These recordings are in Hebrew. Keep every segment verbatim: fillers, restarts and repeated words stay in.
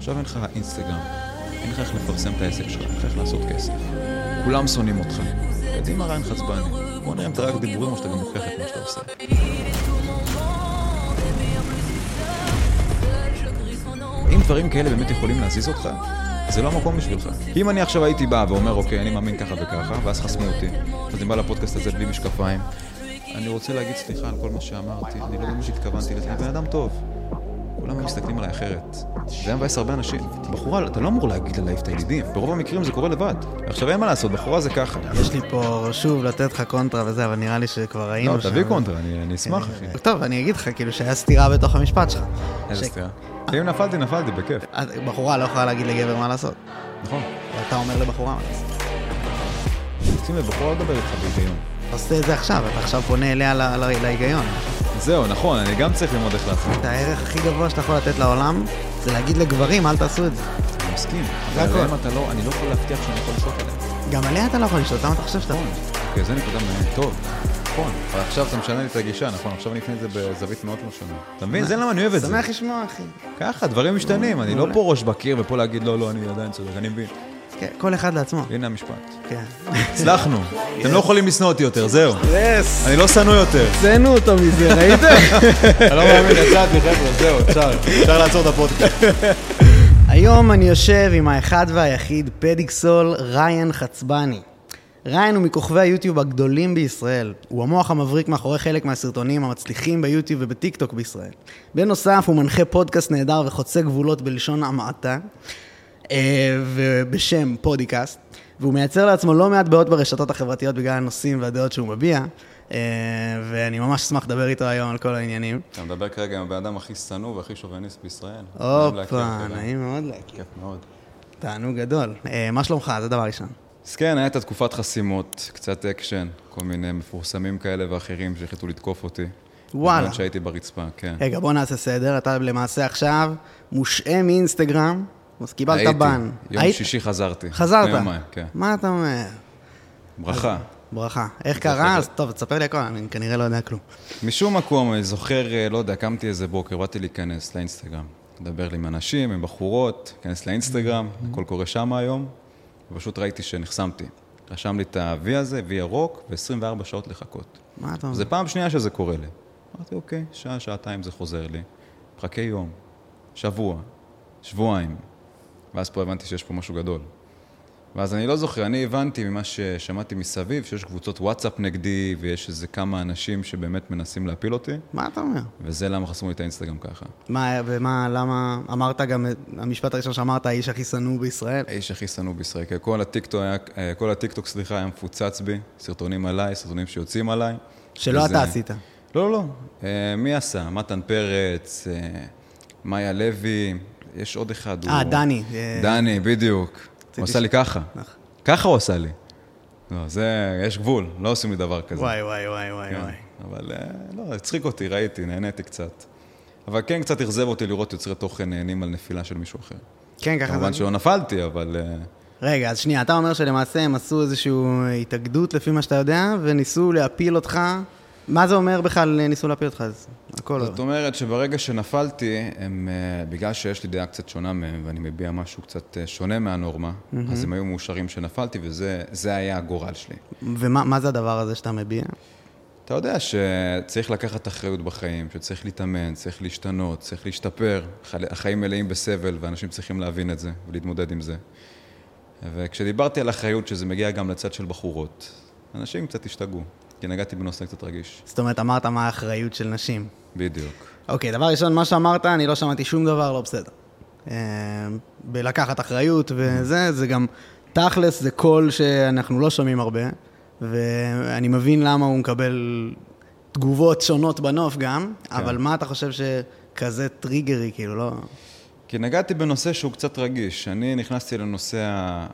עכשיו אין לך אינסטגרם, אין לך איך לפרסם את העסק שלך, אין לך איך לעשות כסף. כולם שונאים אותך. קדימה ריאן חצבני, בוא נראה אם אתה רק דיבורים או שאתה גם מוכיח את מה שאתה עושה. אם דברים כאלה באמת יכולים להזיז אותך, זה לא המקום בשבילך. אם אני עכשיו הייתי בא ואומר, אוקיי, אני מאמין ככה וככה, ואז חסמו אותי, אז אני בא לפודקאסט הזה בלי משקפיים, אני רוצה להגיד סליחה על כל מה שאמרתי, אני לא יודע מה שהתכוונתי, אני בן אדם טוב. כולם מסתכלים עליי אחרת. זה מבאס הרבה אנשים. בחורה, אתה לא אמור להגיד להעיף את הילידים. ברוב המקרים זה קורה לבד. עכשיו אין מה לעשות, בחורה זה ככה. יש לי פה, שוב, לתת לך קונטרה וזה, אבל נראה לי שכבר ראינו... לא, תביא קונטרה, אני אשמח, אחי. טוב, אני אגיד לך, כאילו, שהיה סתירה בתוך המשפט שלך. איזה סתירה? אם נפלתי, נפלתי, בכיף. בחורה לא יכולה להגיד לגבר מה לעשות. נכון. ואתה אומר לבחורה מה לעשות. שים לבחורה לדבר איתך בהיגיון. עושה את זה עכשיו, אתה עכשיו פונה אליה להיגיון. זהו, נכון, אני גם צריך ללמוד איך לעשות. את הערך הכי גבוה שאתה יכול לתת לעולם, זה להגיד לגברים, אל תעשו את זה. אני מסכים, אבל עליהם אתה לא, אני לא יכול להבטיח שאני יכול לשלוט עליהם. גם עליה אתה לא יכול לשלוט, למה אתה חושב שאתה... נכון, כי זה נקודה מעניין, טוב, נכון. אבל עכשיו אתה משנה לי את הגישה, נכון, עכשיו אני אקנה את זה בזווית מאוד לא שונה. אתה מבין? זה למה אני אוהב את זה. שמח לשמוע, אחי. ככה, דברים משתנים, אני לא פה ראש בקיר ופה להגיד לא, לא, אני עדיין צודק, אני מבין. כל אחד לעצמו. הנה המשפט. כן. הצלחנו. אתם לא יכולים לשנוא אותי יותר, זהו. אני לא שנוא יותר. צאנו אותו מזה, ראיתם? אני לא מאמין, יצאתי חבר'ה, זהו, אפשר. אפשר לעצור את הפודקאסט. היום אני יושב עם האחד והיחיד, פדיקסול, ריאן חצבני. ריאן הוא מכוכבי היוטיוב הגדולים בישראל. הוא המוח המבריק מאחורי חלק מהסרטונים המצליחים ביוטיוב ובטיקטוק בישראל. בנוסף, הוא מנחה פודקאסט נהדר וחוצה גבולות בלשון המעטה. ובשם פודיקאסט, והוא מייצר לעצמו לא מעט בעיות ברשתות החברתיות בגלל הנושאים והדעות שהוא מביע, ואני ממש אשמח לדבר איתו היום על כל העניינים. אתה מדבר כרגע עם הבאדם הכי סנוב והכי שובניסט בישראל. אופה, נעים מאוד להכיר. כיף מאוד. תענוג גדול. מה שלומך? זה דבר ראשון. אז כן, הייתה תקופת חסימות, קצת אקשן, כל מיני מפורסמים כאלה ואחרים שהחליטו לתקוף אותי. וואלה. בגלל שהייתי ברצפה, כן. רגע, בוא נעשה סדר, אתה למעשה עכשיו מושעה מאינסטגרם. אז קיבלת בן. יום שישי חזרתי. חזרת? מה אתה אומר? ברכה. ברכה. איך קרה? אז טוב, תספר לי הכל, אני כנראה לא יודע כלום. משום מקום, אני זוכר, לא יודע, קמתי איזה בוקר, באתי להיכנס לאינסטגרם. לדבר לי עם אנשים, עם בחורות, להיכנס לאינסטגרם, הכל קורה שם היום, ופשוט ראיתי שנחסמתי. רשם לי את ה-V הזה, V ירוק, ו-עשרים וארבע שעות לחכות. מה אתה אומר? זה פעם שנייה שזה קורה לי. אמרתי, אוקיי, שעה, שעתיים זה חוזר לי. מחכה יום, שבוע, שבועיים. ואז פה הבנתי שיש פה משהו גדול. ואז אני לא זוכר, אני הבנתי ממה ששמעתי מסביב, שיש קבוצות וואטסאפ נגדי, ויש איזה כמה אנשים שבאמת מנסים להפיל אותי. מה אתה אומר? וזה למה חסמו לי את האינסטגרם ככה. מה, ומה, למה, אמרת גם, המשפט הראשון שאמרת, האיש הכי שנוא בישראל? האיש הכי שנוא בישראל, כי כל הטיקטוק, כל הטיקטוק, סליחה, היה מפוצץ בי, סרטונים עליי, סרטונים שיוצאים עליי. שלא וזה... אתה עשית? לא, לא, לא. מי עשה? מתן פרץ, מיה לוי, יש עוד אחד. אה, דני. דני, בדיוק. הוא עשה לי ככה. ככה הוא עשה לי. לא, זה, יש גבול, לא עושים לי דבר כזה. וואי, וואי, וואי, וואי. אבל לא, הצחיק אותי, ראיתי, נהניתי קצת. אבל כן, קצת הרזב אותי לראות יוצרי תוכן נהנים על נפילה של מישהו אחר. כן, ככה. כמובן שלא נפלתי, אבל... רגע, אז שנייה, אתה אומר שלמעשה הם עשו איזושהי התאגדות לפי מה שאתה יודע, וניסו להפיל אותך... מה זה אומר בכלל ניסו להפיל אותך? זאת אומרת שברגע שנפלתי, בגלל שיש לי דעה קצת שונה מהם, ואני מביע משהו קצת שונה מהנורמה, אז הם היו מאושרים שנפלתי, וזה היה הגורל שלי. ומה זה הדבר הזה שאתה מביע? אתה יודע שצריך לקחת אחריות בחיים, שצריך להתאמן, צריך להשתנות, צריך להשתפר. החיים מלאים בסבל, ואנשים צריכים להבין את זה, ולהתמודד עם זה. וכשדיברתי על אחריות, שזה מגיע גם לצד של בחורות, אנשים קצת השתגעו. כי נגעתי בנושא קצת רגיש. זאת אומרת, אמרת מה האחריות של נשים. בדיוק. אוקיי, דבר ראשון, מה שאמרת, אני לא שמעתי שום דבר, לא בסדר. בלקחת אחריות וזה, זה גם תכלס, זה קול שאנחנו לא שומעים הרבה, ואני מבין למה הוא מקבל תגובות שונות בנוף גם, אבל מה אתה חושב שכזה טריגרי, כאילו, לא... כי נגעתי בנושא שהוא קצת רגיש. אני נכנסתי לנושא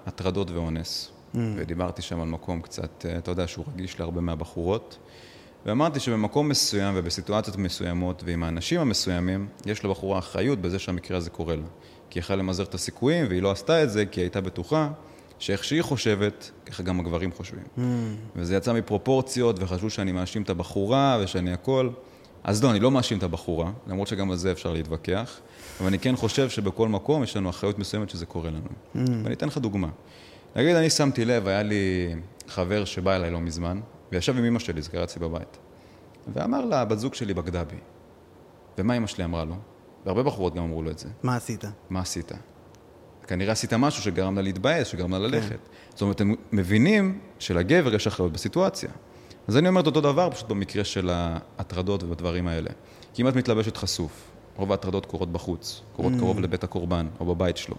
ההטרדות ואונס. ודיברתי שם על מקום קצת, אתה יודע, שהוא רגיש להרבה מהבחורות, ואמרתי שבמקום מסוים ובסיטואציות מסוימות ועם האנשים המסוימים, יש לבחורה אחריות בזה שהמקרה הזה קורה לה. כי היא יכלה למזער את הסיכויים, והיא לא עשתה את זה כי היא הייתה בטוחה שאיך שהיא חושבת, ככה גם הגברים חושבים. וזה יצא מפרופורציות, וחשבו שאני מאשים את הבחורה ושאני הכל. אז לא, אני לא מאשים את הבחורה, למרות שגם על זה אפשר להתווכח, אבל אני כן חושב שבכל מקום יש לנו אחריות מסוימת שזה קורה לנו. ואני אתן לך דוגמה. נגיד, אני שמתי לב, היה לי חבר שבא אליי לא מזמן, וישב עם אמא שלי, זכרתי בבית, ואמר לה, בת זוג שלי בגדה בי. ומה אמא שלי אמרה לו? והרבה בחורות גם אמרו לו את זה. מה עשית? מה עשית? כנראה עשית משהו שגרם לה להתבאס, שגרם לה ללכת. זאת אומרת, אתם מבינים שלגבר יש אחריות בסיטואציה. אז אני אומר את אותו דבר, פשוט במקרה של ההטרדות ובדברים האלה. כמעט מתלבשת חשוף. רוב ההטרדות קורות בחוץ, קורות קרוב לבית הקורבן או בבית שלו.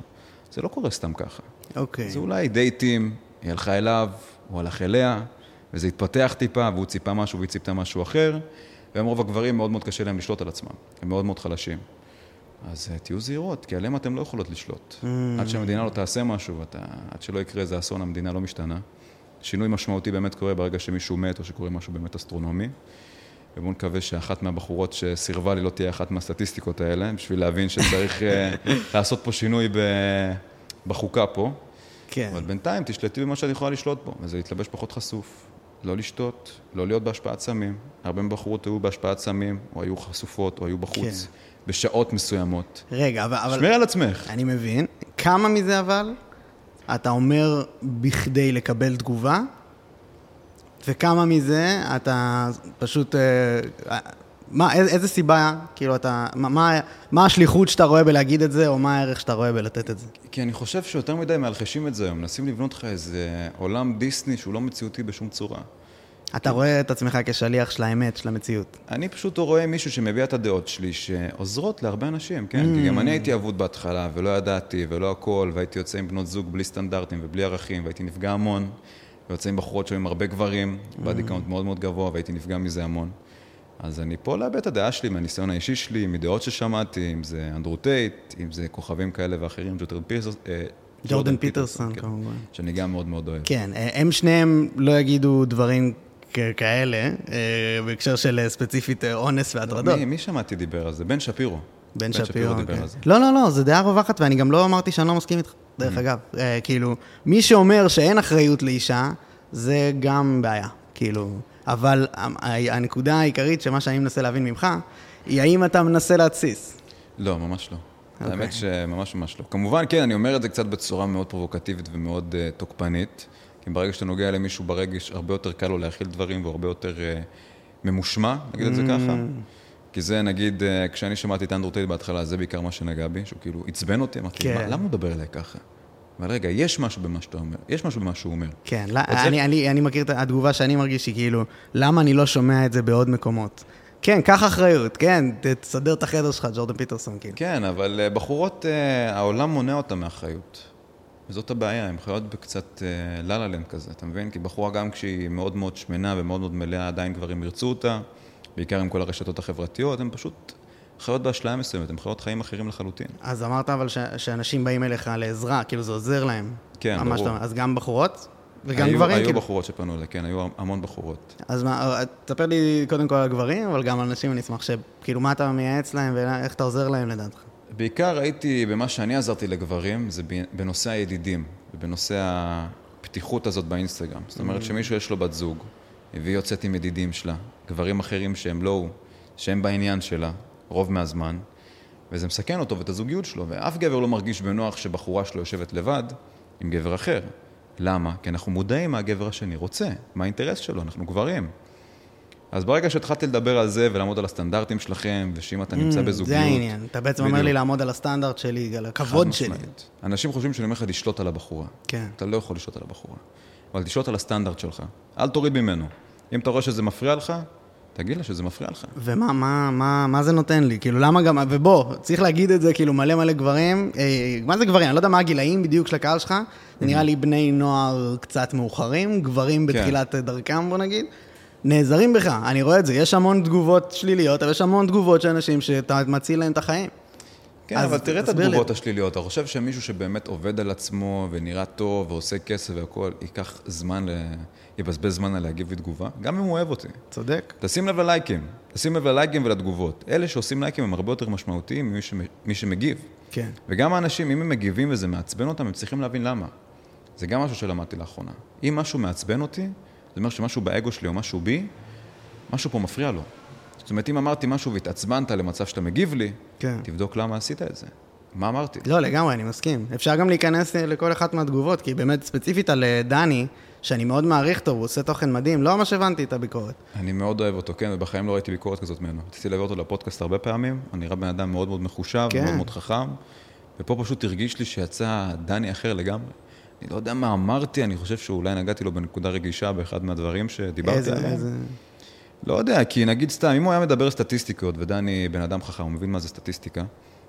זה לא קורה סתם ככה. אוקיי. זה אולי דייטים, היא הלכה אליו, הוא הלך אליה, וזה התפתח טיפה, והוא ציפה משהו והיא ציפתה משהו אחר, והם רוב הגברים מאוד מאוד קשה להם לשלוט על עצמם. הם מאוד מאוד חלשים. אז תהיו זהירות, כי עליהם אתם לא יכולות לשלוט. עד שהמדינה לא תעשה משהו, עד שלא יקרה איזה אסון, המדינה לא משתנה. שינוי משמעותי באמת קורה ברגע שמישהו מת או שקורה משהו באמת אסטרונומי. ובואו נקווה שאחת מהבחורות שסירבה לי לא תהיה אחת מהסטטיסטיקות האלה, בשביל להבין שצריך לעשות פה שינוי בחוקה פה. כן. אבל בינתיים תשלטי במה שאני יכולה לשלוט בו, וזה להתלבש פחות חשוף. לא לשתות, לא להיות בהשפעת סמים. הרבה מבחורות היו בהשפעת סמים, או היו חשופות, או היו בחוץ, כן. בשעות מסוימות. רגע, אבל... שמר על עצמך. אני מבין. כמה מזה אבל? אתה אומר בכדי לקבל תגובה, וכמה מזה אתה פשוט... מה, איזה סיבה, כאילו אתה... מה, מה השליחות שאתה רואה בלהגיד את זה, או מה הערך שאתה רואה בלתת את זה? כי אני חושב שיותר מדי מהלחשים את זה, מנסים לבנות לך איזה עולם דיסני שהוא לא מציאותי בשום צורה. אתה רואה את עצמך כשליח של האמת, של המציאות. אני פשוט רואה מישהו שמביע את הדעות שלי, שעוזרות להרבה אנשים, כן? כי גם אני הייתי אבוד בהתחלה, ולא ידעתי, ולא הכל, והייתי יוצא עם בנות זוג בלי סטנדרטים ובלי ערכים, והייתי נפגע המון, ויוצא עם בחורות שהיו עם הרבה גברים, בדיכאון מאוד מאוד גבוה, והייתי נפגע מזה המון. אז אני פה לאבד את הדעה שלי, מהניסיון האישי שלי, מדעות ששמעתי, אם זה אנדרו טייט, אם זה כוכבים כאלה ואחרים, ג'ורדן פירסון, ג'ורדן פיטרסון, כמובן. שאני גם מאוד מאוד אוהב. כן, הם שניהם לא יגידו דברים כאלה, בהקשר של ספציפית אונס והטרדות. מי, מי שמעתי דיבר על זה? בן שפירו. בן שפירו דיבר על זה. לא, לא, לא, זה דעה רווחת, ואני גם לא אמרתי שאני לא מסכים איתך, דרך אגב. כאילו, מי שאומר שאין אחריות לאישה, זה גם בעיה, כאילו. אבל הנקודה העיקרית שמה שאני מנסה להבין ממך, היא האם אתה מנסה להתסיס. לא, ממש לא. האמת שממש ממש לא. כמובן, כן, אני אומר את זה קצת בצורה מאוד פרובוקטיבית ומאוד תוקפנית, כי ברגע שאתה נוגע למישהו ברגש, הרבה יותר קל לו להכיל דברים, והרבה יותר ממושמע, נגיד את זה ככה. כי זה, נגיד, כשאני שמעתי את אנדרו טייט בהתחלה, זה בעיקר מה שנגע בי, שהוא כאילו עצבן אותי, אמרתי, למה הוא דבר אליי ככה? אבל רגע, יש משהו במה שאתה אומר, יש משהו במה שהוא אומר. כן, אני מכיר את התגובה שאני מרגיש שהיא כאילו, למה אני לא שומע את זה בעוד מקומות? כן, קח אחריות, כן, תסדר את החדר שלך, ג'ורדן פיטרסון, כאילו. כן, אבל בחורות, העולם מונע אותם מאחריות. וזאת הבעיה, הן חיות בקצת לללן כזה, אתה מבין? כי בחורה גם כשהיא מאוד מאוד שמנה ומאוד מאוד מלאה, עדיין גברים ירצו אותה, בעיקר עם כל הרשתות החברתיות, הן פשוט... חיות באשליה מסוימת, הם חיות חיים אחרים לחלוטין. אז אמרת אבל שאנשים באים אליך לעזרה, כאילו זה עוזר להם. כן, ברור. אז גם בחורות וגם גברים? היו בחורות שפנו אליי, כן, היו המון בחורות. אז מה, תספר לי קודם כל על גברים, אבל גם על נשים, אני אשמח שכאילו מה אתה מייעץ להם ואיך אתה עוזר להם לדעתך? בעיקר הייתי, במה שאני עזרתי לגברים, זה בנושא הידידים, ובנושא הפתיחות הזאת באינסטגרם. זאת אומרת שמישהו יש לו בת זוג, והיא יוצאת עם ידידים שלה, גברים אחרים שהם לא, שהם בעניין שלה. רוב מהזמן, וזה מסכן אותו ואת הזוגיות שלו, ואף גבר לא מרגיש בנוח שבחורה שלו יושבת לבד עם גבר אחר. למה? כי אנחנו מודעים מה הגבר השני רוצה, מה האינטרס שלו, אנחנו גברים. אז ברגע שהתחלתי לדבר על זה ולעמוד על הסטנדרטים שלכם, ושאם אתה נמצא בזוגיות... זה העניין, אתה בעצם אומר לי לעמוד על הסטנדרט שלי, על הכבוד שלי. אנשים חושבים שאני אומר לך לשלוט על הבחורה. כן. אתה לא יכול לשלוט על הבחורה, אבל תשלוט על הסטנדרט שלך. אל תוריד ממנו. אם אתה רואה שזה מפריע לך, תגיד לה שזה מפריע לך. ומה, מה, מה, מה זה נותן לי? כאילו, למה גם, ובוא, צריך להגיד את זה, כאילו, מלא מלא גברים, אה, מה זה גברים? אני לא יודע מה הגילאים בדיוק של הקהל שלך, זה נראה לי בני נוער קצת מאוחרים, גברים בתחילת דרכם, בוא נגיד, נעזרים בך, אני רואה את זה, יש המון תגובות שליליות, אבל יש המון תגובות של אנשים שאתה מציל להם את החיים. כן, אבל תראה את התגובות השליליות, אתה חושב שמישהו שבאמת עובד על עצמו ונראה טוב ועושה כסף והכל, ייקח זמן, יבזבז זמן על להגיב לתגובה, גם אם הוא אוהב אותי. צודק. תשים לב ללייקים, תשים לב ללייקים ולתגובות. אלה שעושים לייקים הם הרבה יותר משמעותיים ממי שמגיב. כן. וגם האנשים, אם הם מגיבים וזה מעצבן אותם, הם צריכים להבין למה. זה גם משהו שלמדתי לאחרונה. אם משהו מעצבן אותי, זה אומר שמשהו באגו שלי או משהו בי, משהו פה מפריע לו. זאת אומרת, אם אמרתי משהו והתעצבנת למצב שאתה מגיב לי, כן. תבדוק למה עשית את זה. מה אמרתי? לא, לגמרי, אני מסכים. אפשר גם להיכנס לכל אחת מהתגובות, כי באמת ספציפית על דני, שאני מאוד מעריך אותו, הוא עושה תוכן מדהים, לא ממש הבנתי את הביקורת. אני מאוד אוהב אותו, כן, ובחיים לא ראיתי ביקורת כזאת ממנו. רציתי להביא אותו לפודקאסט הרבה פעמים, אני ראה בן אדם מאוד מאוד מחושב, כן. מאוד מאוד חכם, ופה פשוט הרגיש לי שיצא דני אחר לגמרי. אני לא יודע מה אמרתי, אני חושב שאולי נגעתי לו בנקודה רגישה באחד מהדברים שדיברתי איזה, עליהם. איזה... לא יודע, כי נגיד סתם, אם הוא היה מדבר סטטיסטיקות, ודני בן אדם חכם, הוא מבין מה זה סטטיסטיקה,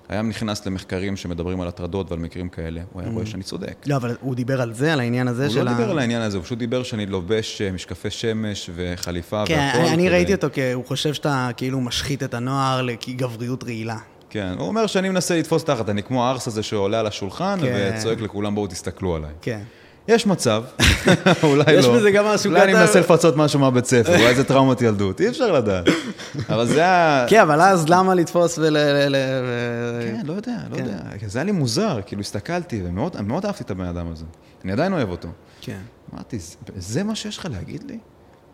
היה נכנס למחקרים שמדברים על הטרדות ועל מקרים כאלה, הוא היה רואה שאני צודק. לא, אבל הוא דיבר על זה, על העניין הזה של ה... הוא לא דיבר על העניין הזה, הוא פשוט דיבר שאני לובש משקפי שמש וחליפה והכל. כן, אני ראיתי אותו כהוא חושב שאתה כאילו משחית את הנוער לגבריות רעילה. כן, הוא אומר שאני מנסה לתפוס תחת, אני כמו הארס הזה שעולה על השולחן וצועק לכולם בואו תסתכלו עליי. כן. יש מצב, אולי לא. יש בזה גם משהו קטן. אולי אני מנסה לפצות משהו מהבית ספר, אולי זה טראומת ילדות, אי אפשר לדעת. אבל זה היה... כן, אבל אז למה לתפוס ול... כן, לא יודע, לא יודע. זה היה לי מוזר, כאילו הסתכלתי, ומאוד אהבתי את הבן אדם הזה. אני עדיין אוהב אותו. כן. אמרתי, זה מה שיש לך להגיד לי?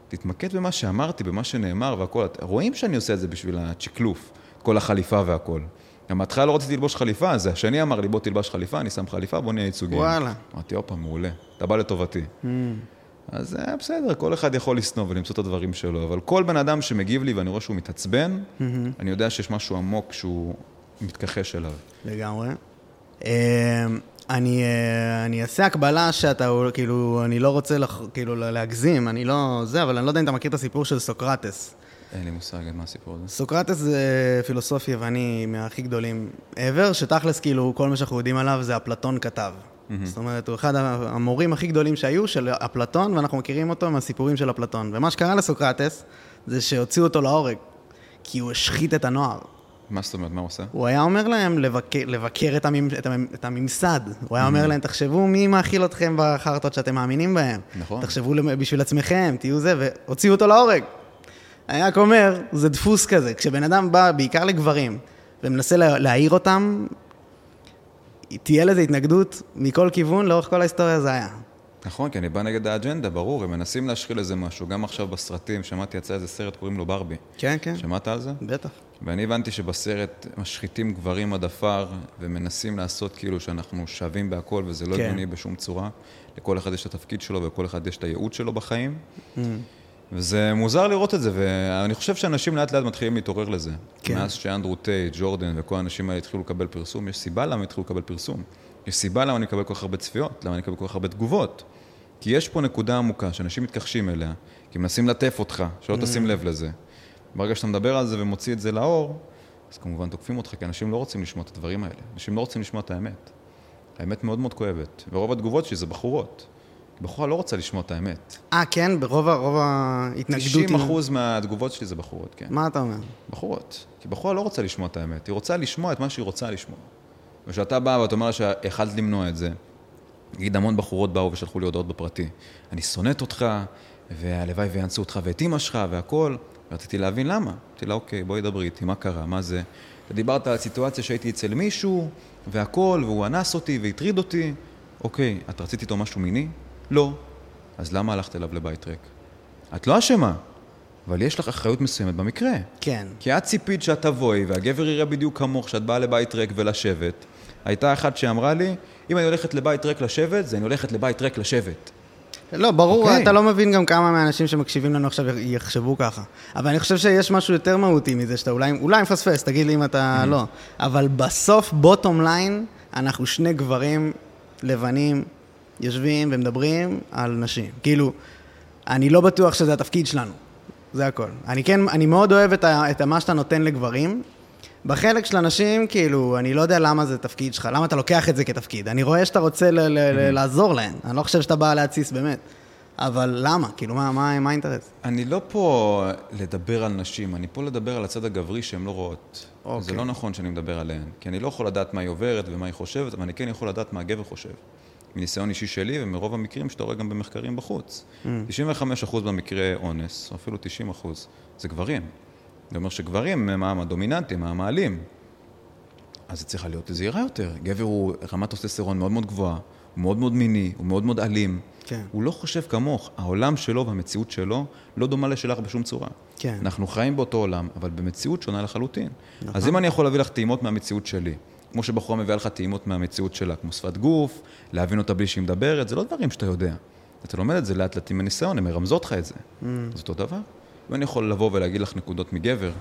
תתמקד במה שאמרתי, במה שנאמר והכל. רואים שאני עושה את זה בשביל הצ'קלוף, כל החליפה והכל. גם בהתחלה לא רציתי ללבוש חליפה, אז השני אמר לי, בוא תלבש חליפה, אני שם חליפה, בוא נהיה ייצוגים. וואלה. אמרתי, אופה, מעולה, אתה בא לטובתי. Mm. אז בסדר, כל אחד יכול לסנוב ולמצוא את הדברים שלו, אבל כל בן אדם שמגיב לי ואני רואה שהוא מתעצבן, mm-hmm. אני יודע שיש משהו עמוק שהוא מתכחש אליו. לגמרי. אני, אני אעשה הקבלה שאתה, כאילו, אני לא רוצה לח, כאילו, להגזים, אני לא זה, אבל אני לא יודע אם אתה מכיר את הסיפור של סוקרטס. אין לי מושג מה הסיפור הזה. סוקרטס זה פילוסוף יווני מהכי גדולים ever, שתכלס כאילו כל מה שאנחנו יודעים עליו זה אפלטון כתב. Mm-hmm. זאת אומרת, הוא אחד המורים הכי גדולים שהיו של אפלטון, ואנחנו מכירים אותו מהסיפורים של אפלטון. ומה שקרה לסוקרטס זה שהוציאו אותו להורג, כי הוא השחית את הנוער. מה זאת אומרת? מה הוא עושה? הוא היה אומר להם לבקר, לבקר את, הממ, את, הממ, את הממסד. הוא היה אומר להם, תחשבו מי מאכיל אתכם בחרטות שאתם מאמינים בהם. נכון. תחשבו בשביל עצמכם, תהיו זה, והוציאו אותו להורג. היה אומר, זה דפוס כזה, כשבן אדם בא בעיקר לגברים, ומנסה להעיר אותם, תהיה לזה התנגדות מכל כיוון, לאורך כל ההיסטוריה זה היה. נכון, כי אני בא נגד האג'נדה, ברור, הם מנסים להשחיל איזה משהו, גם עכשיו בסרטים, שמעתי יצא איזה סרט, קוראים לו ברבי. כן, כן. שמעת על זה? בטח. ואני הבנתי שבסרט משחיתים גברים עד אפר, ומנסים לעשות כאילו שאנחנו שווים בהכל, וזה לא הגיוני בשום צורה. לכל אחד יש את התפקיד שלו, ולכל אחד יש את הייעוד שלו בחיים. וזה מוזר לראות את זה, ואני חושב שאנשים לאט לאט מתחילים להתעורר לזה. כן. מאז שאנדרו טייט, ג'ורדן וכל האנשים האלה התחילו לקבל פרסום, יש סיבה למה התחילו לקבל פרסום. יש סיבה למה אני אקבל כל כך הרבה צפיות, למה אני אקבל כל כך הרבה תגובות. כי יש פה נקודה עמוקה שאנשים מתכחשים אליה, כי מנסים לטף אותך, שלא תשים לב לזה. ברגע שאתה מדבר על זה ומוציא את זה לאור, אז כמובן תוקפים אותך, כי אנשים לא רוצים לשמוע את הדברים האלה. אנשים לא רוצים לשמוע את האמת. האמת מאוד מאוד כואבת, ורוב התגובות שזה בחורות. בחורה לא רוצה לשמוע את האמת. אה, כן? ברוב הרוב ההתנגדות... תשעים אחוז מהתגובות שלי זה בחורות, כן. מה אתה אומר? בחורות. כי בחורה לא רוצה לשמוע את האמת. היא רוצה לשמוע את מה שהיא רוצה לשמוע. וכשאתה בא ואתה אומר לה שהחלת למנוע את זה, נגיד המון בחורות באו ושלחו לי הודעות בפרטי. אני שונאת אותך, והלוואי ויאנסו אותך ואת אמא שלך והכל. רציתי להבין למה. רציתי לה, אוקיי, בואי דברי איתי, מה קרה, מה זה? אתה דיברת על סיטואציה שהייתי אצל מישהו, והכל, והוא אנס אותי והטריד אותי. אוקיי, את רצית איתו משהו מיני? לא. אז למה הלכת אליו לבית ריק? את לא אשמה, אבל יש לך אחריות מסוימת במקרה. כן. כי את ציפית שאת תבואי, והגבר יראה בדיוק כמוך שאת באה לבית ריק ולשבת. הייתה אחת שאמרה לי, אם אני הולכת לבית ריק לשבת, זה אני הולכת לבית ריק לשבת. לא, ברור, okay. אתה לא מבין גם כמה מהאנשים שמקשיבים לנו עכשיו יחשבו ככה. אבל אני חושב שיש משהו יותר מהותי מזה, שאתה אולי, אולי מפספס, תגיד לי אם אתה mm-hmm. לא. אבל בסוף, בוטום ליין, אנחנו שני גברים לבנים, יושבים ומדברים על נשים. כאילו, אני לא בטוח שזה התפקיד שלנו. זה הכל. אני כן, אני מאוד אוהב את, ה, את מה שאתה נותן לגברים. בחלק של הנשים, כאילו, אני לא יודע למה זה תפקיד שלך, למה אתה לוקח את זה כתפקיד. אני רואה שאתה רוצה ל, ל, ל, לעזור להן. אני לא חושב שאתה בא להציס באמת. אבל למה? כאילו, מה, מה, מה האינטרס? אני לא פה לדבר על נשים, אני פה לדבר על הצד הגברי שהן לא רואות. אוקיי. זה לא נכון שאני מדבר עליהן. כי אני לא יכול לדעת מה היא עוברת ומה היא חושבת, אבל אני כן יכול לדעת מה הגבר חושב. מניסיון אישי שלי, ומרוב המקרים שאתה רואה גם במחקרים בחוץ. תשעים וחמישה אחוז במקרה אונס, או אפילו תשעים אחוז, זה גברים. זה אומר שגברים הם העם הדומיננטי, הם העם העלים. אז זה צריך להיות זהירה יותר. גבר הוא רמת אוסטסטרון מאוד מאוד גבוהה, הוא מאוד מאוד מיני, הוא מאוד מאוד אלים. כן. הוא לא חושב כמוך. העולם שלו והמציאות שלו לא דומה לשלך בשום צורה. כן. אנחנו חיים באותו עולם, אבל במציאות שונה לחלוטין. נכון. אז אם אני יכול להביא לך טעימות מהמציאות שלי, כמו שבחורה מביאה לך טעימות מהמציאות שלה, כמו שפת גוף, להבין אותה בלי שהיא מדברת, זה לא דברים שאתה יודע. אתה לומד את זה לאט לאט עם הניסיון, הם מרמזות לך את זה. Mm. זה אותו דבר. ואני יכול לבוא ולהגיד לך נקודות מגבר,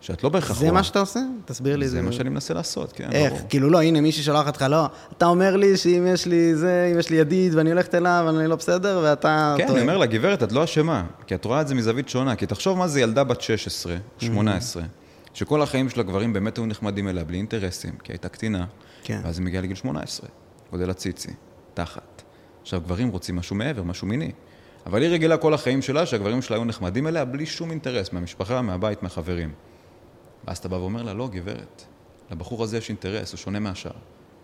שאת לא בהכרח... זה מה שאתה עושה? תסביר לי. זה מה שאני מנסה לעשות, כן. איך? כאילו לא, הנה, מישהו שלח אותך, לא, אתה אומר לי שאם יש לי זה, אם יש לי ידיד, ואני הולכת אליו, ואני לא בסדר, ואתה... כן, אני אומר לה, גברת, את לא אשמה, כי את רואה את זה מזווית שונה, כי תחשוב מה זה ילדה בת שש עשרה, שמונה עשרה, שכל החיים של הגברים באמת היו נחמדים אליה, בלי אינטרסים, כי הייתה קטינה, ואז היא מגיעה לגיל שמונה עשרה, גודל הציצי, תחת. עכשיו, גברים רוצים משהו מעבר, משהו מיני. אבל היא רגילה כל החיים שלה, שהגברים שלה היו נחמדים אליה, בלי שום אינטרס, מהמשפחה, מהבית, מהחברים. ואז אתה בא ואומר לה, לא, גברת, לבחור הזה יש אינטרס, הוא שונה מהשאר.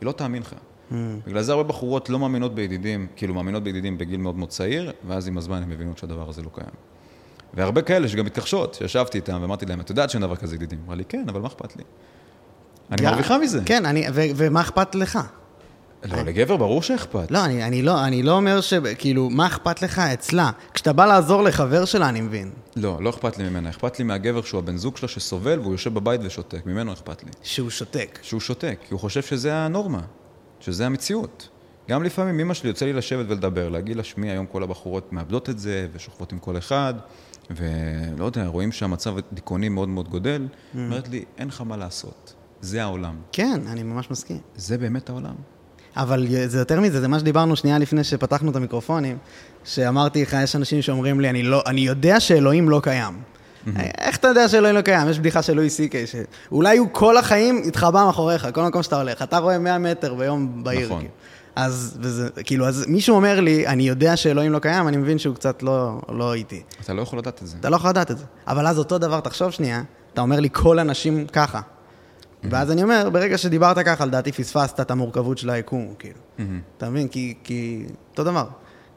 היא לא תאמין לך. Mm. בגלל זה הרבה בחורות לא מאמינות בידידים, כאילו מאמינות בידידים בגיל מאוד מאוד צעיר, ואז עם הזמן הם מבינות שהדבר הזה לא קיים. והרבה כאלה שגם מתכחשות, שישבתי איתם ואמרתי להם, את יודעת שאין דבר כזה ידידים? אמרה לי, כן, אבל מה אכפת לי? אני גר... מרוויחה מזה. כן, אני... ו- ומה אכפת לך? לא, לגבר ברור שאכפת. לא, אני, אני לא, אני לא אומר שכאילו, מה אכפת לך אצלה? כשאתה בא לעזור לחבר שלה, אני מבין. לא, לא אכפת לי ממנה. אכפת לי מהגבר שהוא הבן זוג שלה שסובל, והוא יושב בבית ושותק. ממנו אכפת לי. שהוא שותק. שהוא שותק, כי הוא חושב שזה הנורמה, שזה המציאות. גם לפעמים אמא שלי יוצא לי לשבת ולדבר, להגיד לה שמי, היום כל הבחורות מאבדות את זה, ושוכבות עם כל אחד, ולא יודע, רואים שהמצב הדיכאוני מאוד מאוד גודל. אומרת לי, אין לך מה לעשות. זה העולם. כן, אני ממש מסכים. זה באמת העולם. אבל זה יותר מזה, זה מה שדיברנו שנייה לפני שפתחנו את המיקרופונים, שאמרתי לך, יש אנשים שאומרים לי, אני, לא, אני יודע שאלוהים לא קיים. איך אתה יודע שאלוהים לא קיים? יש בדיחה של לואי סי-קיי, שאולי הוא כל החיים התחבא מאחוריך, כל מקום שאתה הולך, אתה רואה מאה מטר ביום בעיר. נכון. אז, וזה, כאילו, אז מישהו אומר לי, אני יודע שאלוהים לא קיים, אני מבין שהוא קצת לא, לא איתי. אתה לא יכול לדעת את זה. אתה לא יכול לדעת את זה. אבל אז אותו דבר, תחשוב שנייה, אתה אומר לי, כל אנשים ככה. ואז אני אומר, ברגע שדיברת ככה, לדעתי פספסת את המורכבות של היקום, כאילו. אתה מבין? כי, כי, אותו דבר.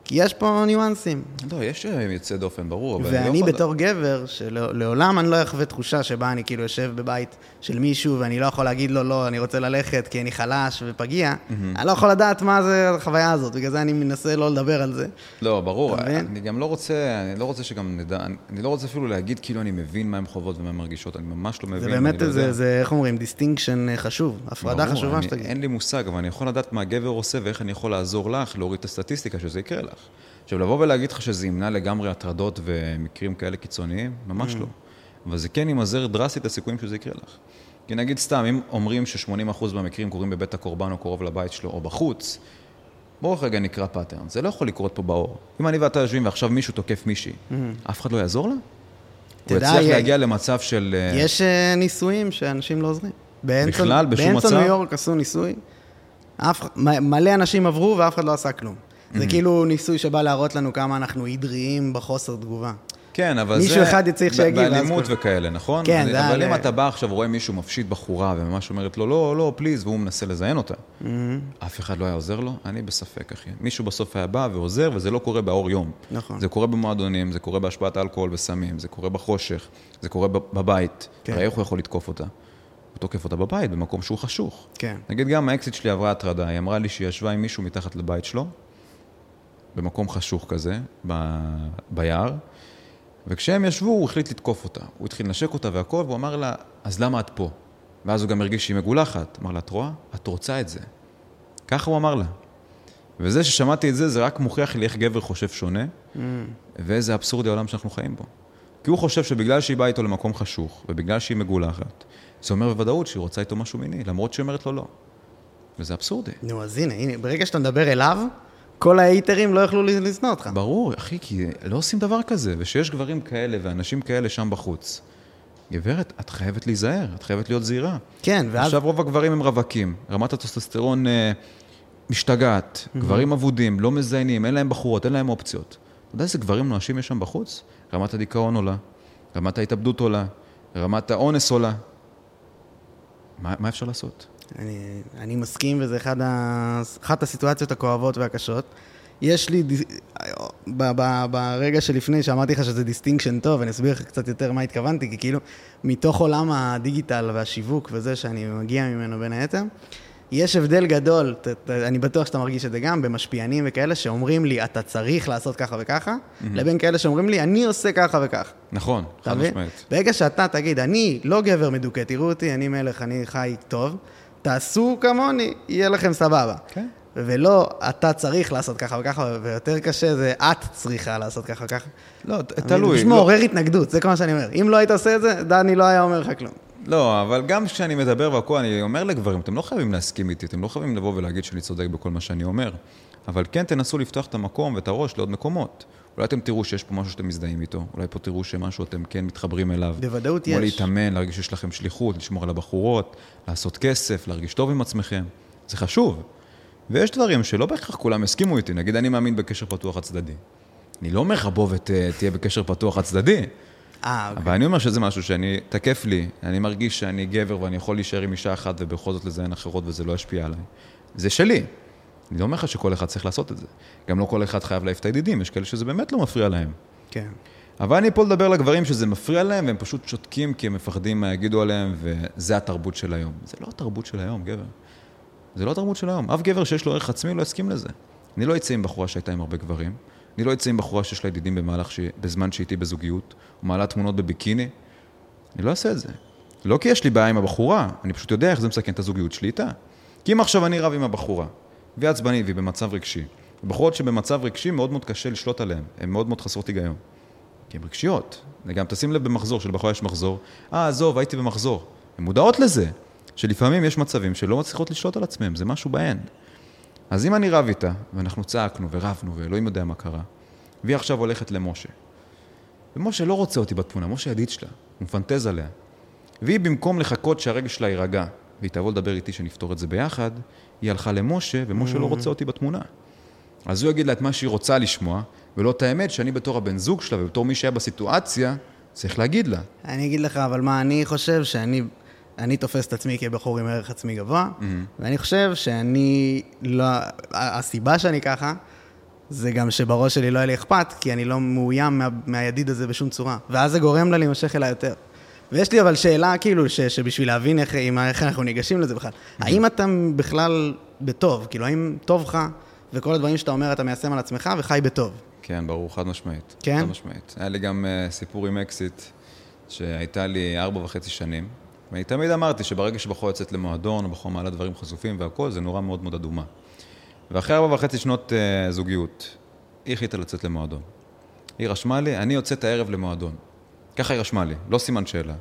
כי יש פה ניואנסים. לא, יש יוצא דופן, ברור. ואני בתור גבר, שלעולם אני לא יחווה תחושה שבה אני כאילו יושב בבית של מישהו, ואני לא יכול להגיד לו, לא, אני רוצה ללכת כי אני חלש ופגיע. אני לא יכול לדעת מה זה החוויה הזאת, בגלל זה אני מנסה לא לדבר על זה. לא, ברור. אני גם לא רוצה, אני לא רוצה שגם נדע, אני לא רוצה אפילו להגיד כאילו אני מבין מה הן חוות ומה הן מרגישות, אני ממש לא מבין. זה באמת, זה, איך אומרים, דיסטינקשן חשוב, הפרדה חשובה שתגיד. אין לי מושג, אבל אני יכול לדעת מה הגבר עושה ואיך אני יכול לעזור לך, להוריד את הסטטיסטיקה שזה יקרה לך. עכשיו, לבוא ולהגיד לך שזה ימנע לגמרי הטרדות ומקרים כאלה קיצוניים, ממש לא. אבל זה כן ימזער דרסטית הסיכויים שזה יקרה לך. כי נגיד סתם, אם אומרים ש-שמונים אחוז מהמקרים קורים בבית הקורבן או קרוב לבית שלו או בחוץ, בואו רגע נקרא פאטרן, זה לא יכול לקרות פה באור. אם אני ואתה יושבים ועכשיו מישהו תוקף מישהי, אף אחד לא יעזור לה? הוא יצליח להגיע למצב של... יש ניסויים שאנשים לא עוזרים. בכלל, בשום מצב? באנסון ניו יורק עשו ניסוי, מלא אנשים עברו ואף אחד לא עשה כלום. זה כאילו ניסוי שבא להראות לנו כמה אנחנו עדריים בחוסר תגובה. כן, אבל מישהו זה... מישהו אחד יצריך שיגיב. באלימות וכאלה, נכון? כן, אני, זה... אבל אם אתה בא עכשיו ורואה מישהו מפשיט בחורה, וממש אומרת לו, לא, לא, פליז, והוא מנסה לזיין אותה. אף אחד לא היה עוזר לו? אני בספק, אחי. מישהו בסוף היה בא ועוזר, וזה לא קורה באור יום. נכון. זה קורה במועדונים, זה קורה בהשפעת אלכוהול וסמים, זה קורה בחושך, זה קורה בבית. כן. ראי איך הוא יכול לתקוף אותה. הוא תוקף אותה בבית, במקום שהוא חשוך. כן. נגיד גם האקסיט שלי עברה הטרדה, היא אמרה לי שהיא ישבה עם מישהו מתחת לבית שלו, במקום חשוך כזה, ב... ביער, וכשהם ישבו, הוא החליט לתקוף אותה. הוא התחיל לנשק אותה והכל, והוא אמר לה, אז למה את פה? ואז הוא גם הרגיש שהיא מגולחת. אמר לה, את רואה? את רוצה את זה. ככה הוא אמר לה. וזה ששמעתי את זה, זה רק מוכיח לי איך גבר חושב שונה, mm. ואיזה אבסורדי העולם שאנחנו חיים בו. כי הוא חושב שבגלל שהיא באה איתו למקום חשוך, ובגלל שהיא מגולחת, זה אומר בוודאות שהיא רוצה איתו משהו מיני, למרות שהיא אומרת לו לא. וזה אבסורדי. נו, אז הנה, הנה, ברגע שאתה מדבר אליו, כל ההיטרים לא יכלו לזנות אותך. ברור, אחי, כי לא עושים דבר כזה, ושיש גברים כאלה ואנשים כאלה שם בחוץ. גברת, את חייבת להיזהר, את חייבת להיות זהירה. כן, ואז... עכשיו רוב הגברים הם רווקים, רמת הטסטוסטרון אה, משתגעת, mm-hmm. גברים עבודים, לא מזיינים, אין להם בחורות, אין להם אופציות. אתה יודע איזה גברים נואשים יש שם בחוץ? רמת הדיכאון עולה, רמת ההתאבדות עולה, רמת האונס עולה. מה, מה אפשר לעשות? אני, אני מסכים, וזה אחד ה, אחת הסיטואציות הכואבות והקשות. יש לי, ב, ב, ברגע שלפני שאמרתי לך שזה דיסטינקשן טוב, אני אסביר לך קצת יותר מה התכוונתי, כי כאילו מתוך עולם הדיגיטל והשיווק וזה שאני מגיע ממנו בין היתר, יש הבדל גדול, ת, ת, אני בטוח שאתה מרגיש את זה גם, במשפיענים וכאלה שאומרים לי, אתה צריך לעשות ככה וככה, mm-hmm. לבין כאלה שאומרים לי, אני עושה ככה וככה. נכון, חד משמעית. ברגע שאתה תגיד, אני לא גבר מדוכא, תראו אותי, אני מלך, אני חי טוב, תעשו כמוני, יהיה לכם סבבה. כן. Okay. ולא, אתה צריך לעשות ככה וככה, ויותר קשה זה, את צריכה לעשות ככה וככה. לא, תלוי. משמע, עורר התנגדות, זה כמו שאני אומר. אם לא היית עושה את זה, דני לא היה אומר לך כלום. לא, אבל גם כשאני מדבר והכל, אני אומר לגברים, אתם לא חייבים להסכים איתי, אתם לא חייבים לבוא ולהגיד שאני צודק בכל מה שאני אומר. אבל כן, תנסו לפתוח את המקום ואת הראש לעוד מקומות. אולי אתם תראו שיש פה משהו שאתם מזדהים איתו, אולי פה תראו שמשהו אתם כן מתחברים אליו. בוודאות יש. כמו להתאמן, להרגיש שיש לכם שליחות, לשמור על הבחורות, לעשות כסף, להרגיש טוב עם עצמכם. זה חשוב. ויש דברים שלא בהכרח כולם הסכימו איתי. נגיד, אני מאמין בקשר פתוח הצדדי. אני לא אומר בוא ותהיה בקשר פתוח הצדדי. אה, אוקיי. אבל אני אומר שזה משהו שאני, תקף לי, אני מרגיש שאני גבר ואני יכול להישאר עם אישה אחת ובכל זאת לזיין אחרות וזה לא ישפיע עליי. זה שלי. אני לא אומר לך שכל אחד צריך לעשות את זה. גם לא כל אחד חייב להעיף את הידידים, יש כאלה שזה באמת לא מפריע להם. כן. אבל אני פה לדבר לגברים שזה מפריע להם והם פשוט שותקים כי הם מפחדים מה יגידו עליהם וזה התרבות של היום. זה לא התרבות של היום, גבר. זה לא התרבות של היום. אף גבר שיש לו ערך עצמי לא יסכים לזה. אני לא יצא עם בחורה שהייתה עם הרבה גברים. אני לא יצא עם בחורה שיש לה ידידים במהלך ש... בזמן שהייתי בזוגיות, או מעלה תמונות בביקיני. אני לא אעשה את זה. לא כי יש לי בעיה עם הבחורה, אני פשוט יודע איך זה מסכן את הזוגיות שלי איתה. כי אם עכשיו אני רב עם הבחורה, והיא עצבנית והיא במצב רגשי, הבחורות שבמצב רגשי מאוד מאוד קשה לשלוט עליהן, הן מאוד מאוד חסרות היגיון. כי הן רגשיות. וגם תשים לב במחזור, שלבחורה יש מחזור, אה, עזוב, הייתי במחזור. הן מודעות לזה, שלפעמים יש מצבים שלא מצליחות לשלוט על עצמם, זה משהו בהן. אז אם אני רב איתה, ואנחנו צעקנו ורבנו, ואלוהים יודע מה קרה, והיא עכשיו הולכת למשה. ומשה לא רוצה אותי בתמונה, משה ידיד שלה, הוא מפנטז עליה. והיא במקום לחכות שהרגש שלה יירגע, והיא תבוא לדבר איתי שנפתור את זה ביחד, היא הלכה למשה, ומשה לא רוצה אותי בתמונה. אז הוא יגיד לה את מה שהיא רוצה לשמוע, ולא את האמת שאני בתור הבן זוג שלה, ובתור מי שהיה בסיטואציה, צריך להגיד לה. אני אגיד לך, אבל מה אני חושב שאני... אני תופס את עצמי כבחור עם ערך עצמי גבוה, mm-hmm. ואני חושב שאני לא... הסיבה שאני ככה, זה גם שבראש שלי לא היה לי אכפת, כי אני לא מאוים מה... מהידיד הזה בשום צורה. ואז זה גורם לה להימשך אליי יותר. ויש לי אבל שאלה כאילו, ש... שבשביל להבין איך... איך אנחנו ניגשים לזה בכלל. Mm-hmm. האם אתה בכלל בטוב? כאילו, האם טוב לך, וכל הדברים שאתה אומר, אתה מיישם על עצמך וחי בטוב? כן, ברור, חד משמעית. כן? חד משמעית. היה לי גם uh, סיפור עם אקסיט, שהייתה לי ארבע וחצי שנים, ואני תמיד אמרתי שברגע שבחור יוצאת למועדון, או בחור מעלה דברים חשופים והכל, זה נורא מאוד מאוד אדומה. ואחרי ארבע וחצי שנות uh, זוגיות, היא החליטה לצאת למועדון. היא רשמה לי, אני יוצאת הערב למועדון. ככה היא רשמה לי, לא סימן שאלה.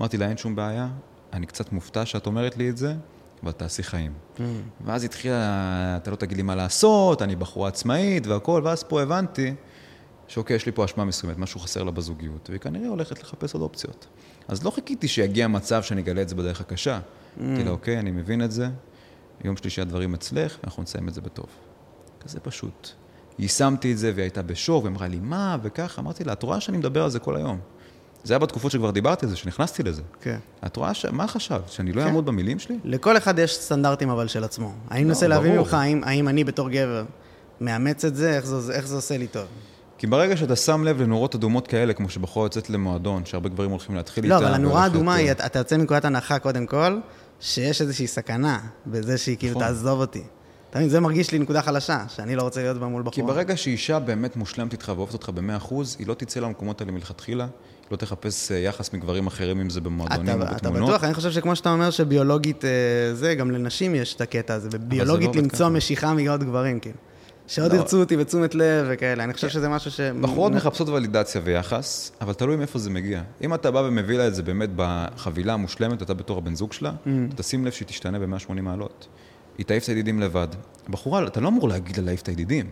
אמרתי לה, אין שום בעיה, אני קצת מופתע שאת אומרת לי את זה, אבל תעשי חיים. Mm. ואז התחילה, אתה לא תגיד לי מה לעשות, אני בחורה עצמאית והכל, ואז פה הבנתי, שאוקיי, יש לי פה אשמה מסוימת, משהו חסר לה בזוגיות, והיא כנראה הולכת לחפש עוד אופציות. אז לא חיכיתי שיגיע מצב שאני אגלה את זה בדרך הקשה. אמרתי לה, אוקיי, אני מבין את זה, יום שלישי הדברים אצלך, ואנחנו נסיים את זה בטוב. כזה פשוט. יישמתי את זה, והיא הייתה בשוק, ואמרה לי, מה, וכך? אמרתי לה, את רואה שאני מדבר על זה כל היום. זה היה בתקופות שכבר דיברתי על זה, שנכנסתי לזה. כן. את רואה, מה חשבת? שאני לא אעמוד במילים שלי? לכל אחד יש סטנדרטים אבל של עצמו. אני מנסה להבין ממך, האם אני בתור גבר מאמץ את זה, איך זה עושה לי טוב? כי ברגע שאתה שם לב לנורות אדומות כאלה, כמו שבחורה יוצאת למועדון, שהרבה גברים הולכים להתחיל איתה. לא, אבל הנורה האדומה היא, אתה יוצא מנקודת הנחה קודם כל, שיש איזושהי סכנה בזה שהיא כאילו תעזוב אותי. תמיד זה מרגיש לי נקודה חלשה, שאני לא רוצה להיות בה מול בחורה. כי ברגע שאישה באמת מושלמת איתך ואוהבת אותך ב-מאה אחוז, היא לא תצא למקומות האלה מלכתחילה, היא לא תחפש יחס מגברים אחרים אם זה במועדונים ובתמונות. אתה בטוח, אני חושב שכמו שאתה אומר שביולוגית זה, גם לנשים יש את הקטע הזה, וביולוגית למצוא משיכה מגעות גברים, כאילו. שעוד ירצו אותי בתשומת לב וכאלה, אני חושב שזה משהו ש... בחורות מחפשות ולידציה ויחס, אבל תלוי מאיפה זה מגיע. אם אתה בא ומביא לה את זה באמת בחבילה המושלמת, אתה בתור הבן זוג שלה, תשים לב שהיא תשתנה ב-מאה ושמונים מעלות. היא תעיף את הידידים לבד. בחורה, אתה לא אמור להגיד לה להעיף את הידידים.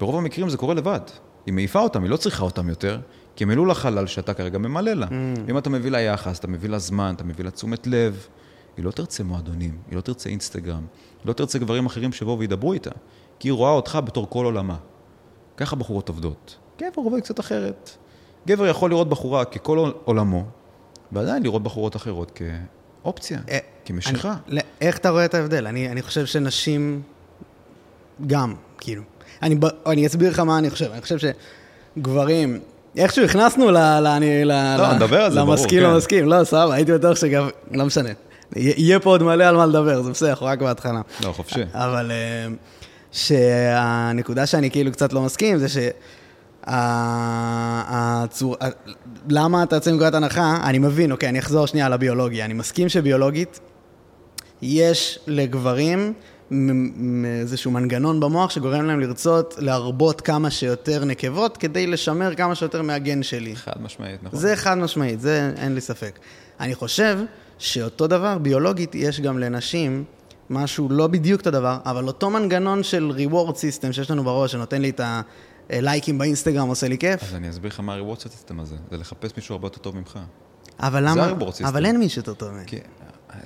ברוב המקרים זה קורה לבד. היא מעיפה אותם, היא לא צריכה אותם יותר, כי הם העלו לחלל שאתה כרגע ממלא לה. אם אתה מביא לה יחס, אתה מביא לה זמן, אתה מביא לה תשומת לב, היא לא תרצה מועדונים, היא לא תרצה אינסטגרם, היא לא תרצה גברים אחרים שבואו וידברו איתה. כי היא רואה אותך בתור כל עולמה. ככה בחורות עובדות. גבר עובד קצת אחרת. גבר יכול לראות בחורה ככל עולמו, ועדיין לראות בחורות אחרות כאופציה, כמשיכה. איך אתה רואה את ההבדל? אני חושב שנשים גם, כאילו. אני אסביר לך מה אני חושב. אני חושב שגברים... איכשהו הכנסנו ל... לא, נדבר על זה ברור. למשכיל, לא מסכים. לא, סבבה, הייתי בטוח שגם... לא משנה. יהיה פה עוד מלא על מה לדבר, זה בסדר, רק בהתחלה. לא, חופשי. אבל שהנקודה שאני כאילו קצת לא מסכים, זה ש... הצור... למה אתה יוצא מנקודת הנחה? אני מבין, אוקיי, אני אחזור שנייה על הביולוגיה. אני מסכים שביולוגית יש לגברים איזשהו מנגנון במוח שגורם להם לרצות להרבות כמה שיותר נקבות כדי לשמר כמה שיותר מהגן שלי. חד משמעית, נכון. זה חד משמעית, זה אין לי ספק. אני חושב שאותו דבר, ביולוגית יש גם לנשים משהו לא בדיוק את הדבר, אבל אותו מנגנון של reward system שיש לנו בראש שנותן לי את ה... לייקים באינסטגרם עושה לי כיף. אז אני אסביר לך מה הריבורט סיסטם הזה. זה לחפש מישהו הרבה יותר טוב ממך. אבל למה? זה הריבורט סיסטם. אבל אין מישהו יותר טוב ממך.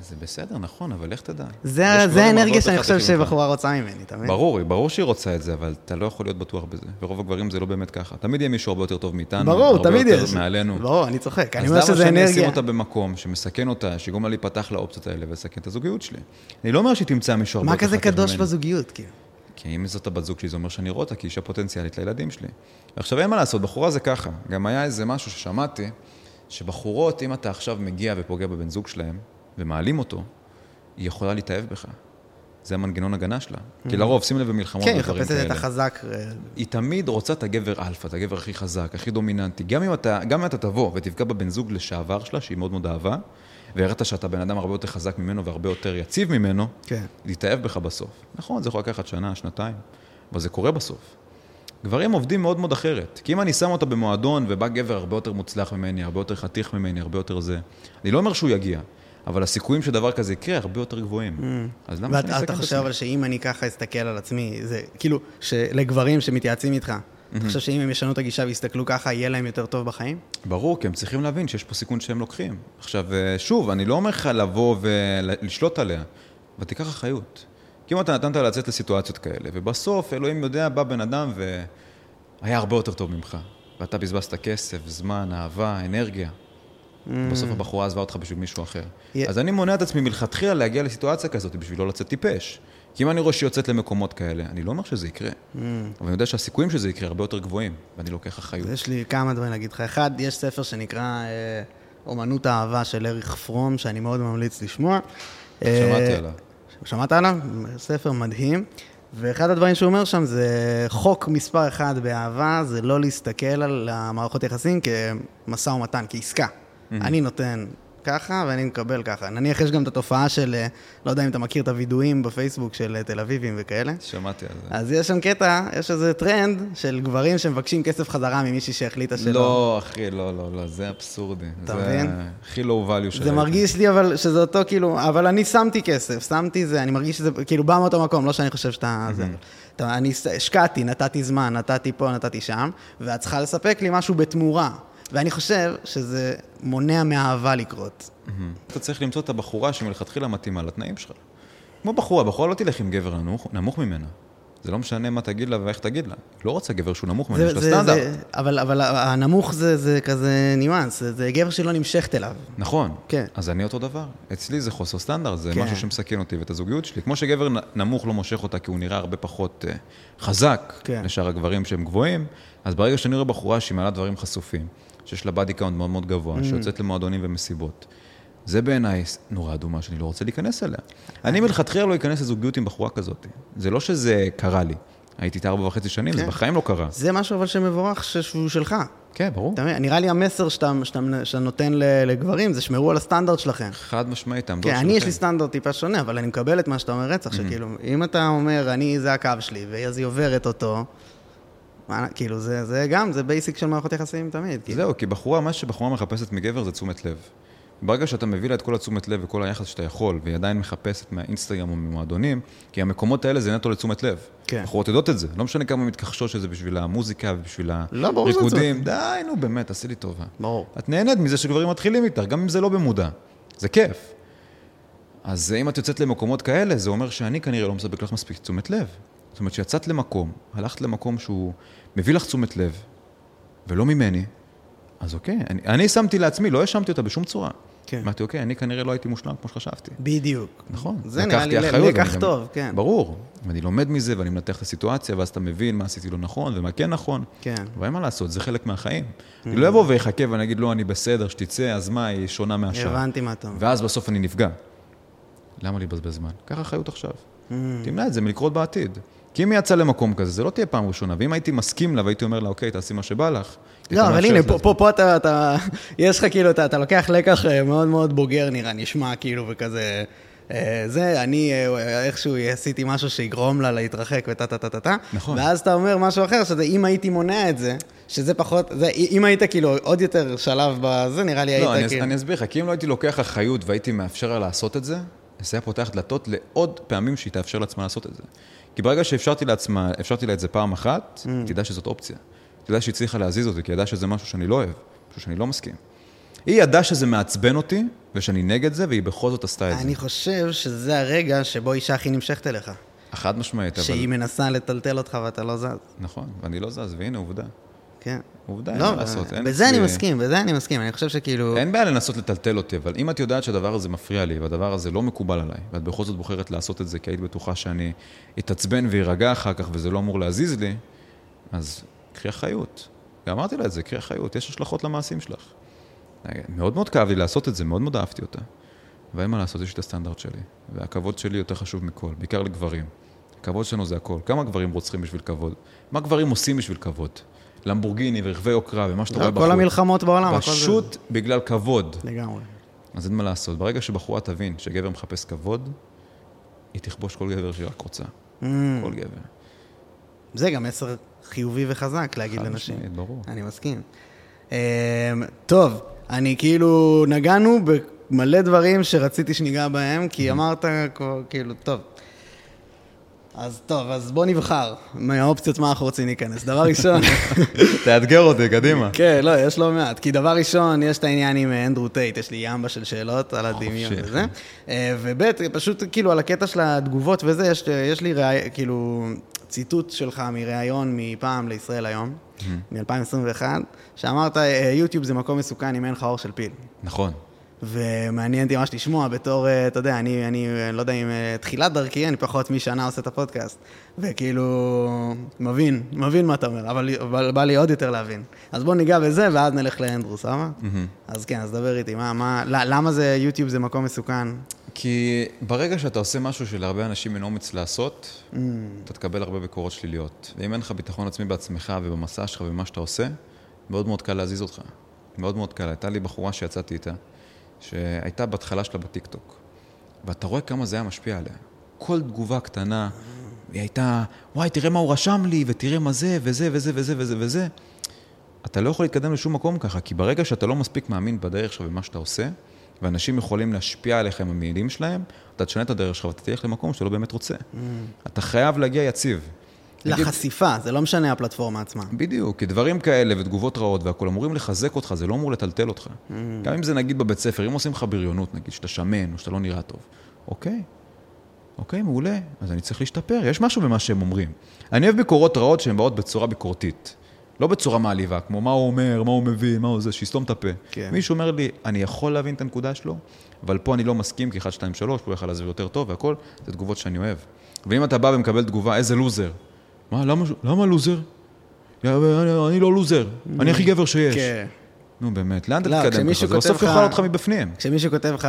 זה בסדר, נכון, אבל איך תדע? זה האנרגיה שאני חושב שבחורה רוצה ממני, תמיד. ברור, ברור שהיא רוצה את זה, אבל אתה לא יכול להיות בטוח בזה. ורוב הגברים זה לא באמת ככה. תמיד יהיה מישהו הרבה יותר טוב מאיתנו. ברור, תמיד יש. הרבה יותר מעלינו. ברור, אני צוחק. אני אומר שזה אנרגיה. אז למה שאני אשים אותה במקום שמסכן אותה, שגורם לה להיפתח לאופציות האלה ולסכן את הזוגיות שלי. אני לא אומר שתמצא מישהו הרבה יותר טוב ממני. מה כזה קדוש בזוגיות, כאילו? כי אם זאת הבת זוג שלי, זה אומר שאני רואה אותה, כי אישה פוטנציאלית לילדים שלי. ועכשיו אין מה לעשות, בחורה זה ככה. גם היה איזה משהו ששמעתי, שבחורות, אם אתה עכשיו מגיע ופוגע בבן זוג שלהם, ומעלים אותו, היא יכולה להתאהב בך. זה המנגנון הגנה שלה. Mm-hmm. כי לרוב, שים לב במלחמות. כן, חפשת את החזק. היא תמיד רוצה את הגבר אלפא, את הגבר הכי חזק, הכי דומיננטי. גם אם אתה, גם אם אתה תבוא ותפגע בבן זוג לשעבר שלה, שהיא מאוד מאוד אהבה, והראית שאתה בן אדם הרבה יותר חזק ממנו והרבה יותר יציב ממנו, כן. להתאהב בך בסוף. נכון, זה יכול לקחת שנה, שנתיים, אבל זה קורה בסוף. גברים עובדים מאוד מאוד אחרת, כי אם אני שם אותה במועדון ובא גבר הרבה יותר מוצלח ממני, הרבה יותר חתיך ממני, הרבה יותר זה, אני לא אומר שהוא יגיע, אבל הסיכויים שדבר כזה יקרה הרבה יותר גבוהים. Mm. אז למה שאני אסתכל את עצמי? אתה חושב אבל שאם אני ככה אסתכל על עצמי, זה כאילו לגברים שמתייעצים איתך, אתה חושב שאם הם ישנו את הגישה והסתכלו ככה, יהיה להם יותר טוב בחיים? ברור, כי הם צריכים להבין שיש פה סיכון שהם לוקחים. עכשיו, שוב, אני לא אומר לך לבוא ולשלוט עליה, אבל תיקח אחריות. כי אם אתה נתנת לצאת לסיטואציות כאלה, ובסוף, אלוהים יודע, בא בן אדם והיה הרבה יותר טוב ממך. ואתה בזבזת כסף, זמן, אהבה, אנרגיה. בסוף הבחורה עזבה אותך בשביל מישהו אחר. אז אני מונע את עצמי מלכתחילה להגיע לסיטואציה כזאת בשביל לא לצאת טיפש. כי אם אני רואה שהיא יוצאת למקומות כאלה, אני לא אומר שזה יקרה, אבל אני יודע שהסיכויים שזה יקרה הרבה יותר גבוהים, ואני לוקח אחריות. יש לי כמה דברים להגיד לך. אחד, יש ספר שנקרא אומנות האהבה של אריך פרום, שאני מאוד ממליץ לשמוע. שמעתי עליו. שמעת עליו? ספר מדהים. ואחד הדברים שהוא אומר שם זה חוק מספר אחד באהבה, זה לא להסתכל על המערכות יחסים כמשא ומתן, כעסקה. אני נותן... ככה, ואני מקבל ככה. נניח יש גם את התופעה של, לא יודע אם אתה מכיר את הוידואים בפייסבוק של תל אביבים וכאלה. שמעתי על זה. אז יש שם קטע, יש איזה טרנד של גברים שמבקשים כסף חזרה ממישהי שהחליטה שלא. לא, אחי, לא, לא, לא, זה אבסורדי. אתה מבין? זה הכי לא value של... זה מרגיש לי אבל שזה אותו כאילו, אבל אני שמתי כסף, שמתי זה, אני מרגיש שזה כאילו בא מאותו מקום, לא שאני חושב שאתה... אני השקעתי, נתתי זמן, נתתי פה, נתתי שם, ואת צריכה לספק לי משהו בתמורה. ואני חושב שזה מונע מהאהבה לקרות. אתה צריך למצוא את הבחורה שמלכתחילה מתאימה לתנאים שלך. כמו בחורה, בחורה לא תלך עם גבר נמוך ממנה. זה לא משנה מה תגיד לה ואיך תגיד לה. לא רוצה גבר שהוא נמוך ממנה, יש לה סטנדרט. אבל הנמוך זה כזה ניואנס, זה גבר שלא נמשכת אליו. נכון, אז אני אותו דבר. אצלי זה חוסר סטנדרט, זה משהו שמסכן אותי ואת הזוגיות שלי. כמו שגבר נמוך לא מושך אותה כי הוא נראה הרבה פחות חזק לשאר הגברים שהם גבוהים, אז ברגע שאני רואה בחורה שהיא מעלה דברים חשופים, שיש לה body count מאוד מאוד גבוה, שיוצאת למועדונים ומסיבות. זה בעיניי נורא אדומה שאני לא רוצה להיכנס אליה. אני מלכתחילה לא אכנס לזוגיות עם בחורה כזאת. זה לא שזה קרה לי. הייתי איתה ארבע וחצי שנים, זה בחיים לא קרה. זה משהו אבל שמבורך שהוא שלך. כן, ברור. נראה לי המסר שאתה נותן לגברים, זה שמרו על הסטנדרט שלכם. חד משמעית, העמדות שלכם. כן, אני יש לי סטנדרט טיפה שונה, אבל אני מקבל את מה שאתה אומר רצח, שכאילו, אם אתה אומר, אני, זה הקו שלי, ואז היא עוברת אותו, כאילו זה, זה גם, זה בייסיק של מערכות יחסים תמיד. זהו, כי בחורה, מה שבחורה מחפשת מגבר זה תשומת לב. ברגע שאתה מביא לה את כל התשומת לב וכל היחס שאתה יכול, והיא עדיין מחפשת מהאינסטגרם או ממועדונים, כי המקומות האלה זה נטו לתשומת לב. בחורות יודעות את זה. לא משנה כמה מתכחשות שזה בשביל המוזיקה ובשביל הריקודים. די, נו, באמת, עשי לי טובה. את נהנית מזה שגברים מתחילים איתך, גם אם זה לא במודע. זה כיף. אז אם את יוצאת למקומות כאלה, זה אומר שאני כנראה לא מספק לך מספיק תשומת לב. זאת אומרת שיצאת למקום, הלכת למקום שהוא מביא לך תשומת לב, ולא ממני, אז אוקיי, אני, אני שמתי לעצמי, לא השמתי אותה בשום צורה. כן. אמרתי, אוקיי, אני כנראה לא הייתי מושלם כמו שחשבתי. בדיוק. נכון. זה נראה לי לקח טוב, כן. ברור. ואני לומד מזה, ואני מנתח את הסיטואציה, ואז אתה מבין מה עשיתי לא נכון, ומה כן נכון. כן. ומה לעשות, זה חלק מהחיים. אני לא אבוא ויחכה ואני אגיד, לא, אני בסדר, שתצא, אז מה, היא שונה מהשאר. הבנתי מה אתה אומר. ואז בסוף אני נפגע. למה לבזבז זמן? ככה חיות עכשיו. תמנע את זה מלקרות בעתיד. כי אם יצא למקום כזה, זה לא תהיה פעם ראשונה, ואם הייתי מסכים לה, והייתי אומר לה, אוקיי, תעשי מה שבא לך. לא, אבל הנה, פה אתה, יש לך כאילו, אתה לוקח לקח מאוד מאוד בוגר, נראה, נשמע כאילו וכזה, זה, אני איכשהו עשיתי משהו שיגרום לה להתרחק וטטטטטה, ואז אתה אומר משהו אחר, שזה אם הייתי מונע את זה, שזה פחות, אם היית כאילו עוד יותר שלב בזה, נראה לי היית כאילו... לא, אני אסביר לך, כי אם לא הייתי לוקח אחריות והייתי מאפשר לה לעשות את זה, זה היה פותח דלתות לעוד פעמים שהיא תאפשר לעצמה לעשות את זה. כי ברגע שאפשרתי לעצמה, אפשרתי לה את זה פעם אחת, תדע שזאת אופציה. תדע שהיא צריכה להזיז אותי, כי ידע שזה משהו שאני לא אוהב, משהו שאני לא מסכים. היא ידעה שזה מעצבן אותי, ושאני נגד זה, והיא בכל זאת עשתה את זה. אני חושב שזה הרגע שבו אישה הכי נמשכת אליך. אחת משמעית, אבל... שהיא מנסה לטלטל אותך ואתה לא זז. נכון, ואני לא זז, והנה עובדה. כן. עובדה, לא, אין לעשות. אין בזה אני מסכים, בזה אני מסכים. אני חושב שכאילו... אין בעיה לנסות לטלטל אותי, אבל אם את יודעת שהדבר הזה מפריע לי, והדבר הזה לא מקובל עליי, ואת בכל זאת בוחרת לעשות את זה, כי היית בטוחה שאני אתעצבן וירגע אחר כך, וזה לא אמור להזיז לי, אז קחי אחריות. ואמרתי לה את זה, קחי אחריות. יש השלכות למעשים שלך. מאוד מאוד כאב לי לעשות את זה, מאוד מאוד אהבתי אותה. ואין מה לעשות, יש את הסטנדרט שלי. והכבוד שלי יותר חשוב מכל, בעיקר לגברים. הכבוד שלנו זה הכל. כמה גברים רוצחים בשביל כבוד? מה גברים עושים בשביל כבוד? למבורגיני ורכבי יוקרה ומה שאתה רואה בחור. כל המלחמות בעולם. פשוט בגלל כבוד. לגמרי. אז אין מה לעשות. ברגע שבחורה תבין שגבר מחפש כבוד, היא תכבוש כל גבר שהיא רק רוצה. כל גבר. זה גם מסר חיובי וחזק להגיד לנשים. ברור. אני מסכים. טוב, אני כאילו נגענו במלא דברים שרציתי שניגע בהם, כי אמרת כאילו, טוב. אז טוב, אז בוא נבחר מהאופציות מה אנחנו רוצים להיכנס. דבר ראשון... תאתגר אותי, קדימה. כן, לא, יש לא מעט. כי דבר ראשון, יש את העניין עם אנדרו טייט, יש לי ימבה של שאלות על הדמיון וזה. ובית, פשוט כאילו על הקטע של התגובות וזה, יש, יש לי ראי, כאילו ציטוט שלך מראיון מפעם לישראל היום, מ-אלפיים עשרים ואחת, שאמרת, יוטיוב זה מקום מסוכן אם אין לך אור של פיל. נכון. ומעניין אותי ממש לשמוע בתור, אתה יודע, אני, אני לא יודע אם תחילת דרכי, אני פחות משנה עושה את הפודקאסט, וכאילו, מבין, מבין מה אתה אומר, אבל, אבל בא לי עוד יותר להבין. אז בוא ניגע בזה, ואז נלך לאנדרו, סבא? אז כן, אז דבר איתי, מה, מה, למה זה, יוטיוב זה מקום מסוכן? כי ברגע שאתה עושה משהו שלהרבה אנשים אין אומץ לעשות, אתה תקבל הרבה ביקורות שליליות. ואם אין לך ביטחון עצמי בעצמך ובמסע שלך ובמה שאתה עושה, מאוד מאוד קל להזיז אותך. מאוד מאוד קל. הייתה לי בחורה שיצאתי איתה, שהייתה בהתחלה שלה בטיקטוק. ואתה רואה כמה זה היה משפיע עליה. כל תגובה קטנה, היא הייתה, וואי, תראה מה הוא רשם לי, ותראה מה זה, וזה, וזה, וזה, וזה, וזה. אתה לא יכול להתקדם לשום מקום ככה, כי ברגע שאתה לא מספיק מאמין בדרך שלך ובמה שאתה עושה, ואנשים יכולים להשפיע עליכם המילים שלהם, אתה תשנה את הדרך שלך, ואתה תלך למקום שאתה לא באמת רוצה. אתה חייב להגיע יציב. לחשיפה, זה לא משנה הפלטפורמה עצמה. בדיוק, כי דברים כאלה ותגובות רעות והכל אמורים לחזק אותך, זה לא אמור לטלטל אותך. גם אם זה נגיד בבית ספר, אם עושים לך בריונות, נגיד שאתה שמן או שאתה לא נראה טוב, אוקיי, אוקיי, מעולה, אז אני צריך להשתפר, יש משהו במה שהם אומרים. אני אוהב ביקורות רעות שהן באות בצורה ביקורתית, לא בצורה מעליבה, כמו מה הוא אומר, מה הוא מביא, מה הוא זה, שיסתום את הפה. מישהו אומר לי, אני יכול להבין את הנקודה שלו, אבל פה אני לא מסכים, כי אחת, שתיים, שלוש, פה יחד להסביר יותר טוב, והכל, זה תגובות שאני אוהב. ואם אתה בא ומקבל תגובה, איזה לוזר, מה, למה, למה לוזר? אני לא לוזר, אני הכי גבר שיש. נו באמת, לאן אתה תקדם ככה? זה אוסף יוכל אותך מבפנים. כשמישהו כותב לך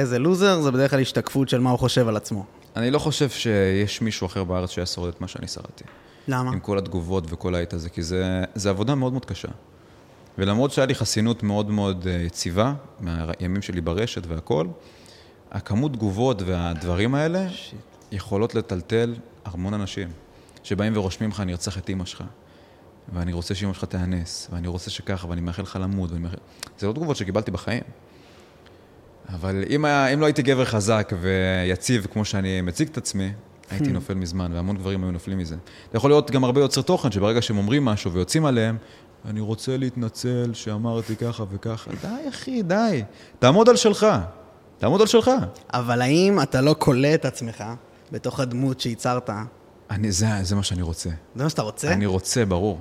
איזה לוזר, זה בדרך כלל השתקפות של מה הוא חושב על עצמו. אני לא חושב שיש מישהו אחר בארץ שהיה שורד את מה שאני שרדתי. למה? עם כל התגובות וכל היית הזה, כי זה, זה עבודה מאוד מאוד קשה. ולמרות שהיה לי חסינות מאוד מאוד יציבה, מהימים שלי ברשת והכל, הכמות תגובות והדברים האלה שיט. יכולות לטלטל המון אנשים. שבאים ורושמים לך, אני ארצח את אמא שלך, ואני רוצה שאמא שלך תאנס, ואני רוצה שכך, ואני מאחל לך למות, ואני מאחל... זה לא תגובות שקיבלתי בחיים. אבל אם, היה, אם לא הייתי גבר חזק ויציב כמו שאני מציג את עצמי, הייתי נופל מזמן, והמון גברים היו נופלים מזה. אתה יכול להיות גם הרבה יוצר תוכן, שברגע שהם אומרים משהו ויוצאים עליהם, אני רוצה להתנצל שאמרתי ככה וככה. די, אחי, די. תעמוד על שלך. תעמוד על שלך. אבל האם אתה לא קולה את עצמך בתוך הדמות שייצרת? אני, זה, זה מה שאני רוצה. זה מה שאתה רוצה? אני רוצה, ברור.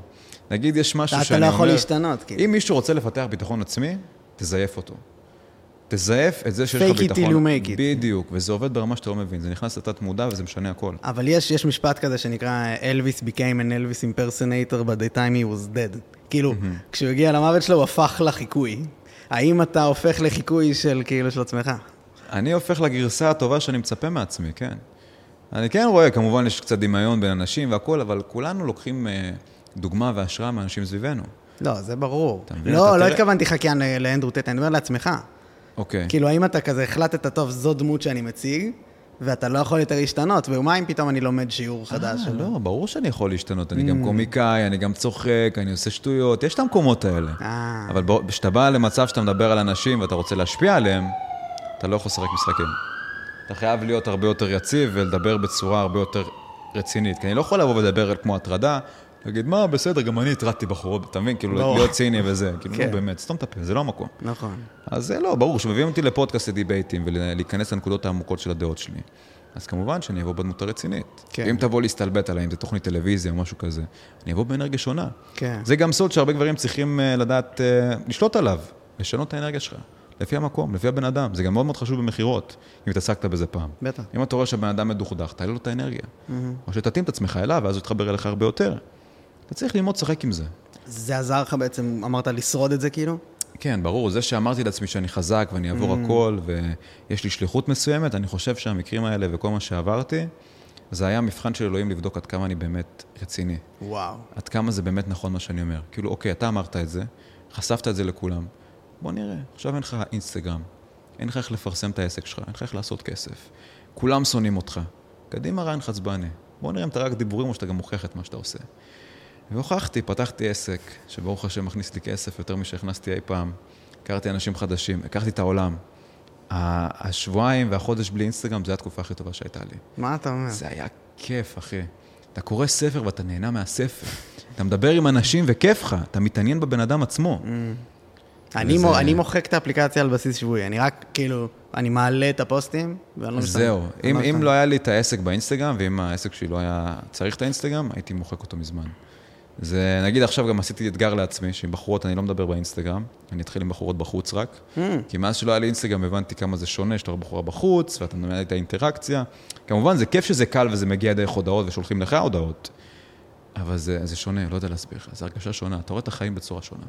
נגיד, יש משהו שאני אומר... אתה לא יכול להשתנות, כאילו. אם מישהו רוצה לפתח ביטחון עצמי, תזייף אותו. תזייף את זה שיש לך ביטחון. בדיוק, וזה עובד ברמה שאתה לא מבין. זה נכנס לתת מודע וזה משנה הכל. אבל יש, יש משפט כזה שנקרא Elvis became an Elvis impersonator by the time he was dead. כאילו, כשהוא הגיע למוות שלו, הוא הפך לחיקוי. האם אתה הופך לחיקוי של כאילו של עצמך? אני הופך לגרסה הטובה שאני מצפה מעצמי, כן. אני כן רואה, כמובן יש קצת דמיון בין אנשים והכל, אבל כולנו לוקחים דוגמה והשראה מאנשים סביבנו. לא, זה ברור. לא, לא התכוונתי חקיין לאנדרו טייט, אני אומר לעצמך. אוקיי. כאילו, האם אתה כזה החלטת טוב, זו דמות שאני מציג, ואתה לא יכול יותר להשתנות, ומאם פתאום אני לומד שיעור חדש. לא, ברור שאני יכול להשתנות, אני גם קומיקאי, אני גם צוחק, אני עושה שטויות, יש את המקומות האלה. אבל כשאתה בא למצב שאתה מדבר על אנשים ואתה רוצה להשפיע עליהם, אתה לא יכול לשחק משחקים. אתה חייב להיות הרבה יותר יציב ולדבר בצורה הרבה יותר רצינית, כי אני לא יכול לבוא ולדבר כמו התרדה, להגיד, מה, בסדר, גם אני התרדתי בחורות, אתה מבין? כאילו, להיות ציני וזה, כאילו, לא באמת, סתום את הפה, זה לא המקום. נכון. אז זה לא, ברור, שמביאים אותי לפודקאסט לדיבייטים ולהיכנס לנקודות העמוקות של הדעות שלי, אז כמובן שאני אבוא בדמות הרצינית. אם תבוא להסתלבט עליי, אם זה תוכנית טלוויזיה או משהו כזה, אני אבוא באנרגיה שונה. זה גם סוד שהרבה גברים צריכים לדעת, לשלוט עליו, לשנות את האנרגיה שלך. לפי המקום, לפי הבן אדם. זה גם מאוד מאוד חשוב במחירות, אם התעסקת בזה פעם. בטח. אם אתה רואה שהבן אדם מדוכדך, תעלה לו את האנרגיה. או שתתאים את עצמך אליו, ואז הוא יתחבר אליך הרבה יותר. אתה צריך ללמוד לשחק עם זה. זה עזר לך בעצם, אמרת לשרוד את זה כאילו? כן, ברור. זה שאמרתי לעצמי שאני חזק ואני אעבור הכל, ויש לי שליחות מסוימת, אני חושב שהמקרים האלה וכל מה שעברתי, זה היה מבחן של אלוהים לבדוק עד כמה אני באמת רציני. וואו. עד כמה זה באמת נכון מה שאני אומר. כאילו, אוקיי, אתה אמרת את זה, חשפת את זה לכולם. בוא נראה, עכשיו אין לך אינסטגרם, אין לך איך לפרסם את העסק שלך, אין לך איך לעשות כסף. כולם שונאים אותך. קדימה ריאן חצבני. בוא נראה אם אתה רק דיבורים או שאתה גם מוכיח את מה שאתה עושה. והוכחתי, פתחתי עסק, שברוך השם מכניס לי כסף יותר משהכנסתי אי פעם. הכרתי אנשים חדשים, הכרתי את העולם. השבועיים והחודש בלי אינסטגרם, זה התקופה הכי טובה שהייתה לי. מה אתה אומר? זה היה כיף, אחי. אתה קורא ספר ואתה נהנה מהספר. אתה מדבר עם אנשים וכיף לך. אתה מתעניין בבן אדם עצמו. אני מוחק את האפליקציה על בסיס שבועי, אני רק כאילו, אני מעלה את הפוסטים, זהו, אם לא היה לי את העסק באינסטגרם, ואם העסק שלי לא היה צריך את האינסטגרם, הייתי מוחק אותו מזמן. זה, נגיד עכשיו גם עשיתי אתגר לעצמי, שעם בחורות אני לא מדבר באינסטגרם, אני אתחיל עם בחורות בחוץ רק, כי מאז שלא היה לי אינסטגרם הבנתי כמה זה שונה, שאתה בחורה בחוץ, ואתה מנהל את האינטראקציה, כמובן זה כיף שזה קל וזה מגיע דרך הודעות ושולחים לך הודעות, אבל זה, זה שונה, לא יודע להסביר לך, זה הרגשה שונה, אתה רואה את החיים בצורה שונה.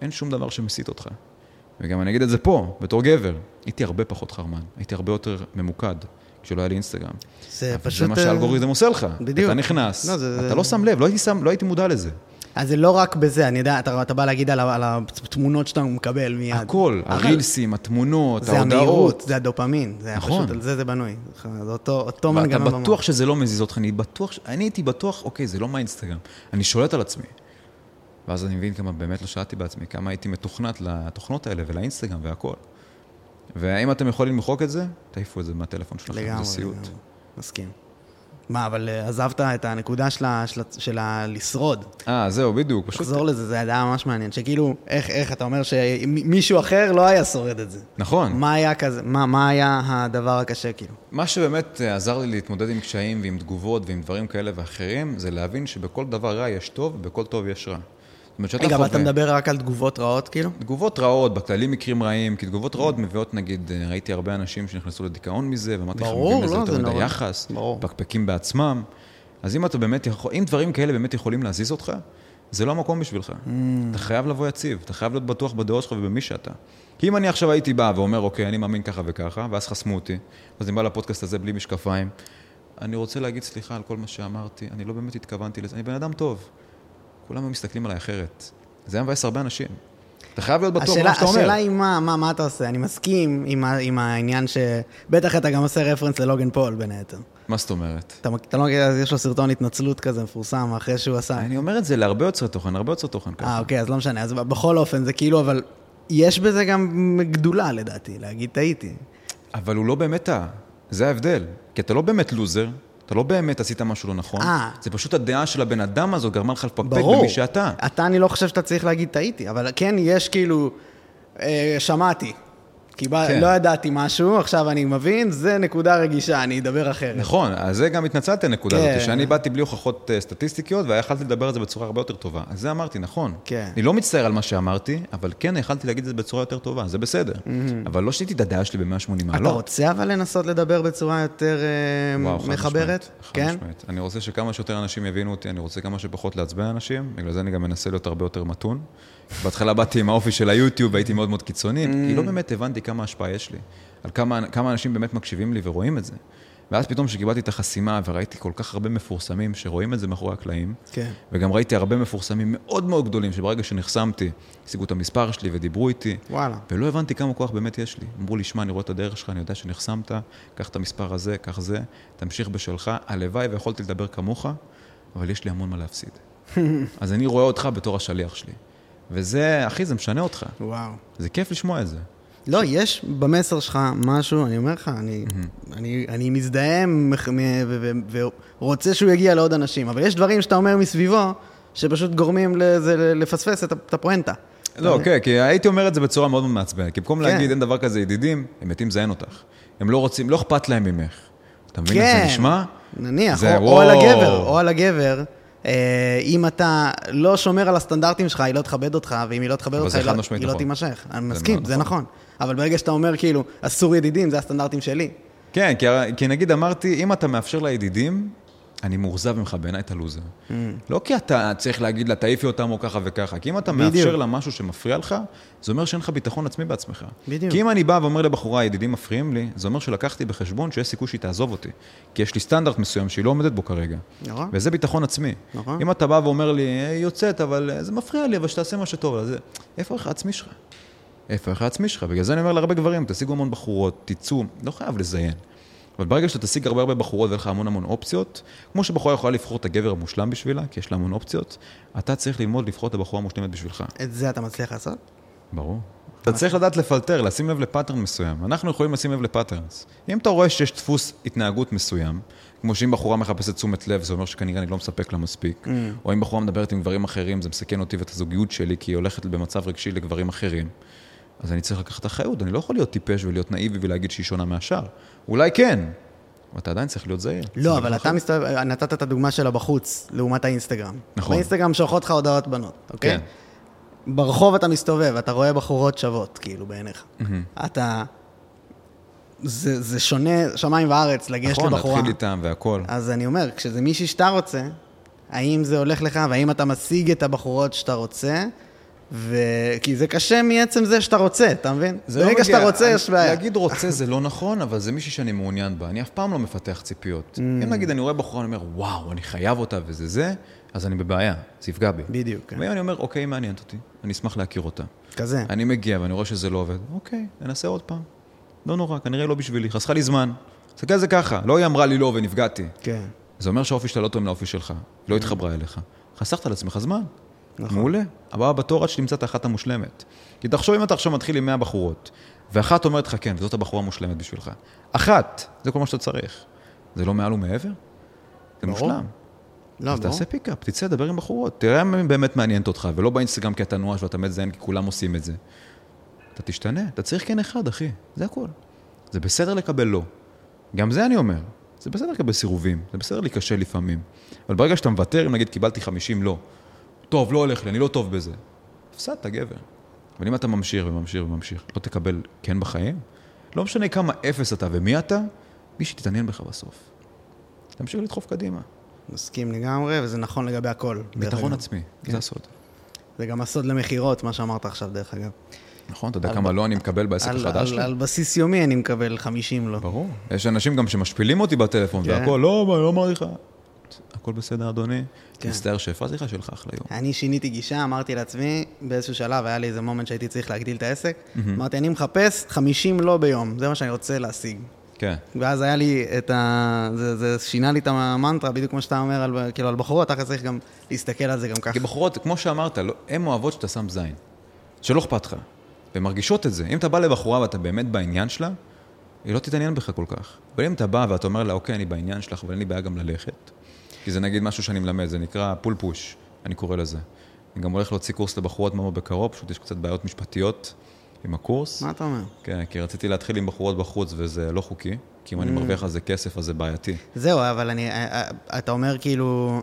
אין שום דבר שמסית אותך. וגם אני אגיד את זה פה, בתור גבר, הייתי הרבה פחות חרמן, הייתי הרבה יותר ממוקד, כשלא היה לי אינסטגרם. זה פשוט... זה מה שהאלגוריתם עושה לך. בדיוק. אתה נכנס, לא, זה, אתה זה... לא שם לב, לא הייתי, שם, לא הייתי מודע לזה. אז זה לא רק בזה, אני יודע, אתה, אתה בא להגיד על, על התמונות שאתה מקבל מיד. הכל, הרילסים, התמונות, זה ההודעות. זה המהירות, זה הדופמין, זה נכון. פשוט, על זה זה בנוי. זה אותו, אותו מנגנון. ואתה בטוח שזה לא מזיז אותך, אני, בטוח, אני הייתי בטוח, אוקיי, זה לא מהאינסטגרם. אני שולט על עצמי. ואז אני מבין כמה באמת לא שאלתי בעצמי, כמה הייתי מתוכנת לתוכנות האלה ולאינסטגרם והכל. ואם אתם יכולים למחוק את זה, תעיפו את זה מהטלפון שלכם, לגמרי, זה סיוט. לגמרי, מסכים. מה, אבל עזבת את הנקודה שלה, שלה, שלה לשרוד. אה, זהו, בדיוק. פשוט... תחזור לזה, זה היה ממש מעניין, שכאילו, איך, איך אתה אומר שמישהו אחר לא היה שורד את זה. נכון. מה היה, כזה, מה, מה היה הדבר הקשה, כאילו? מה שבאמת עזר לי להתמודד עם קשיים ועם תגובות ועם דברים כאלה ואחרים, זה להבין שבכל דבר רע יש טוב, ובכל טוב יש רע. רגע, אבל אתה מדבר רק על תגובות רעות, כאילו? תגובות רעות, בכללי מקרים רעים, כי תגובות רעות מביאות, נגיד, ראיתי הרבה אנשים שנכנסו לדיכאון מזה, ואמרתי לך, מגיעים לזה יותר מדי יחס, פקפקים בעצמם, אז אם אתה באמת יכול, אם דברים כאלה באמת יכולים להזיז אותך, זה לא המקום בשבילך. אתה חייב לבוא יציב, אתה חייב להיות בטוח בדעות שלך ובמי שאתה. כי אם אני עכשיו הייתי בא ואומר, אוקיי, אני מאמין ככה וככה, ואז חסמו אותי, אז אני בא לפודקאסט הזה בלי משקפיים, אני רוצה להגיד סליחה על כל מה שאמרתי, אני לא באמת התכוונתי לזה, אני בן אדם טוב. כולם מסתכלים עליי אחרת. זה היה מבאס הרבה אנשים. אתה חייב להיות בטוח מה שאתה אומר. השאלה היא מה, מה, מה אתה עושה? אני מסכים עם, עם העניין שבטח אתה גם עושה רפרנס ללוגן פול בין היתר. מה זאת אומרת? אתה, אתה לא יודע, יש לו סרטון התנצלות כזה מפורסם אחרי שהוא עשה. אני אומר את זה להרבה יוצרי תוכן, הרבה יוצרי תוכן ככה. אה, אוקיי, אז לא משנה. אז בכל אופן זה כאילו, אבל יש בזה גם גדולה לדעתי, להגיד טעיתי. אבל הוא לא באמת טעה. זה ההבדל. כי אתה לא באמת לוזר. אתה לא באמת עשית משהו לא נכון, זה פשוט הדעה של הבן אדם הזו גרמה לך לפקפק במי שאתה. ברור, אתה אני לא חושב שאתה צריך להגיד טעיתי, אבל כן יש כאילו, שמעתי, כי לא ידעתי משהו, עכשיו אני מבין, זה נקודה רגישה, אני אדבר אחרת. נכון, אז זה גם התנצלתי הנקודה הזאת, שאני באתי בלי הוכחות סטטיסטיקיות, והיכלתי לדבר על זה בצורה הרבה יותר טובה. אז זה אמרתי, נכון. אני לא מצטער על מה שאמרתי, אבל כן היכלתי להגיד את זה בצורה יותר טובה, זה בסדר. אבל לא שיניתי את הדעה שלי ב-מאה ושמונים מעלות. אתה רוצה אבל לנסות לדבר בצורה יותר מחברת? כן. אני רוצה שכמה שיותר אנשים יבינו אותי, אני רוצה כמה שפחות לעצבן אנשים, בגלל זה אני גם מנסה להיות הרבה יותר מתון. בהתחלה באתי עם האופי של היוטיוב, הייתי מאוד מאוד קיצוני, כי לא באמת הבנתי כמה השפעה יש לי, על כמה, כמה אנשים באמת מקשיבים לי ורואים את זה. ואז פתאום שקיבלתי את החסימה וראיתי כל כך הרבה מפורסמים שרואים את זה מאחורי הקלעים, כן. וגם ראיתי הרבה מפורסמים מאוד מאוד גדולים, שברגע שנחסמתי, השיגו את המספר שלי ודיברו איתי, וואלה. ולא הבנתי כמה כוח באמת יש לי. אמרו לי, שמע, אני רואה את הדרך שלך, אני יודע שנחסמת, קח את המספר הזה, קח זה, תמשיך בשלך, הלוואי ויכולתי לדבר כמוך, אבל יש לי המון מה להפסיד. אז אני רואה אותך בתור השליח שלי. וזה, אחי, זה משנה אותך. וואו. זה כיף לשמוע את זה. לא, יש במסר שלך משהו, אני אומר לך, אני, אני, אני מזדהה ורוצה שהוא יגיע לעוד אנשים, אבל יש דברים שאתה אומר מסביבו, שפשוט גורמים לזה, לפספס את הפואנטה. לא, כן, כי הייתי אומר את זה בצורה מאוד מעצבנת, כי במקום להגיד, אין דבר כזה, ידידים, הם מתים זיין אותך. הם לא רוצים, לא אכפת להם ממך. אתה מבין איך זה נשמע? נניח, או על הגבר, או על הגבר. אם אתה לא שומר על הסטנדרטים שלך, היא לא תכבד אותך, ואם היא לא תכבד אותך, היא לא תימשך. אני מסכים, זה נכון. אבל ברגע שאתה אומר, כאילו, אסור ידידים, זה הסטנדרטים שלי. כן, כי נגיד אמרתי, אם אתה מאפשר לידידים, אני מורזב ממך בעיניי את הלוזר. לא כי אתה צריך להגיד לה, תעיפי אותם או ככה וככה, כי אם אתה מאפשר לה משהו שמפריע לך, זה אומר שאין לך ביטחון עצמי בעצמך. כי אם אני בא ואומר לבחורה, הידידים מפריעים לי, זה אומר שלקחתי בחשבון שיש סיכוי שהיא תעזוב אותי, כי יש לי סטנדרט מסוים שהיא לא עומדת בו כרגע. וזה ביטחון עצמי. אם אתה בא ואומר לי, היא יוצאת, אבל זה מפריע לי, אבל שתעשה מה שטוב, אז איפה ערך העצמי שלך? איפה ערך העצמי שלך? בגלל זה אני אומר להרבה גברים, תשיגו המון בחורות, תיצאו, לא חייב לזיין. אבל ברגע שאתה תשיג הרבה הרבה בחורות ואין לך המון המון אופציות, כמו שבחורה יכולה לבחור את הגבר המושלם בשבילה, כי יש לה המון אופציות, אתה צריך ללמוד לבחור את הבחורה המושלמת בשבילך. את זה אתה מצליח לעשות? ברור. אתה צריך לדעת לפלטר, לשים לב לפאטרן מסוים. אנחנו יכולים לשים לב לפאטרנס. אם אתה רואה שיש דפוס התנהגות מסוים, כמו שאם בחורה מחפשת תשומת לב, זה אומר שכנראה אני לא מספק לה מספיק, או אם בחורה מדברת עם גברים אחרים, זה מסכן אותי ואת הזוגיות שלי, כי היא הולכת במצב רגשי לגברים אחרים. אז אני צריך לקחת אחריות, אני לא יכול להיות טיפש ולהיות נאיבי ולהגיד שהיא שונה מהשאר. אולי כן, אבל אתה עדיין צריך להיות זהיר. לא, אבל אתה מסתובב, נתת את הדוגמה שלה בחוץ, לעומת האינסטגרם. נכון. באינסטגרם שולחות לך הודעות בנות, אוקיי? ברחוב אתה מסתובב, אתה רואה בחורות שוות, כאילו, בעיניך. אתה... זה שונה שמיים וארץ, לגשת לבחורה. נכון, להתחיל איתם והכל. אז אני אומר, כשזה מישהי שאתה רוצה, האם זה הולך לך, והאם אתה משיג את הבחורות שאתה רוצה, וכי זה קשה מעצם זה שאתה רוצה, אתה מבין? ברגע שאתה רוצה יש בעיה. להגיד רוצה זה לא נכון, אבל זה מישהי שאני מעוניין בה. אני אף פעם לא מפתח ציפיות. אם נגיד אני רואה בחורה, אני אומר, וואו, אני חייב אותה וזה זה, אז אני בבעיה, זה יפגע בי. בדיוק. ואם אני אומר, אוקיי, מעניינת אותי, אני אשמח להכיר אותה. כזה. אני מגיע ואני רואה שזה לא עובד, אוקיי, ננסה עוד פעם. לא נורא, כנראה לא בשבילי, חסכה לי זמן. תסתכל על זה ככה, לא היא אמרה לי לא ונפגעתי. כן. זה אומר שהאופי שלה לא תואם לאופי שלך, לא התחברה אליך. חסכת על עצמך זמן. מעולה, הבאה בתור עד שתמצא את האחת המושלמת. כי תחשוב אם אתה עכשיו מתחיל עם מאה בחורות, ואחת אומרת לך כן, וזאת הבחורה המושלמת בשבילך. אחת, זה כל מה שאתה צריך. זה לא מעל ומעבר? זה מושלם. אז תעשה פיקאפ, תצא, דבר עם בחורות. תראה אם באמת מעניינת אותך, ולא באינסטגרם כי אתה נואש ואתה מזיין, כי כולם עושים את זה. אתה תשתנה, אתה צריך כן אחד, אחי. זה הכל. זה בסדר לקבל לא. גם זה אני אומר. זה בסדר לקבל סירובים. זה בסדר להיקשה לפעמים. אבל ברגע שאתה מוותר, אם נגיד, קיבלתי חמישים לא. טוב, לא הולך לי, אני לא טוב בזה. הפסד, אתה גבר. אבל אם אתה ממשיך וממשיך וממשיך, לא תקבל כן בחיים, לא משנה כמה אפס אתה ומי אתה, מי שתתעניין בך בסוף. תמשיך לדחוף קדימה. מסכים לגמרי, וזה נכון לגבי הכל. ביטחון עצמי, זה הסוד. זה גם הסוד למחירות, מה שאמרת עכשיו דרך אגב. נכון, אתה יודע כמה לא אני מקבל בעסק החדש שלי? על בסיס יומי אני מקבל חמישים לא. ברור. יש אנשים גם שמשפילים אותי בטלפון, והכל, לא, לא מעריכה. הכל בסדר, אדוני. מסתר שהפרזיכה שלך אחלה יום. אני שיניתי גישה, אמרתי לעצמי, באיזשהו שלב, היה לי איזה מומנט שהייתי צריך להגדיל את העסק. אמרתי, אני מחפש חמישים לא ביום, זה מה שאני רוצה להשיג. כן. ואז היה לי את ה... זה שינה לי את המנטרה, בדיוק כמו שאתה אומר, כאילו על בחורות, אתה צריך גם להסתכל על זה גם ככה. כי בחורות, כמו שאמרת, הן אוהבות שאתה שם זין, שלא אכפת לך, והן מרגישות את זה. אם אתה בא לבחורה ואתה באמת בעניין שלה, היא לא תתעניין בך כל כך. אבל אם אתה בא ואתה אומר לה, אוקיי, אני בעניין שלך, אבל אין לי בעיה גם ללכת, כי זה נגיד משהו שאני מלמד, זה נקרא פול פוש, אני קורא לזה. אני גם הולך להוציא קורס לבחורות ממש בקרוב, פשוט יש קצת בעיות משפטיות עם הקורס. מה אתה אומר? כן, כי רציתי להתחיל עם בחורות בחוץ, וזה לא חוקי, כי אם אני מרוויח על זה כסף, אז זה בעייתי. זהו, אבל אני, אתה אומר כאילו,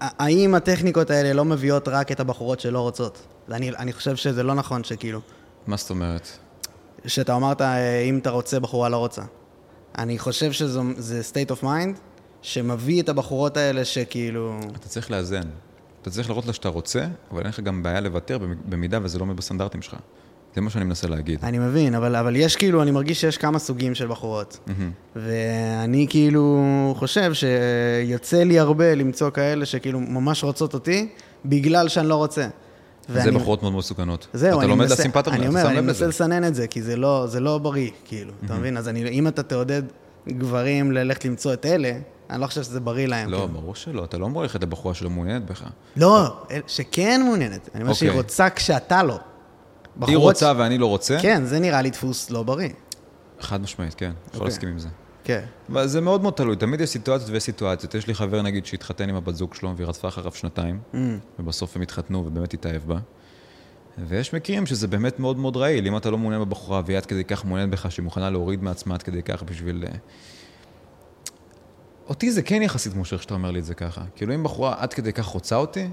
האם הטכניקות האלה לא מביאות רק את הבחורות שלא רוצות? אני, אני חושב שזה לא נכון שכאילו... מה זאת אומרת? שאתה אמרת, אם אתה רוצה, בחורה לא רוצה. אני חושב שזה state of mind, שמביא את הבחורות האלה שכאילו... אתה צריך לאזן. אתה צריך לראות לה שאתה רוצה, אבל אין לך גם בעיה לוותר במידה וזה לא מבסטנדרטים שלך. זה מה שאני מנסה להגיד. אני מבין, אבל, אבל יש כאילו, אני מרגיש שיש כמה סוגים של בחורות. Mm-hmm. ואני כאילו חושב שיוצא לי הרבה למצוא כאלה שכאילו ממש רוצות אותי, בגלל שאני לא רוצה. ואני... זה בחורות מאוד מאוד סוכנות. זהו, אני, מנסה, אני אומר, אני מנסה לסנן את זה, כי זה לא, זה לא בריא, כאילו. Mm-hmm. אתה מבין? אז אני, אם אתה תעודד גברים ללכת למצוא את אלה, אני לא חושב שזה בריא להם. לא, ברור שלא. אתה לא מורך את הבחורה שלא מעוניינת בך. לא, שכן מעוניינת. אני אומר שהיא רוצה כשאתה לא. היא רוצה ואני לא רוצה? כן, זה נראה לי דפוס לא בריא. חד משמעית, כן. אפשר להסכים עם זה. כן. אבל זה מאוד מאוד תלוי. תמיד יש סיטואציות וסיטואציות. יש לי חבר, נגיד, שהתחתן עם הבת זוג שלו, והיא רדפה אחריו שנתיים, ובסוף הם התחתנו ובאמת התאהב בה. ויש מקרים שזה באמת מאוד מאוד רעיל. אם אתה לא מעוניין בבחורה, והיא עד כדי כך מעוניינת בך, שהיא מוכנה להוריד מעצמה עד כדי כך בשביל... אותי זה כן יחסית מושך שאתה אומר לי את זה ככה. כאילו אם בחורה עד כדי כך רוצה אותי,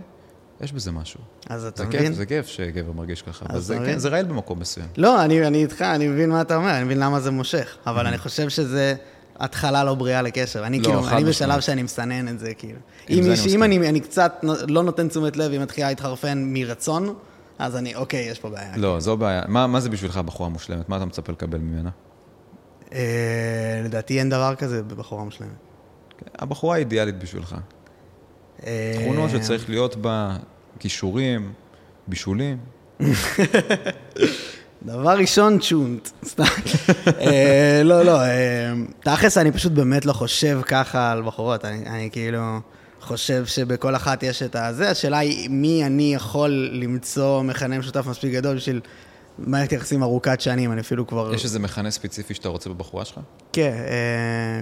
יש בזה משהו. אז אתה מבין? זה כיף, זה כיף שגבר מרגיש ככה. זה רעיל במקום מסוים. לא, אני איתך, אני מבין מה אתה אומר, אני מבין למה זה מושך. אבל אני חושב שזה התחלה לא בריאה לקשר. אני בשלב שאני מסנן את זה, כאילו. אם אני קצת לא נותן תשומת לב, אם התחילה התחרפן מרצון, אז אני, אוקיי, יש פה בעיה. לא, זו בעיה. מה זה בשבילך בחורה מושלמת? מה אתה מצפה לקבל ממנה? לדעתי אין דבר כזה בבחורה מושלמת. הבחורה האידיאלית בשבילך. תכונות שצריך להיות בה כישורים, בישולים. דבר ראשון, צ'ונט. לא, לא. תכלס, אני פשוט באמת לא חושב ככה על בחורות. אני כאילו חושב שבכל אחת יש את הזה. השאלה היא מי אני יכול למצוא מכנה משותף מספיק גדול בשביל... מערכת יחסים ארוכת שנים, אני אפילו כבר... יש איזה מכנה ספציפי שאתה רוצה בבחורה שלך? כן,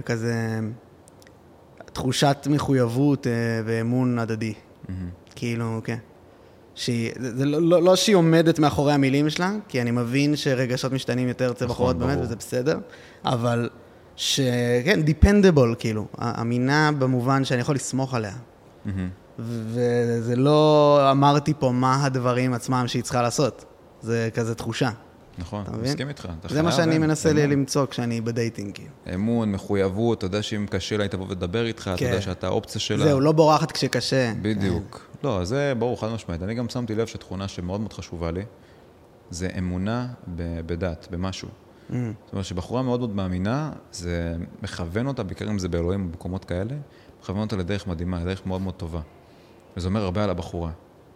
כזה... תחושת מחויבות ואמון הדדי. כאילו, כן. זה לא שהיא עומדת מאחורי המילים שלה, כי אני מבין שרגשות משתנים יותר אצל בחורות באמת, וזה בסדר, אבל שכן, dependable, כאילו. אמינה במובן שאני יכול לסמוך עליה. וזה לא אמרתי פה מה הדברים עצמם שהיא צריכה לעשות. זה כזה תחושה. נכון, מסכים איתך. זה מה שאני מנסה למצוא כשאני בדייטינג. אמון, מחויבות, אתה יודע שאם קשה לה, היא תבוא ודבר איתך, אתה יודע שאתה האופציה שלה. זהו, לא בורחת כשקשה. בדיוק. לא, זה ברור, חד משמעית. אני גם שמתי לב שתכונה שמאוד מאוד חשובה לי, זה אמונה בדת, במשהו. זאת אומרת שבחורה מאוד מאוד מאמינה, זה מכוון אותה, בעיקר אם זה באלוהים ובמקומות כאלה, מכוון אותה לדרך מדהימה, לדרך מאוד מאוד טובה. וזה אומר הרבה על הבחורה.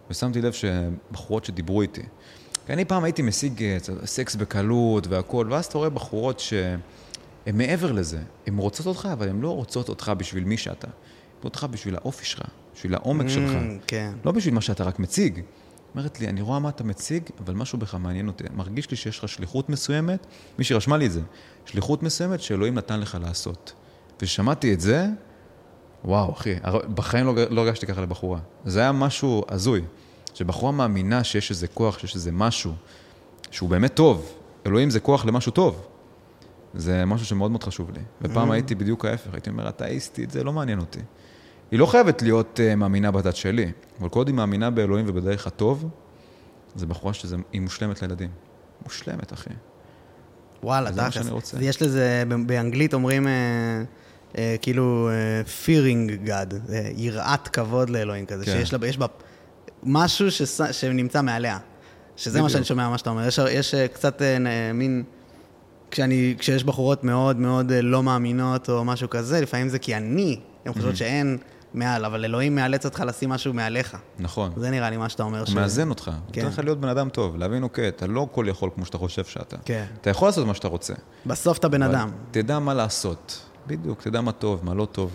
ושמתי לב שבחורות שדיברו איתי, כי אני פעם הייתי משיג סקס בקלות והכל, ואז אתה רואה בחורות שהן מעבר לזה. הן רוצות אותך, אבל הן לא רוצות אותך בשביל מי שאתה. הן רוצות אותך בשביל האופי שלך, בשביל העומק שלך. כן. לא בשביל מה שאתה רק מציג. אומרת לי, אני רואה מה אתה מציג, אבל משהו בך מעניין אותי. מרגיש לי שיש לך שליחות מסוימת, מי שרשמה לי את זה, שליחות מסוימת שאלוהים נתן לך לעשות. ושמעתי את זה, וואו, אחי, בחיים לא הרגשתי ככה לבחורה. זה היה משהו עזוי. שבחורה מאמינה שיש איזה כוח, שיש איזה משהו שהוא באמת טוב. אלוהים זה כוח למשהו טוב. זה משהו שמאוד מאוד חשוב לי. ופעם הייתי בדיוק ההפך, הייתי אומר, אתה איסטית, זה לא מעניין אותי. היא לא חייבת להיות מאמינה בדת שלי, אבל כל עוד היא מאמינה באלוהים ובדרך הטוב, זה בחורה שהיא מושלמת לילדים. מושלמת, אחי. וואלה, זה מה שאני רוצה. יש לזה, באנגלית אומרים... כאילו, fearing God, יראת כבוד לאלוהים כזה, שיש לה, יש בה... משהו שנמצא מעליה, שזה מה שאני שומע מה שאתה אומר. יש קצת מין, כשיש בחורות מאוד מאוד לא מאמינות או משהו כזה, לפעמים זה כי אני, הן חושבות שאין מעל, אבל אלוהים מאלץ אותך לשים משהו מעליך. נכון. זה נראה לי מה שאתה אומר. הוא מאזן אותך, הוא נותן לך להיות בן אדם טוב, להבין, אוקיי, אתה לא כל יכול כמו שאתה חושב שאתה. אתה יכול לעשות מה שאתה רוצה. בסוף אתה בן אדם. תדע מה לעשות, בדיוק, תדע מה טוב, מה לא טוב.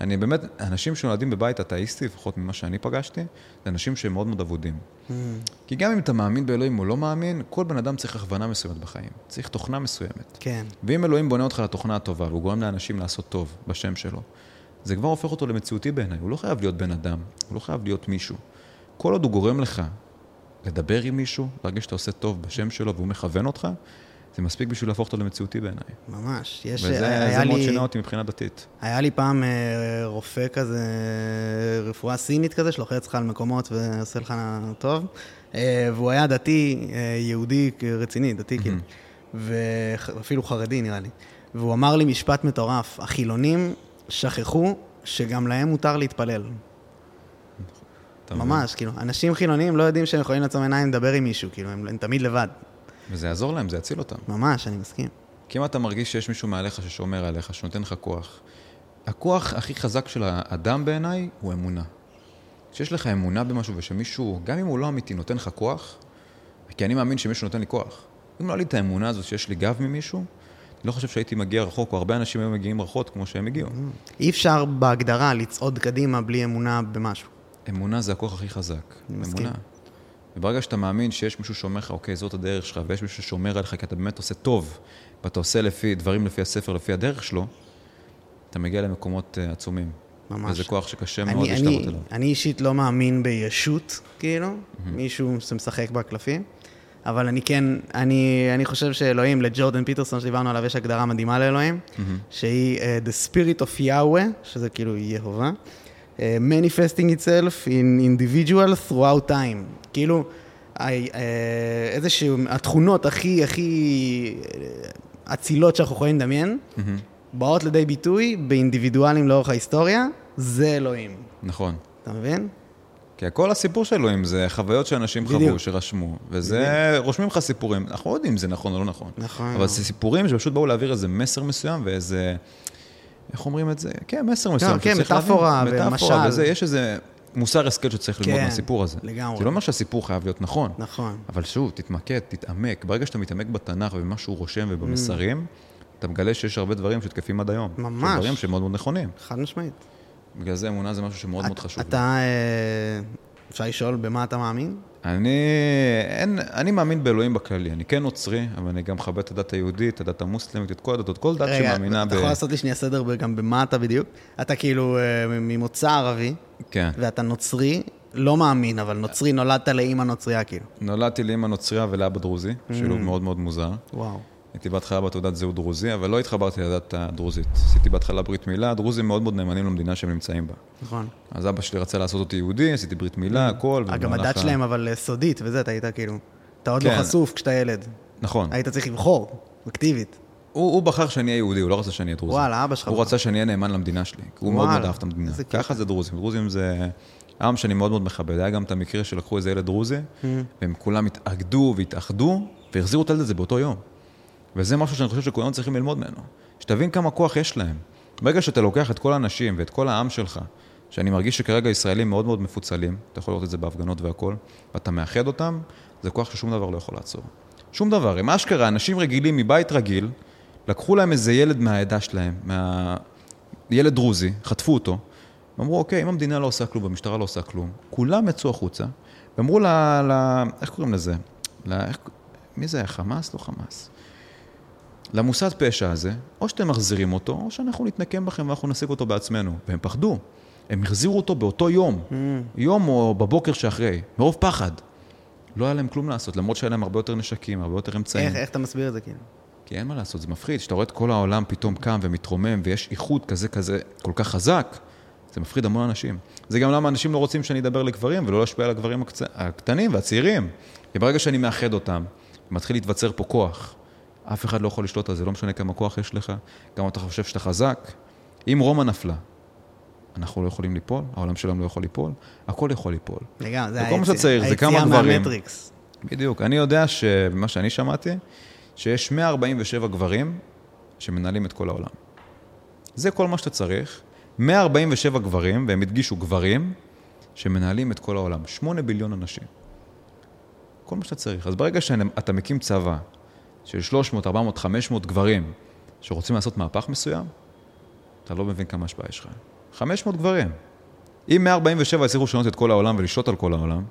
אני באמת, אנשים שנולדים בבית אתאיסטי, לפחות ממה שאני פגשתי, זה אנשים שהם מאוד מאוד עבודים. Mm. כי גם אם אתה מאמין באלוהים או לא מאמין, כל בן אדם צריך הכוונה מסוימת בחיים. צריך תוכנה מסוימת. כן. ואם אלוהים בונה אותך לתוכנה הטובה, והוא גורם לאנשים לעשות טוב בשם שלו, זה כבר הופך אותו למציאותי בעיניי. הוא לא חייב להיות בן אדם, הוא לא חייב להיות מישהו. כל עוד הוא גורם לך לדבר עם מישהו, להרגיש שאתה עושה טוב בשם שלו והוא מכוון אותך, זה מספיק בשביל להפוך אותו למציאותי בעיניי. ממש. יש, וזה מאוד שינה אותי מבחינה דתית. היה לי פעם רופא כזה, רפואה סינית כזה, שלוחץ לך על מקומות ועושה לך טוב, והוא היה דתי, יהודי רציני, דתי כאילו, ואפילו חרדי נראה לי. והוא אמר לי משפט מטורף, החילונים שכחו שגם להם מותר להתפלל. ממש, כאילו, אנשים חילונים לא יודעים שהם יכולים לעצום עיניים לדבר עם מישהו, כאילו, הם תמיד לבד. וזה יעזור להם, זה יציל אותם. ממש, אני מסכים. כי אם אתה מרגיש שיש מישהו מעליך ששומר עליך, שנותן לך כוח, הכוח הכי חזק של האדם בעיניי הוא אמונה. כשיש לך אמונה במשהו ושמישהו, גם אם הוא לא אמיתי, נותן לך כוח, כי אני מאמין שמישהו נותן לי כוח. אם לא עלי את האמונה הזאת שיש לי גב ממישהו, לא חושב שהייתי מגיע רחוק, או הרבה אנשים היו מגיעים רחוק כמו שהם הגיעו. אי אפשר בהגדרה לצעוד קדימה בלי אמונה במשהו. אמונה זה הכוח הכי חזק. אמונה. וברגע שאתה מאמין שיש מישהו שומר לך, אוקיי, זאת הדרך שלך, ויש מישהו שומר עליך, כי אתה באמת עושה טוב, ואתה עושה לפי, דברים לפי הספר, לפי הדרך שלו, אתה מגיע למקומות עצומים. ממש. וזה כוח שקשה מאוד להשתלט עליו. אני אישית לא מאמין בישות, כאילו, מישהו שמשחק בקלפים. אבל אני כן, אני, אני חושב שאלוהים, לג'ורדן פיטרסון שדיברנו עליו, יש הגדרה מדהימה לאלוהים, mm-hmm. שהיא uh, the spirit of Yahweh, שזה כאילו יהובה, uh, manifesting itself in individual throughout time. כאילו, uh, איזשהו, התכונות הכי, הכי אצילות שאנחנו יכולים לדמיין, mm-hmm. באות לידי ביטוי באינדיבידואלים לאורך ההיסטוריה, זה אלוהים. נכון. אתה מבין? כי כל הסיפור של אלוהים זה חוויות שאנשים חוו, שרשמו, וזה, רושמים לך סיפורים, אנחנו לא יודעים אם זה נכון או לא נכון, אבל זה סיפורים שפשוט באו להעביר איזה מסר מסוים, ואיזה, איך אומרים את זה? כן, מסר מסוים. כן, מטאפורה, ומשל. יש איזה מוסר השכל שצריך ללמוד מהסיפור הזה. לגמרי. זה לא אומר שהסיפור חייב להיות נכון. נכון. אבל שוב, תתמקד, תתעמק. ברגע שאתה מתעמק בתנ"ך ובמה שהוא רושם ובמסרים, אתה מגלה שיש הרבה דברים שתקפים עד היום. ממש. דברים שמאוד מאוד נכונים. חד משמעית. בגלל זה אמונה זה משהו שמאוד מאוד חשוב. אתה, אפשר לשאול במה אתה מאמין? אני, אין, אני מאמין באלוהים בכללי. אני כן נוצרי, אבל אני גם חבד את הדת היהודית, את הדת המוסלמית, את כל הדתות, כל דת שמאמינה ב... אתה יכול לעשות לי שנייה סדר גם במה אתה בדיוק? אתה כאילו ממוצא ערבי, ואתה נוצרי, לא מאמין, אבל נוצרי, נולדת לאמא נוצריה כאילו. נולדתי לאמא נוצריה ולאבא דרוזי, שילוב מאוד מאוד מוזר. וואו. הייתי בהתחלה בתעודת זהות דרוזי, אבל לא התחברתי לדת הדרוזית. עשיתי בהתחלה ברית מילה, הדרוזים מאוד מאוד נאמנים למדינה שהם נמצאים בה. נכון. אז אבא שלי רצה לעשות אותי יהודי, עשיתי ברית מילה, הכל. גם הדת שלהם אבל סודית, וזה, אתה היית כאילו, אתה עוד לא חשוף כשאתה ילד. נכון. היית צריך לבחור, אקטיבית. הוא בחר שאני אהיה יהודי, הוא לא רצה שאני אהיה דרוזי. וואלה, אבא שלך. הוא רצה שאני אהיה נאמן למדינה שלי, כי הוא מאוד מאוד אהב את המדינה. ככה זה דרוזים. דרוזים זה עם שאני מאוד מאוד מכבד. היה גם את המקרה שלקחו איזה ילד דרוזי, והם כולם התאגדו והתאחדו, והחזירו את הילד הזה באותו יום. וזה משהו שאני חושב שכולם צריכים ללמוד ממנו. שתבין כמה כוח יש להם. ברגע שאתה לוקח את כל האנשים ואת כל העם שלך, שאני מרגיש שכרגע ישראלים מאוד מאוד מפוצלים, אתה יכול לראות את זה בהפגנות והכל, ואתה מאחד אותם, זה כוח ששום דבר לא יכול לעצור. שום דבר. אם אשכרה, אנשים רגילים מבית רגיל, לקחו להם איזה ילד מהעדה שלהם, מה... ילד דרוזי, חטפו אותו, ואמרו, אוקיי, אם המדינה לא עושה כלום, המשטרה לא עושה כלום, כולם יצאו החוצה, ואמרו לה, לה... איך קוראים לזה? לה... איך... מי זה היה? חמאס? לא חמאס. למוסד פשע הזה, או שאתם מחזירים אותו, או שאנחנו נתנקם בכם ואנחנו נשיג אותו בעצמנו. והם פחדו. הם החזירו אותו באותו יום. Mm. יום או בבוקר שאחרי. מרוב פחד. לא היה להם כלום לעשות, למרות שהיה להם הרבה יותר נשקים, הרבה יותר אמצעים. איך, איך אתה מסביר את זה, כן? כי אין מה לעשות, זה מפחיד. שאתה רואה את כל העולם פתאום קם ומתרומם, ויש איחוד כזה כזה כל כך חזק, זה מפחיד המון אנשים. זה גם למה אנשים לא רוצים שאני אדבר לגברים, ולא להשפיע על הגברים הקצ... הקטנים והצעירים. כי ברגע שאני מאחד אותם, מתחיל להתווצר פה כוח. אף אחד לא יכול לשלוט על זה, לא משנה כמה כוח יש לך, כמה אתה חושב שאתה חזק. אם רומא נפלה, אנחנו לא יכולים ליפול, העולם שלנו לא יכול ליפול, הכל יכול ליפול. לגמרי, זה היציאה מהמטריקס. בדיוק, אני יודע שמה שאני שמעתי, שיש מאה ארבעים ושבע גברים שמנהלים את כל העולם. זה כל מה שאתה צריך, מאה ארבעים ושבע גברים, והם הדגישו גברים, שמנהלים את כל העולם, שמונה ביליון אנשים. כל מה שאתה צריך. אז ברגע שאתה מקים צבא, של שלוש מאות, ארבע מאות, חמש מאות גברים שרוצים לעשות מהפך מסוים, אתה לא מבין כמה השפעה יש לך. חמש מאות גברים. אם מאה ארבעים ושבע הצליחו לשנות את כל העולם ולשלוט על כל העולם,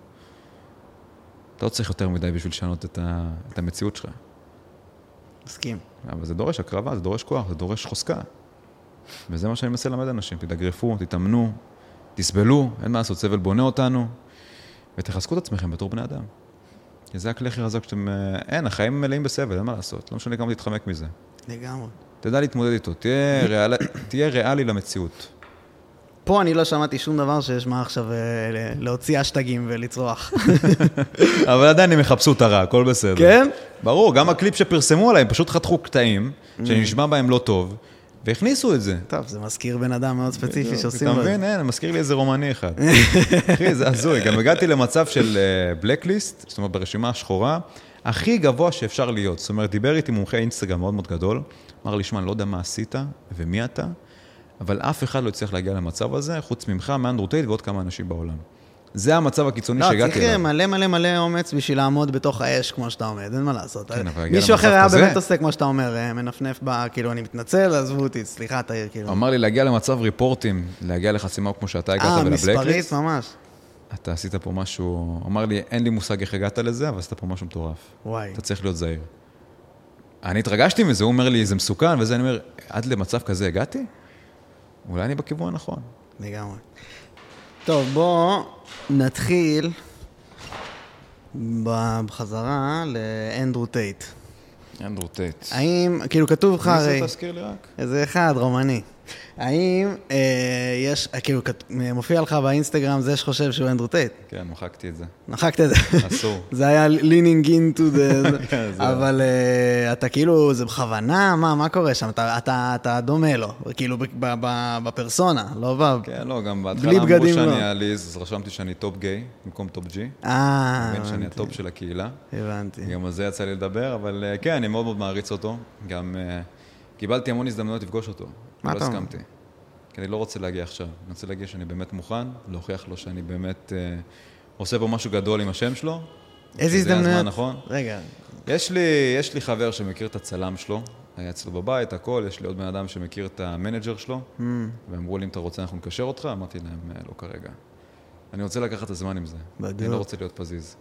אתה לא צריך יותר מדי בשביל לשנות את, ה... את המציאות שלך. מסכים. אבל זה דורש הקרבה, זה דורש כוח, זה דורש חוסקה. וזה מה שאני מנסה ללמד אנשים. תתגרפו, תתאמנו, תסבלו, אין מה לעשות, סבל בונה אותנו, ותחזקו את עצמכם בתור בני אדם. זה הכלי הכי חזק שאתם... אין, החיים מלאים בסבל, אין מה לעשות. לא משנה כמה תתחמק מזה. לגמרי. תדע להתמודד איתו, תהיה, ריאל... תהיה ריאלי למציאות. פה אני לא שמעתי שום דבר שיש מה עכשיו להוציא אשטגים ולצרוח. אבל עדיין הם יחפשו את הרע, הכל בסדר. כן? ברור, גם הקליפ שפרסמו עליהם, פשוט חתכו קטעים, שנשמע בהם לא טוב, והכניסו את זה. טוב, זה מזכיר בן אדם מאוד ספציפי שעושים... אתה מבין, אין, מזכיר לי איזה רומני אחד. אחי, זה הזוי. גם הגעתי למצב של בלקליסט, זאת אומרת, ברשימה השחורה, הכי גבוה שאפשר להיות. זאת אומרת, דיבר איתי מומחי אינסטגרם מאוד מאוד גדול, אמר לי, שמע, אני לא יודע מה עשית ומי אתה, אבל אף אחד לא יצליח להגיע למצב הזה, חוץ ממך, מאנדרו טייט ועוד כמה אנשים בעולם. זה המצב הקיצוני שהגעתי אליו. לא, צריך מלא מלא מלא אומץ בשביל לעמוד בתוך האש, כמו שאתה עומד, אין מה לעשות. מישהו אחר היה באמת עושה, כמו שאתה אומר, מנפנף בה, כאילו, אני מתנצל, עזבו אותי, סליחה, תעיר, כאילו. אמר לי, להגיע למצב ריפורטים, להגיע לחסימה כמו שאתה הגעת ולבלקליסט. אה, מספרית, ממש. אתה עשית פה משהו, אמר לי, אין לי מושג איך הגעת לזה, אבל עשית פה משהו מטורף. וואי. אתה צריך להיות זהיר. אני התרגשתי מזה, הוא אומר לי, זה מסוכן, וזה אני אומר, עד למצב כזה הגעתי? אולי אני בכיוון הנכון. לגמרי. טוב, בוא נתחיל בחזרה לאנדרו טייט. אנדרו טייט. האם, כאילו כתוב לך הרי... ניסה תזכיר לי רק. איזה אחד, רומני. האם אה, יש, כאילו מופיע לך באינסטגרם זה שחושב שהוא אנדרו טייט? כן, מחקתי את זה. מחקת את זה. אסור. זה היה leaning into the... אבל אה, אתה כאילו, זה בכוונה, מה, מה קורה שם? אתה, אתה, אתה דומה לו, כאילו ב, ב, ב, בפרסונה, לא ב... כן, לא, גם בהתחלה אמרו שאני לא. עליז, אז רשמתי שאני טופ גיי, במקום טופ ג'י. אה, הבנתי. שאני הטופ של הקהילה. הבנתי. גם על זה יצא לי לדבר, אבל אה, כן, אני מאוד מאוד מעריץ אותו. גם אה, קיבלתי המון הזדמנויות לפגוש אותו. לא הסכמתי, כי אני לא רוצה להגיע עכשיו, אני רוצה להגיע שאני באמת מוכן, להוכיח לו שאני באמת אה, עושה פה משהו גדול עם השם שלו. איזה הזדמנות? זה הזמן, נכון? רגע. יש לי, יש לי חבר שמכיר את הצלם שלו, היה אצלו בבית, הכל, יש לי עוד בן אדם שמכיר את המנג'ר שלו, mm. ואמרו לי, אם אתה רוצה, אנחנו נקשר אותך, אמרתי להם, לא כרגע. אני רוצה לקחת את הזמן עם זה, בדיוק. אני לא רוצה להיות פזיז.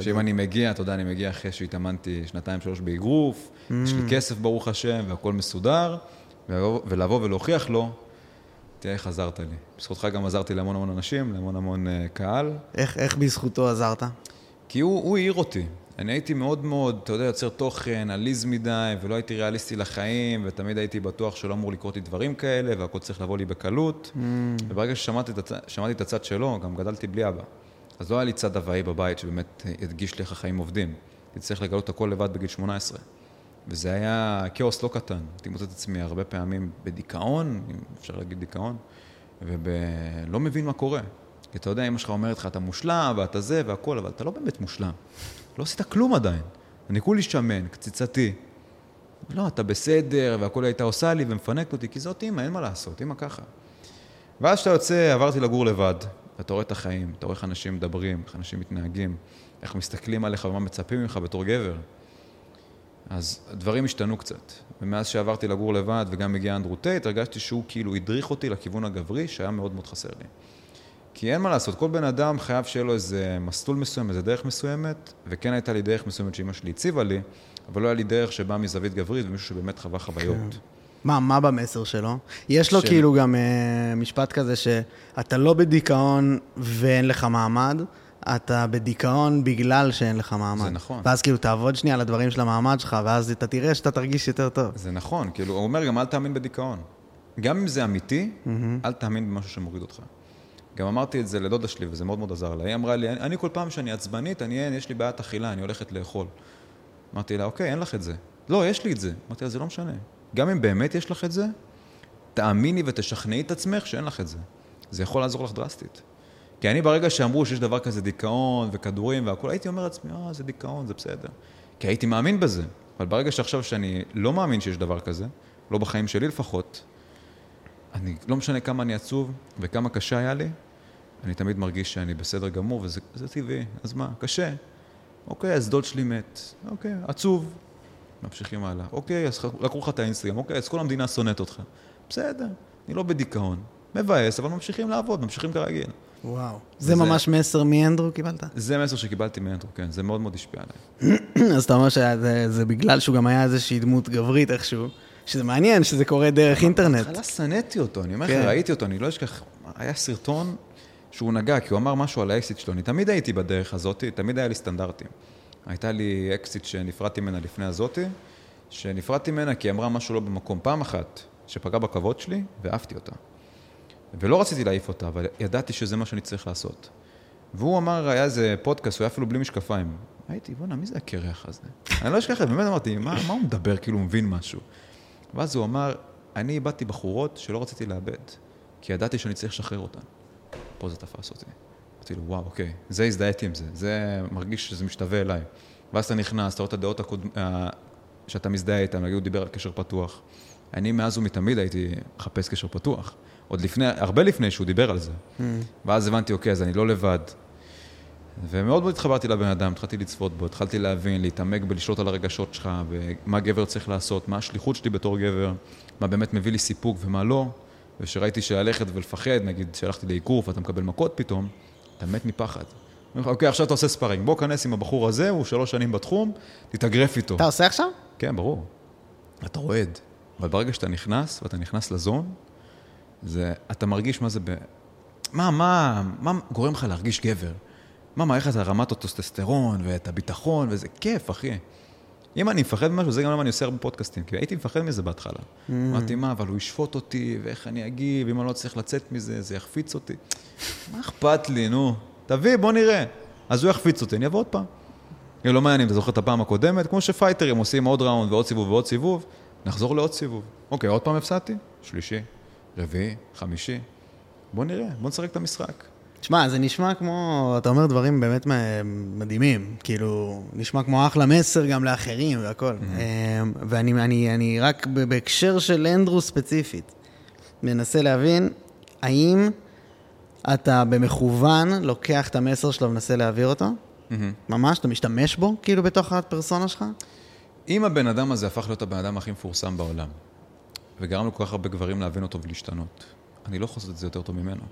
שאם אני מגיע, אתה יודע, אני מגיע אחרי שהתאמנתי שנתיים שלוש באגרוף, mm. יש לי כסף ברוך השם, והכל מסודר, ולבוא ולהוכיח לו, תראה איך עזרת לי. בזכותך גם עזרתי להמון המון אנשים, להמון המון קהל. איך, איך בזכותו עזרת? כי הוא, הוא העיר אותי. אני הייתי מאוד מאוד, אתה יודע, יוצר תוכן, עליז מדי, ולא הייתי ריאליסטי לחיים, ותמיד הייתי בטוח שלא אמור לקרות לי דברים כאלה, והכל צריך לבוא לי בקלות. Mm. וברגע ששמעתי את, שמעתי את הצד שלו, גם גדלתי בלי אבא. אז לא היה לי צד אבאי בבית שבאמת הדגיש לי איך החיים עובדים. אני צריך לגלות הכל לבד בגיל שמונה עשרה. וזה היה כאוס לא קטן. הייתי מוצא את עצמי הרבה פעמים בדיכאון, אם אפשר להגיד דיכאון, ולא מבין מה קורה. כי אתה יודע, אמא שלך אומרת לך, אתה מושלם, ואתה זה והכל, אבל אתה לא באמת מושלם. לא עשית כלום עדיין. אני כולי שמן, קציצתי. לא, אתה בסדר, והכל הייתה עושה לי ומפנקת אותי, כי זאת אמא, אין מה לעשות, אמא ככה. ואז שאתה יוצא, עברתי לגור לבד, ואתה רואה את החיים, אתה רואה איך אנשים מדברים, איך אנשים מתנהגים, איך מסתכלים עליך ומה מצפים ממך בתור גבר. אז הדברים השתנו קצת, ומאז שעברתי לגור לבד וגם הגיע אנדרו טייט, הרגשתי שהוא כאילו הדריך אותי לכיוון הגברי שהיה מאוד מאוד חסר לי. כי אין מה לעשות, כל בן אדם חייב שיהיה לו איזה מסלול מסוים, איזה דרך מסוימת, וכן הייתה לי דרך מסוימת שאמא שלי הציבה לי, אבל לא היה לי דרך שבאה מזווית גברית ומישהו שבאמת חווה חוויות. מה, מה במסר שלו? יש לו ש... כאילו גם uh, משפט כזה שאתה לא בדיכאון ואין לך מעמד, אתה בדיכאון בגלל שאין לך מעמד. זה נכון. ואז כאילו תעבוד שנייה על הדברים של המעמד שלך, ואז אתה תראה שאתה תרגיש יותר טוב. זה נכון. כאילו, הוא אומר גם אל תאמין בדיכאון. גם אם זה אמיתי, mm-hmm. אל תאמין במשהו שמוריד אותך. גם אמרתי את זה לדודה שלי, וזה מאוד מאוד עזר לה. היא אמרה לי, אני כל פעם שאני עצבנית, אני, יש לי בעיית אכילה, אני הולכת לאכול. אמרתי לה, אוקיי, אין לך את זה. לא, יש לי את זה. אמרתי לה, זה לא משנה. גם אם באמת יש לך את זה, תאמיני ותשכנעי את עצמך שאין לך את זה. זה יכול לעזור לך דרסטית. כי אני ברגע שאמרו שיש דבר כזה דיכאון וכדורים והכל, הייתי אומר לעצמי, אה, זה דיכאון, זה בסדר. כי הייתי מאמין בזה. אבל ברגע שעכשיו שאני לא מאמין שיש דבר כזה, לא בחיים שלי לפחות, אני לא משנה כמה אני עצוב וכמה קשה היה לי, אני תמיד מרגיש שאני בסדר גמור, וזה זה טבעי. אז מה? קשה. אוקיי, אז דוד שלי מת. אוקיי, עצוב. ממשיכים הלאה. אוקיי, אז לקחו לך את האינסטגרם. אוקיי, אז כל המדינה שונאת אותך. בסדר, אני לא בדיכאון. מבאס, אבל ממשיכים לעבוד, ממשיכים כרגיל. וואו. זה ממש מסר מאנדרו קיבלת? זה מסר שקיבלתי מאנדרו, כן. זה מאוד מאוד השפיע עליי. אז אתה אומר שזה בגלל שהוא גם היה איזושהי דמות גברית איכשהו, שזה מעניין שזה קורה דרך אינטרנט. בהתחלה שנאתי אותו, אני אומר לך, ראיתי אותו, אני לא אשכח, היה סרטון שהוא נגע, כי הוא אמר משהו על האקסיט שלו. אני תמיד הייתי בדרך הזאת, תמיד היה לי סטנדרטים. הייתה לי אקסיט שנפרדתי ממנה לפני הזאת, שנפרדתי ממנה כי אמרה משהו לא במקום פעם אחת, שפגע בכבוד שלי, ואהבתי אותה. ולא רציתי להעיף אותה, אבל ידעתי שזה מה שאני צריך לעשות. והוא אמר, היה איזה פודקאסט, הוא היה אפילו בלי משקפיים. הייתי, בוא נה, מי זה הקרח הזה? אני לא אשכח, באמת אמרתי, מה, מה הוא מדבר, כאילו הוא מבין משהו? ואז הוא אמר, אני איבדתי בחורות שלא רציתי לאבד, כי ידעתי שאני צריך לשחרר אותן. פה זה תפס אותי. אמרתי לו, וואו, אוקיי, זה הזדהיתי עם זה, זה מרגיש שזה משתווה אליי. ואז אתה נכנס, אתה רואה את הדעות שאתה מזדהה איתם, נגיד הוא דיבר על קשר פתוח. אני מאז ומתמיד הייתי מחפש קשר פתוח. עוד לפני, הרבה לפני שהוא דיבר על זה. ואז הבנתי, אוקיי, אז אני לא לבד. ומאוד מאוד התחברתי לבן אדם, התחלתי לצפות בו, התחלתי להבין, להתעמק בלשלוט על הרגשות שלך, ומה גבר צריך לעשות, מה השליחות שלי בתור גבר, מה באמת מביא לי סיפוק ומה לא. ושראיתי שהלכת ולפחד, נגיד שהלכתי לעיקוף, אתה מקבל מכות פתאום, אתה מת מפחד. אוקיי, עכשיו אתה עושה ספרינג, בוא כנס עם הבחור הזה, הוא שלוש שנים בתחום, תתאגרף איתו. אתה עושה עכשיו? כן, ברור. אתה רועד. אבל ברגע שאתה נכנס, ואתה נכנס לזון, זה, אתה מרגיש מה זה ב... מה, מה, מה גורם לך להרגיש גבר? מה, מה, איך אתה רמת הטסטוסטרון ואת הביטחון, וזה כיף, אחי. אם אני מפחד ממשהו, זה גם למה אני עושה הרבה פודקאסטים, כי הייתי מפחד מזה בהתחלה. אמרתי, מה, אבל הוא ישפוט אותי, ואיך אני אגיב, אם אני לא צריך לצאת מזה, זה יחפיץ אותי. מה אכפת לי, נו? תביא, בוא נראה. אז הוא יחפיץ אותי, אני אבוא עוד פעם. אם לא מעניין, אתה זוכר את הפעם הקודמת, כמו שפייטרים עושים עוד ראונד ועוד סיבוב ועוד סיבוב, נחזור לעוד סיבוב. אוקיי, עוד פעם הפסעתי? שלישי, רביעי, חמישי. בוא נראה, בוא נשחק את המשחק. תשמע, זה נשמע כמו, אתה אומר דברים באמת מדהימים, כאילו, נשמע כמו אחלה מסר גם לאחרים והכל. ואני, אני, אני רק בהקשר של אנדרו ספציפית, מנסה להבין, האם אתה במכוון לוקח את המסר שלו ונסה להעביר אותו? ממש, אתה משתמש בו, כאילו, בתוך הפרסונה שלך? אם הבן אדם הזה הפך להיות הבן אדם הכי מפורסם בעולם, וגרם לו כל כך הרבה גברים להבין אותו ולהשתנות, אני לא חושב את זה יותר טוב ממנו.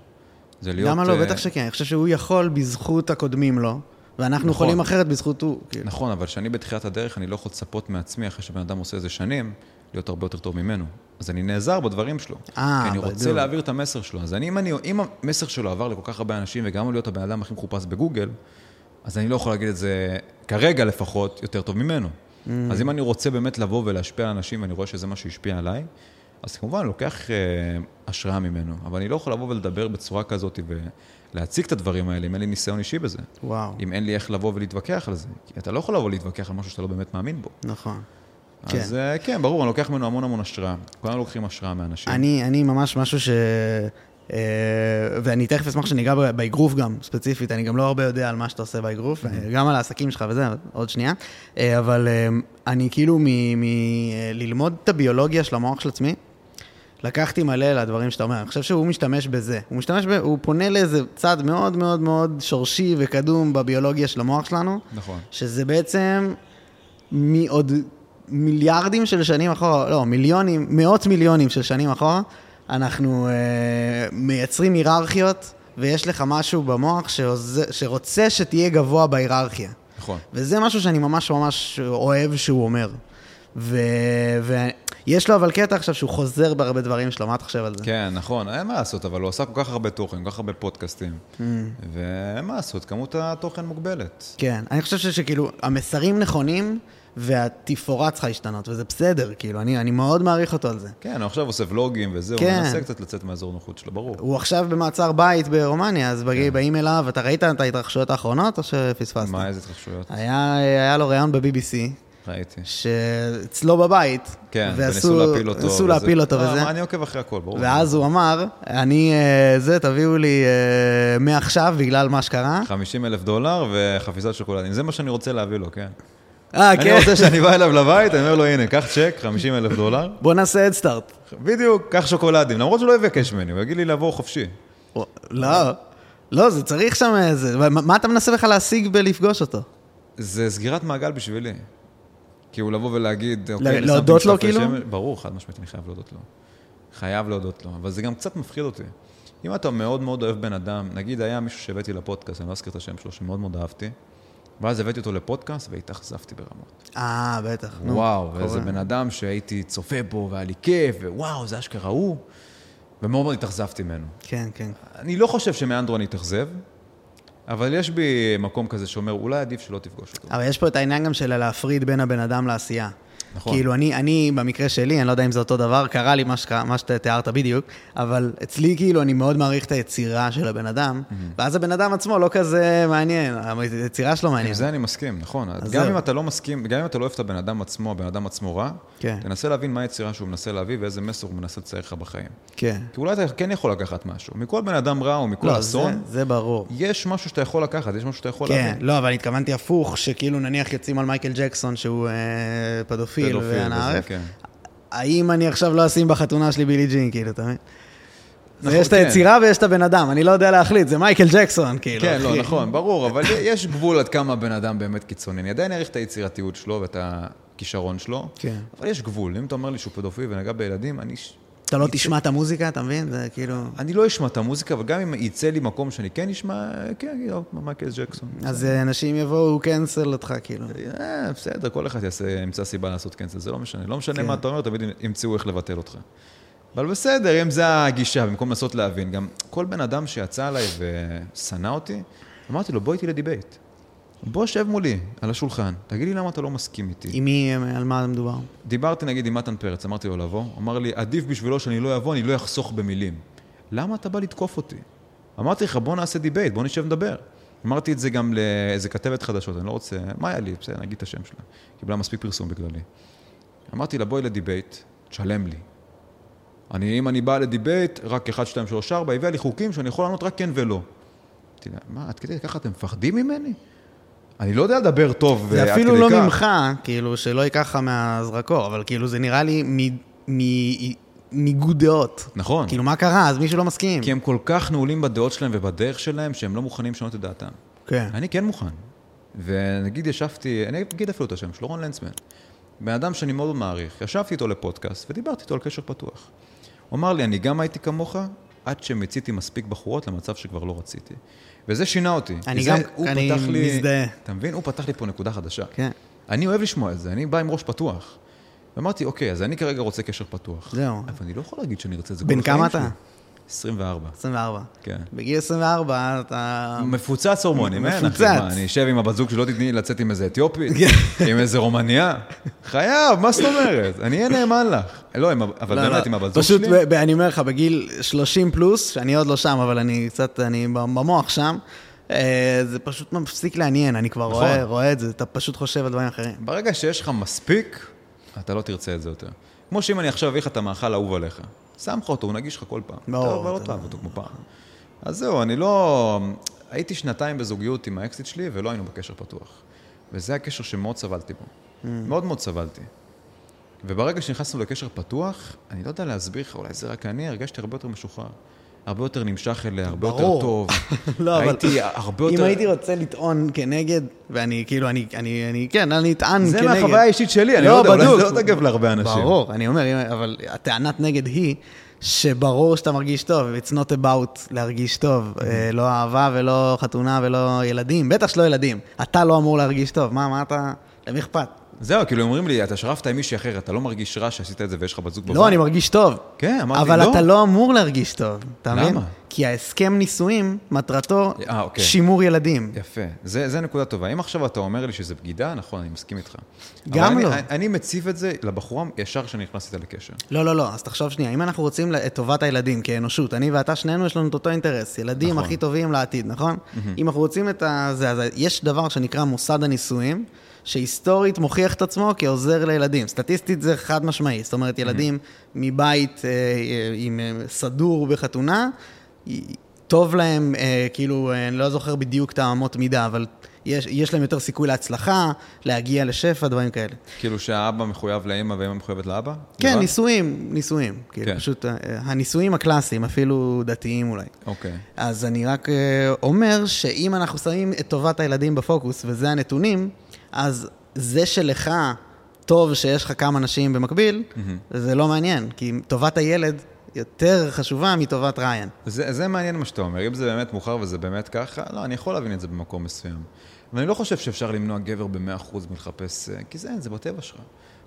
למה לא? בטח שכן. אני חושב שהוא יכול בזכות הקודמים לו, ואנחנו יכולים אחרת בזכות הוא. נכון, אבל שאני בתחילת הדרך, אני לא יכול לצפות מעצמי, אחרי שבן אדם עושה איזה שנים, להיות הרבה יותר טוב ממנו. אז אני נעזר בדברים שלו. כי אני רוצה להעביר את המסר שלו. אז אם המסר שלו עבר לכל כך הרבה אנשים, וגם להיות הבן אדם הכי מחופש בגוגל, אז אני לא יכול להגיד את זה, כרגע לפחות, יותר טוב ממנו. אז אם אני רוצה באמת לבוא ולהשפיע על אנשים, ואני רואה שזה מה שהשפיע עליי, אז כמובן, לוקח השראה ממנו, אבל אני לא יכול לבוא ולדבר בצורה כזאת ולהציג את הדברים האלה, אם אין לי ניסיון אישי בזה. וואו. אם אין לי איך לבוא ולהתווכח על זה. כי אתה לא יכול לבוא להתווכח על משהו שאתה לא באמת מאמין בו. נכון. אז כן, ברור, אני לוקח ממנו המון המון השראה. כולנו לוקחים השראה מאנשים. אני, אני ממש משהו ש... ואני תכף אשמח שניגע באגרוף גם, ספציפית, אני גם לא הרבה יודע על מה שאתה עושה באגרוף, גם על העסקים שלך וזה, עוד שנייה, אבל אני כאילו מללמוד את הביולוגיה של המוח של עצמי, לקחתי מלא לדברים שאתה אומר, אני חושב שהוא משתמש בזה, הוא משתמש ב... הוא פונה לאיזה צד מאוד מאוד מאוד שורשי וקדום בביולוגיה של המוח שלנו, נכון. שזה בעצם מעוד מיליארדים של שנים אחורה, לא, מיליונים, מאות מיליונים של שנים אחורה, אנחנו uh, מייצרים היררכיות, ויש לך משהו במוח שעוז... שרוצה שתהיה גבוה בהיררכיה. נכון. וזה משהו שאני ממש ממש אוהב שהוא אומר. ו... ו... יש לו אבל קטע עכשיו שהוא חוזר בהרבה דברים שלו, מה אתה חושב על זה? כן, נכון, אין מה לעשות, אבל הוא עשה כל כך הרבה תוכן, כל כך הרבה פודקאסטים, ואין מה לעשות, כמות התוכן מוגבלת. כן, אני חושב שכאילו, המסרים נכונים, והתפאורה צריכה להשתנות, וזה בסדר, כאילו, אני, אני מאוד מעריך אותו על זה. כן, הוא עכשיו עושה ולוגים וזהו, הוא מנסה קצת לצאת מהאזור נוחות שלו, ברור. הוא עכשיו במעצר בית ברומניה, אז באים אליו, אתה ראית את ההתרחשויות האחרונות, או שפספסת? מה, איזה התרחשויות? היה, היה לו ראיון ב-בי בי סי. ראיתי. שאצלו בבית. כן, וניסו להפיל אותו וזה. אני עוקב אחרי הכל, ברור. ואז הוא אמר, אני, זה, תביאו לי מעכשיו בגלל מה שקרה. חמישים אלף דולר וחפיסת שוקולדים. זה מה שאני רוצה להביא לו, כן. אה, כן. אני רוצה שאני בא אליו לבית, אני אומר לו, הנה, קח צ'ק, חמישים אלף דולר. בוא נעשה את סטארט. בדיוק, קח שוקולדים. למרות שהוא לא יבקש ממני, הוא יגיד לי לבוא חופשי. לא, לא, זה צריך שם איזה. מה אתה מנסה לך להשיג בלפגוש אותו? זה סגירת מעגל בשבילי. כי הוא לבוא ולהגיד... להודות לו כאילו? ברור, חד משמעית, אני חייב להודות לו. חייב להודות לו, אבל זה גם קצת מפחיד אותי. אם אתה מאוד מאוד אוהב בן אדם, נגיד היה מישהו שהבאתי לפודקאסט, אני לא אזכיר את השם שלו, שמאוד מאוד אהבתי, ואז הבאתי אותו לפודקאסט והתאכזבתי ברמות. אה, בטח. וואו, ואיזה בן אדם שהייתי צופה בו והיה לי כיף, ווואו, זה אשכרה הוא, ומאוד מאוד התאכזבתי ממנו. כן, כן. אני לא חושב שמאנדרו אני אתאכזב, אבל יש בי מקום כזה שאומר, אולי עדיף שלא תפגוש אותו. אבל יש פה את העניין גם של להפריד בין הבן אדם לעשייה. נכון. כאילו אני, אני במקרה שלי, אני לא יודע אם זה אותו דבר, קרה לי מה, שקרה, מה שאתה תיארת בדיוק, אבל אצלי כאילו אני מאוד מעריך את היצירה של הבן אדם, mm-hmm. ואז הבן אדם עצמו לא כזה מעניין, היצירה שלו מעניין. עם זה אני מסכים, נכון. גם אם אתה לא מסכים, גם אם אתה לא אוהב את הבן אדם עצמו, הבן אדם עצמו רע, כן. תנסה להבין מה היצירה שהוא מנסה להביא, ואיזה מסר הוא מנסה לצייר לך בחיים. כן. כי אולי אתה כן יכול לקחת משהו. מכל בן אדם רע או מכל לא, אסון, זה, זה ברור. יש משהו שאתה יכול לקחת, יש משהו שאתה יכול להבין. כן, לא, אבל התכוונתי הפוך, שכאילו נניח יצאים על מייקל ג'קסון, שהוא אה, פדופיל והנערף. כן. האם אני עכשיו לא אשים בחתונה שלי בילי ג'ין, כאילו, תמיד? יש את היצירה ויש את הבן אדם, אני לא יודע להחליט, זה מייקל ג'קסון, כאילו. כן, לא, נכון, ברור, אבל יש גבול עד כמה הבן אדם באמת קיצוני. אני עדיין אעריך את היצירתיות שלו ואת הכישרון שלו, אבל יש גבול. אם אתה אומר לי שהוא פדופיל ונגע בילדים, אני... אתה לא תשמע את המוזיקה, אתה מבין? זה כאילו... אני לא אשמע את המוזיקה, אבל גם אם יצא לי מקום שאני כן אשמע, כן, כאילו, מייקל ג'קסון. אז אנשים יבואו קנסל אותך, כאילו. בסדר, כל אחד ימצא סיבה לעשות קנסל, זה לא משנה. לא משנה מה אתה אומר, תמיד ימצאו איך לבטל אותך. אבל בסדר, אם זה הגישה, במקום לנסות להבין, גם כל בן אדם שיצא עליי וסנה אותי, אמרתי לו, בוא איתי לדיבייט. בוא שב מולי, על השולחן. תגיד לי למה אתה לא מסכים איתי. עם מי, על מה מדובר? דיברתי, נגיד, עם מתן פרץ, אמרתי לו לבוא. אמר לי, עדיף בשבילו שאני לא אבוא, אני לא אחסוך במילים. למה אתה בא לתקוף אותי? אמרתי לך, בוא נעשה דיבייט, בוא נשב נדבר. אמרתי את זה גם לאיזה כתבת חדשות, אני לא רוצה... מה היה לי? בסדר, נגיד את השם שלה. קיבלה מספיק פרסום בגללי. אמרתי לה, בואי לדיבייט, תשלם לי. אני, אם אני בא לדיבייט, רק אחת, שתיים, שלוש, ארבע, הביאה לי חוקים שאני יכול לענות רק כן ולא. תראה, מה, את כדי ככה, אתם מפחדים ממני? אני לא יודע לדבר טוב. זה אפילו לא ממך, כאילו, שלא ייקח מהזרקור, אבל כאילו זה נראה לי מניגוד דעות. נכון. כאילו, מה קרה? אז מישהו לא מסכים. כי הם כל כך נעולים בדעות שלהם ובדרך שלהם, שהם לא מוכנים לשנות את דעתם. כן. אני כן מוכן. ונגיד, ישבתי, אני אגיד אפילו את השם, שלורן לנצמן. בן אדם שאני מאוד מעריך. ישבתי איתו לפודקאסט ודיברתי איתו על קשר פתוח. הוא אמר לי, אני גם הייתי כמוך, עד שמציתי מספיק בחורות למצב שכבר לא רציתי. וזה שינה אותי. אני גם, אני מזדהה. אתה מבין? הוא פתח לי פה נקודה חדשה. כן. אני אוהב לשמוע את זה, אני בא עם ראש פתוח. ואמרתי, אוקיי, אז אני כרגע רוצה קשר פתוח. זהו. אבל אני לא יכול להגיד שאני רוצה את זה. בן כמה אתה? עשרים וארבע. עשרים וארבע. כן. בגיל עשרים וארבע אתה... מפוצץ הורמונים, אין? מפוצץ. אני אשב עם הבת זוג שלא תתני לצאת עם איזה אתיופית, עם איזה רומניה. חייב, מה זאת אומרת? אני אהיה נאמן לך. לא, אבל באמת עם הבת זוג שלי. פשוט, אני אומר לך, בגיל שלושים פלוס, שאני עוד לא שם, אבל אני קצת, אני במוח שם, זה פשוט מפסיק לעניין, אני כבר רואה, רואה את זה, אתה פשוט חושב על דברים אחרים. ברגע שיש לך מספיק, אתה לא תרצה את זה יותר. כמו שאם אני עכשיו אביך את המאכל האהוב עליך. שם לך אותו, הוא נגיש לך כל פעם. אתה לא תאהב אותו כמו פעם. אז זהו, אני לא... הייתי שנתיים בזוגיות עם האקסיט שלי, ולא היינו בקשר פתוח. וזה הקשר שמאוד סבלתי בו. מאוד מאוד סבלתי. וברגע שנכנסנו לקשר פתוח, אני לא יודע להסביר לך, אולי זה רק אני, הרגשתי הרבה יותר משוחרר. הרבה יותר נמשך אליה, הרבה יותר טוב. לא, אבל אם הייתי רוצה לטעון כנגד, ואני כאילו, אני, כן, אני אטען כנגד. זה מהחוויה האישית שלי, אני לא יודע, אולי זה לא תגב להרבה אנשים. ברור, אני אומר, אבל הטענת נגד היא, שברור שאתה מרגיש טוב, it's not about להרגיש טוב, לא אהבה ולא חתונה ולא ילדים, בטח שלא ילדים, אתה לא אמור להרגיש טוב, מה, מה אתה, למי אכפת? זהו, כאילו אומרים לי, אתה שרפת עם מישהי אחרת, אתה לא מרגיש רע שעשית את זה ויש לך בת זוג בבית. לא, אני מרגיש טוב. כן, אמרתי לא. אבל אתה לא אמור להרגיש טוב, אתה מבין? למה? כי ההסכם נישואים, מטרתו שימור ילדים. יפה, זה נקודה טובה. אם עכשיו אתה אומר לי שזה בגידה, נכון, אני מסכים איתך. גם לא. אני מציף את זה לבחורה ישר שנכנס איתה לקשר. לא, לא, לא, אז תחשוב שנייה, אם אנחנו רוצים את טובת הילדים כאנושות, אני ואתה שנינו יש לנו את אותו אינטרס, ילדים הכי טובים לעתיד, נכון? אם אנחנו רוצים את זה, אז יש דבר שנקרא מוסד הנישואים, שהיסטורית מוכיח את עצמו כעוזר לילדים. סטטיסטית זה חד משמעי. זאת אומרת, ילדים מבית עם סדור בחתונה, טוב להם, כאילו, אני לא זוכר בדיוק את האמות מידה, אבל יש, יש להם יותר סיכוי להצלחה, להגיע לשפע, דברים כאלה. כאילו שהאבא מחויב לאמא והאמא מחויבת לאבא? כן, נישואים, נישואים. כאילו, פשוט, הנישואים הקלאסיים, אפילו דתיים אולי. אוקיי. אז אני רק אומר שאם אנחנו שמים את טובת הילדים בפוקוס, וזה הנתונים, אז זה שלך טוב שיש לך כמה אנשים במקביל, זה לא מעניין, כי טובת הילד יותר חשובה מטובת ריין. זה, זה מעניין מה שאתה אומר, אם זה באמת מאוחר וזה באמת ככה, לא, אני יכול להבין את זה במקום מסוים. ואני לא חושב שאפשר למנוע גבר ב-מאה אחוז מלחפש, כי זה אין, זה בטבע שלך.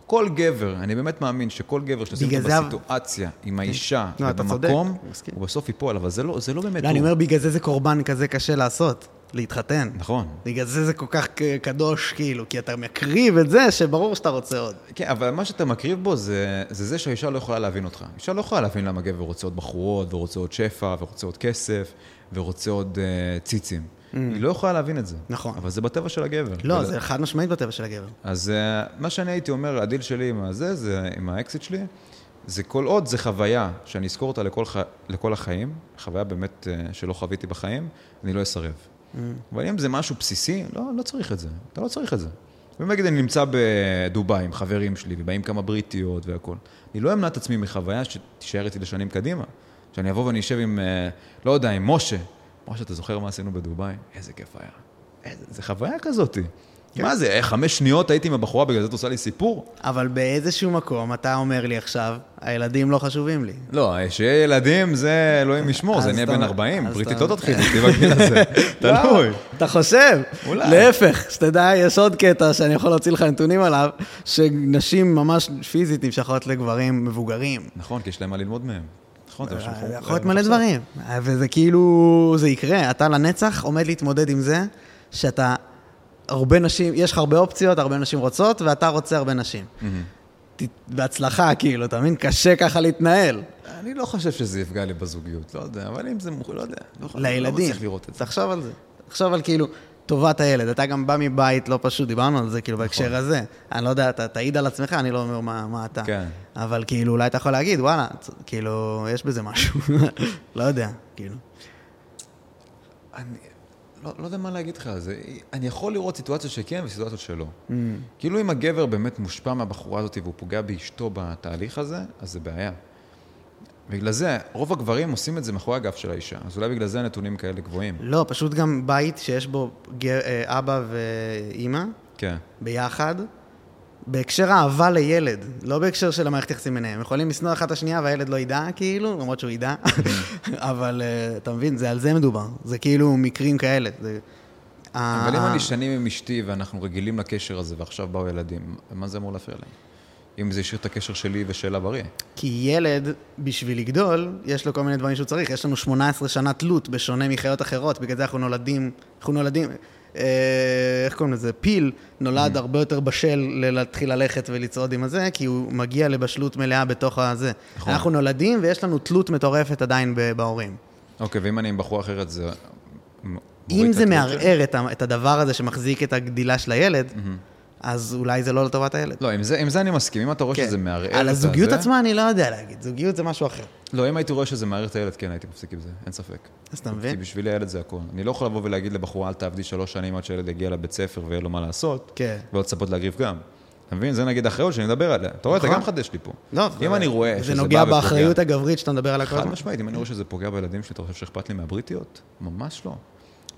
כל גבר, אני באמת מאמין שכל גבר שנשים אותו בסיטואציה, עם האישה ובמקום, הוא בסוף ייפול, אבל זה לא באמת... לא, אני אומר, בגלל זה זה קורבן כזה קשה לעשות. להתחתן. נכון. בגלל זה זה כל כך קדוש, כאילו, כי אתה מקריב את זה שברור שאתה רוצה עוד. כן, אבל מה שאתה מקריב בו זה זה שהאישה לא יכולה להבין אותך. אישה לא יכולה להבין למה גבר רוצה עוד בחורות, ורוצה עוד שפע, ורוצה עוד כסף, ורוצה עוד ציצים. היא לא יכולה להבין את זה. נכון. אבל זה בטבע של הגבר. לא, זה חד משמעית בטבע של הגבר. אז מה שאני הייתי אומר, הדיל שלי עם הזה, זה עם האקסיט שלי, זה כל עוד, זה חוויה שאני אזכור אותה לכל, לכל החיים, חוויה באמת שלא חוויתי בחיים, אני לא אסרב. אבל אם זה משהו בסיסי, לא, לא צריך את זה. אתה לא צריך את זה. במקרה אני נמצא בדוביי עם חברים שלי, ובאים כמה בריטיות והכל. אני לא אמנע את עצמי מחוויה שתישאר איתי לשנים קדימה. שאני אבוא ואני אשב עם, לא יודע, עם משה. משה, אתה זוכר מה עשינו בדוביי? איזה כיף היה. איזה, זה חוויה כזאת. מה זה? חמש שניות הייתי עם הבחורה, בגלל זה אתה עושה לי סיפור? אבל באיזשהו מקום, אתה אומר לי עכשיו, הילדים לא חשובים לי. לא, שיהיה ילדים זה אלוהים ישמור, זה נהיה בן ארבעים, בריטית לא תתחיל, תבגיל לזה, תלוי. אתה חושב? אולי. להפך, שתדע, יש עוד קטע שאני יכול להוציא לך נתונים עליו, שנשים ממש פיזית נמשכות לגברים מבוגרים. נכון, כי יש להם מה ללמוד מהם. יכול להיות מלא דברים, וזה כאילו, זה יקרה, אתה לנצח עומד להתמודד עם זה, שאתה הרבה נשים, יש לך הרבה אופציות, הרבה נשים רוצות, ואתה רוצה הרבה נשים. בהצלחה, כאילו, תאמין, קשה ככה להתנהל. אני לא חושב שזה יפגע לי בזוגיות, לא יודע, אבל אם זה מוכן, לא יודע. לילדים, תחשוב על זה. תחשוב על כאילו, טובת הילד, אתה גם בא מבית, לא פשוט, דיברנו על זה, כאילו, בהקשר הזה. אני לא יודע, אתה תעיד על עצמך, אני לא אומר מה אתה. אבל כאילו, אולי אתה יכול להגיד, וואלה, כאילו, יש בזה משהו. לא יודע, כאילו. אני... לא, לא יודע מה להגיד לך, זה, אני יכול לראות סיטואציות שכן וסיטואציות שלא. Mm. כאילו אם הגבר באמת מושפע מהבחורה הזאת והוא פוגע באשתו בתהליך הזה, אז זה בעיה. בגלל זה, רוב הגברים עושים את זה מאחורי הגב של האישה, אז אולי בגלל זה הנתונים כאלה גבוהים. לא, פשוט גם בית שיש בו גר, אבא ואימא, כן. ביחד, בהקשר האהבה לילד, לא בהקשר של המערכת יחסים ביניהם. יכולים לסנוע אחת השנייה והילד לא ידע, כאילו, למרות שהוא ידע. אבל אתה מבין, זה על זה מדובר. זה כאילו מקרים כאלה. אבל אם אני שנים עם אשתי ואנחנו רגילים לקשר הזה ועכשיו באו ילדים, מה זה אמור להפריע להם? אם זה ישאיר את הקשר שלי ושאלה בריא. כי ילד, בשביל לגדול, יש לו כל מיני דברים שהוא צריך. יש לנו שמונה עשרה שנה תלות בשונה מחיות אחרות, בגלל זה אנחנו נולדים, אנחנו נולדים... איך קוראים לזה? פיל נולד הרבה יותר בשל להתחיל ללכת ולצעוד עם הזה, כי הוא מגיע לבשלות מלאה בתוך הזה. אנחנו נולדים ויש לנו תלות מטורפת עדיין בהורים. אוקיי, ואם אני עם בחורה אחרת זה... אם זה מערער את הדבר הזה שמחזיק את הגדילה של הילד, אז אולי זה לא לטובת הילד. לא, עם זה אני מסכים. אם אתה רואה שזה מערער את זה... על הזוגיות עצמה אני לא יודע להגיד. זוגיות זה משהו אחר. לא, אם הייתי רואה שזה מערער את הילד, כן, הייתי מפסיק עם זה, אין ספק. אז אתה מבין? כי בשביל הילד זה הכל. אני לא יכול לבוא ולהגיד לבחורה, אל תעבדי שלוש שנים עד שהילד יגיע לבית ספר ויהיה לו מה לעשות, ולא לצפות להגריב גם. אתה מבין? זה נגיד אחריות שאני מדבר עליה. אתה רואה, אתה גם חדש לי פה. לא, אם אני רואה שזה בא ופוגע... זה נוגע באחריות הגברית שאתה מדבר עליה כל הזמן. חד משמעית, אם אני רואה שזה פוגע בילדים שלי, אתה חושב שאכפת לי מהבריטיות? ממש לא.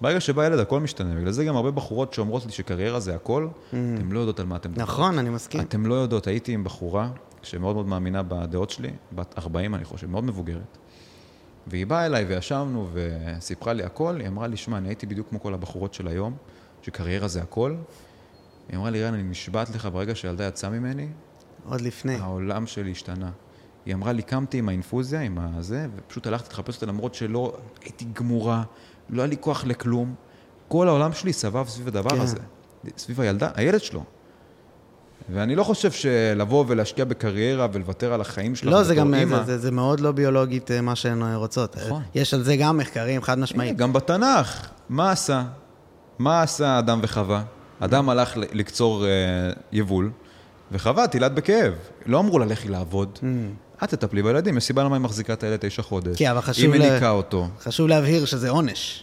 ברגע שבא ילד, הכל משתנה. בגלל זה גם הרבה בחורות שאומרות לי שקריירה זה הכל, אתם לא יודעות על מה אתם מדברים. נכון, אני מסכים. אתם לא יודעות. הייתי עם בחורה שמאוד מאוד מאמינה בדעות שלי, בת ארבעים אני חושב, מאוד מבוגרת. והיא באה אליי וישבנו וסיפרה לי הכל, היא אמרה לי, שמע, אני הייתי בדיוק כמו כל הבחורות של היום, שקריירה זה הכל. היא אמרה לי, ריאן, אני משבעת לך ברגע שהילדה יצא ממני. עוד לפני. העולם שלי השתנה. היא אמרה לי, קמתי עם האינפוזיה, עם הזה, ופשוט הלכתי לחפש אותה למרות שלא הייתי גמורה, לא היה לי כוח לכלום. כל העולם שלי סבב סביב הדבר כן. הזה. סביב הילדה, הילד שלו. ואני לא חושב שלבוא ולהשקיע בקריירה ולוותר על החיים שלך. לא, זה גם, זה, זה, זה מאוד לא ביולוגית מה שהן רוצות. נכון. יש על זה גם מחקרים חד משמעית. גם בתנ"ך, מה עשה? מה עשה אדם וחווה? אדם הלך לקצור uh, יבול, וחווה תילת בכאב. לא אמרו לה, לכי לעבוד. את תטפלי בילדים, יש סיבה למה היא מחזיקה את הילד תשע חודש. כן, אבל חשוב, לה... חשוב להבהיר שזה עונש.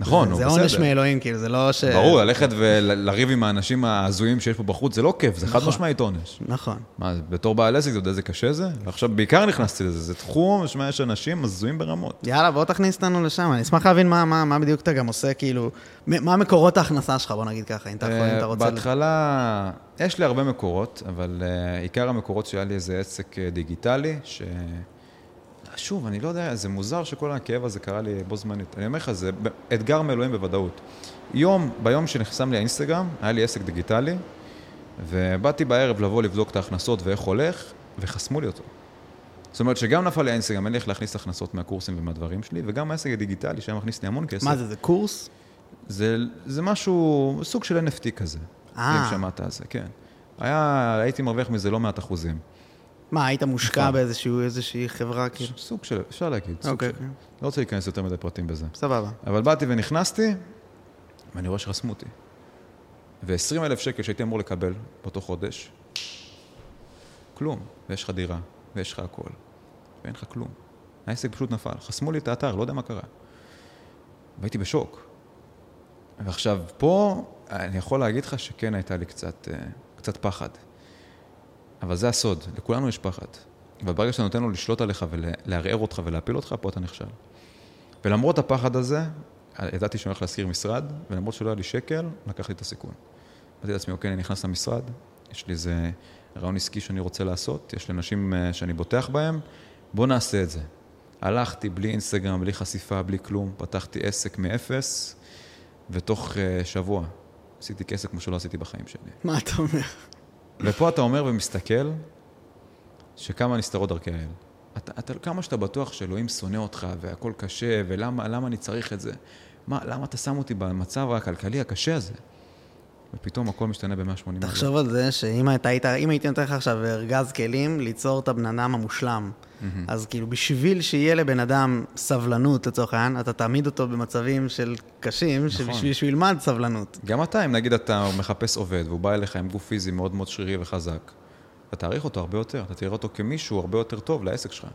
נכון, זה עונש מאלוהים, כאילו, זה לא ש... ברור, ללכת ולריב עם האנשים ההזויים שיש פה בחוץ, זה לא כיף, זה חד משמעית עונש. נכון. מה, בתור בעל עסק, אתה יודע איזה קשה זה? עכשיו, בעיקר נכנסתי לזה, זה תחום, שמע, יש אנשים הזויים ברמות. יאללה, בוא תכניס אותנו לשם, אני אשמח להבין מה בדיוק אתה גם עושה, כאילו, מה מקורות ההכנסה שלך, בוא נגיד ככה, אם אתה רוצה... בהתחלה, יש לי הרבה מקורות, אבל עיקר המקורות שהיה לי איזה עסק דיגיטלי, ש... שוב, אני לא יודע, זה מוזר שכל הכאב הזה קרה לי בו זמנית. אני אומר לך, זה אתגר מאלוהים בוודאות. יום, ביום שנחסם לי האינסטגרם, היה לי עסק דיגיטלי, ובאתי בערב לבוא לבדוק את ההכנסות ואיך הולך, וחסמו לי אותו. זאת אומרת שגם נפל לי האינסטגרם, אין לי איך להכניס הכנסות מהקורסים ומהדברים שלי, וגם העסק הדיגיטלי שהיה מכניס לי המון כסף. מה זה, זה קורס? זה, זה משהו, סוג של אן אף טי כזה. אה. אם שמעת על זה, כן. היה, הייתי מרוויח מזה לא מעט אחוזים. מה, היית מושקע באיזשהו, איזושהי חברה? סוג של, אפשר להגיד. אוקיי. לא רוצה להיכנס יותר מדי פרטים בזה. סבבה. אבל באתי ונכנסתי, ואני רואה שרסמו אותי. ו-עשרים אלף שקל שהייתי אמור לקבל באותו חודש, כלום. ויש לך דירה, ויש לך הכל, ואין לך כלום. העסק פשוט נפל. חסמו לי את האתר, לא יודע מה קרה. והייתי בשוק. ועכשיו פה, אני יכול להגיד לך שכן הייתה לי קצת, קצת פחד. אבל זה הסוד, לכולנו יש פחד. אבל ברגע שאתה נותן לו לשלוט עליך ולערער אותך ולהפיל אותך, פה אתה נכשל. ולמרות הפחד הזה, ידעתי שאני הולך להזכיר משרד, ולמרות שלא היה לי שקל, לקחתי את הסיכון. אמרתי לעצמי, אוקיי, אני נכנס למשרד, יש לי איזה רעיון עסקי שאני רוצה לעשות, יש לי אנשים שאני בוטח בהם, בוא נעשה את זה. הלכתי בלי אינסטגרם, בלי חשיפה, בלי כלום, פתחתי עסק מאפס, ותוך שבוע עשיתי כסף כמו שלא עשיתי בחיים שלי. מה אתה אומר? ופה אתה אומר ומסתכל, שכמה נסתרות דרכי האל. אתה, אתה, כמה שאתה בטוח שאלוהים שונא אותך, והכל קשה, ולמה למה אני צריך את זה? מה, למה אתה שם אותי במצב הכלכלי הקשה הזה? ופתאום הכל משתנה ב-מאה ושמונים. תחשוב על זה שאם הייתי נותן לך עכשיו ארגז כלים, ליצור את הבן אדם המושלם. אז כאילו בשביל שיהיה לבן אדם סבלנות לצורך העניין, אתה תעמיד אותו במצבים של קשים, שבשביל שהוא ילמד סבלנות. גם אתה, אם נגיד אתה מחפש עובד, והוא בא אליך עם גוף פיזי מאוד מאוד שרירי וחזק, אתה תעריך אותו הרבה יותר, אתה תראה אותו כמישהו הרבה יותר טוב לעסק שלך.